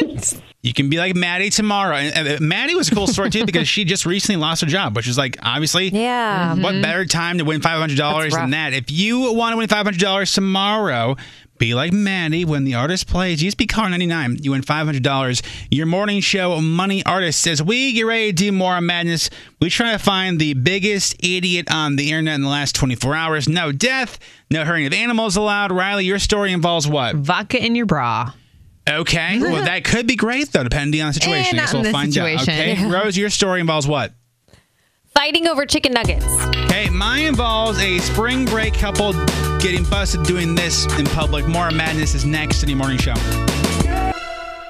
Congratulations. You can be like Maddie tomorrow. And Maddie was a cool story, too, because she just recently lost her job, which is like, obviously, yeah. what mm-hmm. better time to win five hundred dollars than that? If you want to win five hundred dollars tomorrow, be like Maddie when the artist plays. You just be caller ninety-nine. You win five hundred dollars. Your morning show money artist says, we get ready to do more on madness. We try to find the biggest idiot on the internet in the last twenty-four hours. No death. No hurting of animals allowed. Riley, your story involves what? Vodka in your bra. Okay. Well, that could be great, though, depending on the situation. Eh, not I guess we'll find situation. out. Okay. Rose, your story involves what? Fighting over chicken nuggets. Okay. Mine involves a spring break couple getting busted doing this in public. More madness is next in the morning show.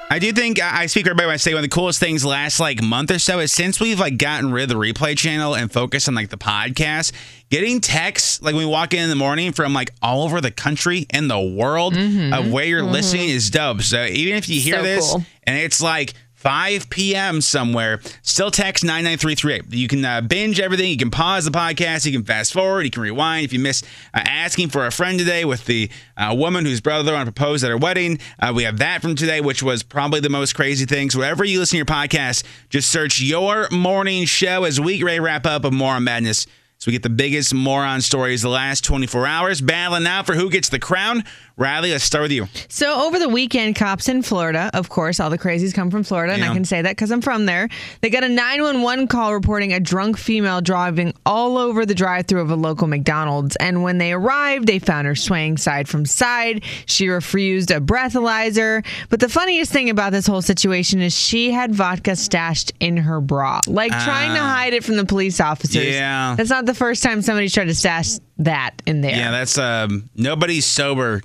I do think I speak for everybody when I say one of the coolest things last like month or so is since we've like gotten rid of the replay channel and focused on like the podcast, getting texts like when we walk in in the morning from like all over the country and the world mm-hmm. of where you're mm-hmm. listening is dope. So even if you hear so this cool. and it's like five p.m. somewhere, still text nine nine three three eight. You can uh, binge everything. You can pause the podcast. You can fast forward. You can rewind. If you missed uh, asking for a friend today with the uh, woman whose brother wanted to propose at her wedding, uh, we have that from today, which was probably the most crazy thing. So wherever you listen to your podcast, just search your morning show as we Ray wrap up of Moron Madness. So we get the biggest moron stories the last twenty-four hours. Battling now for who gets the crown. Riley, let's start with you. So over the weekend, cops in Florida, of course, all the crazies come from Florida, yeah. and I can say that because I'm from there. They got a nine one one call reporting a drunk female driving all over the drive-thru of a local McDonald's. And when they arrived, they found her swaying side from side. She refused a breathalyzer. But the funniest thing about this whole situation is she had vodka stashed in her bra, like uh, trying to hide it from the police officers. Yeah. That's not the first time somebody's tried to stash that in there. Yeah, that's um, nobody sober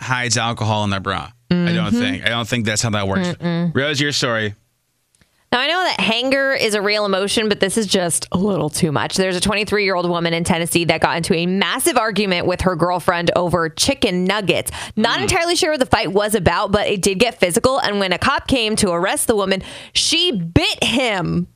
hides alcohol in their bra. Mm-hmm. I don't think. I don't think that's how that works. Mm-mm. Rose, your story. Now, I know that anger is a real emotion, but this is just a little too much. There's a twenty-three-year-old woman in Tennessee that got into a massive argument with her girlfriend over chicken nuggets. Not mm. entirely sure what the fight was about, but it did get physical. And when a cop came to arrest the woman, she bit him.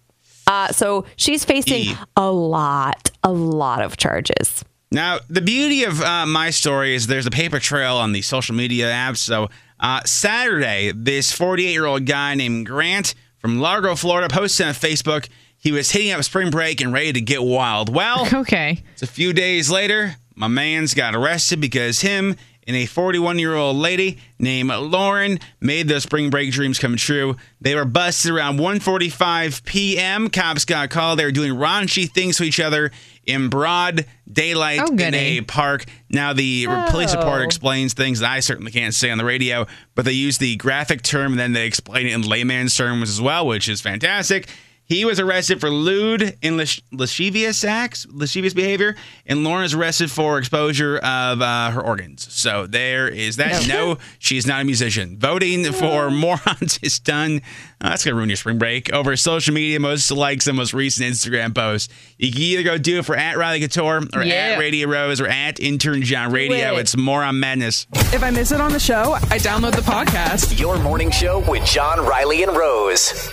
Uh, so she's facing e. a lot, a lot of charges. Now, the beauty of uh, my story is there's a paper trail on the social media apps. So uh, Saturday, this forty-eight-year-old guy named Grant from Largo, Florida, posted on Facebook, he was hitting up spring break and ready to get wild. Well, okay. It's a few days later, my man's got arrested because him and a forty-one-year-old lady named Lauren made those spring break dreams come true. They were busted around one forty-five p.m. Cops got called. They were doing raunchy things to each other in broad daylight oh, in a park. Now, the oh. police report explains things that I certainly can't say on the radio, but they use the graphic term, and then they explain it in layman's terms as well, which is fantastic. He was arrested for lewd and lasci- lascivious acts, lascivious behavior, and Lauren is arrested for exposure of uh, her organs. So there is that. No, no, she's not a musician. Voting for morons is done. Oh, that's going to ruin your spring break. Over social media, most likes and most recent Instagram posts. You can either go do it for at Riley Couture or yeah. at Radio Rose or at Intern John Radio. Wait. It's moron madness. If I miss it on the show, I download the podcast. Your morning show with John, Riley, and Rose.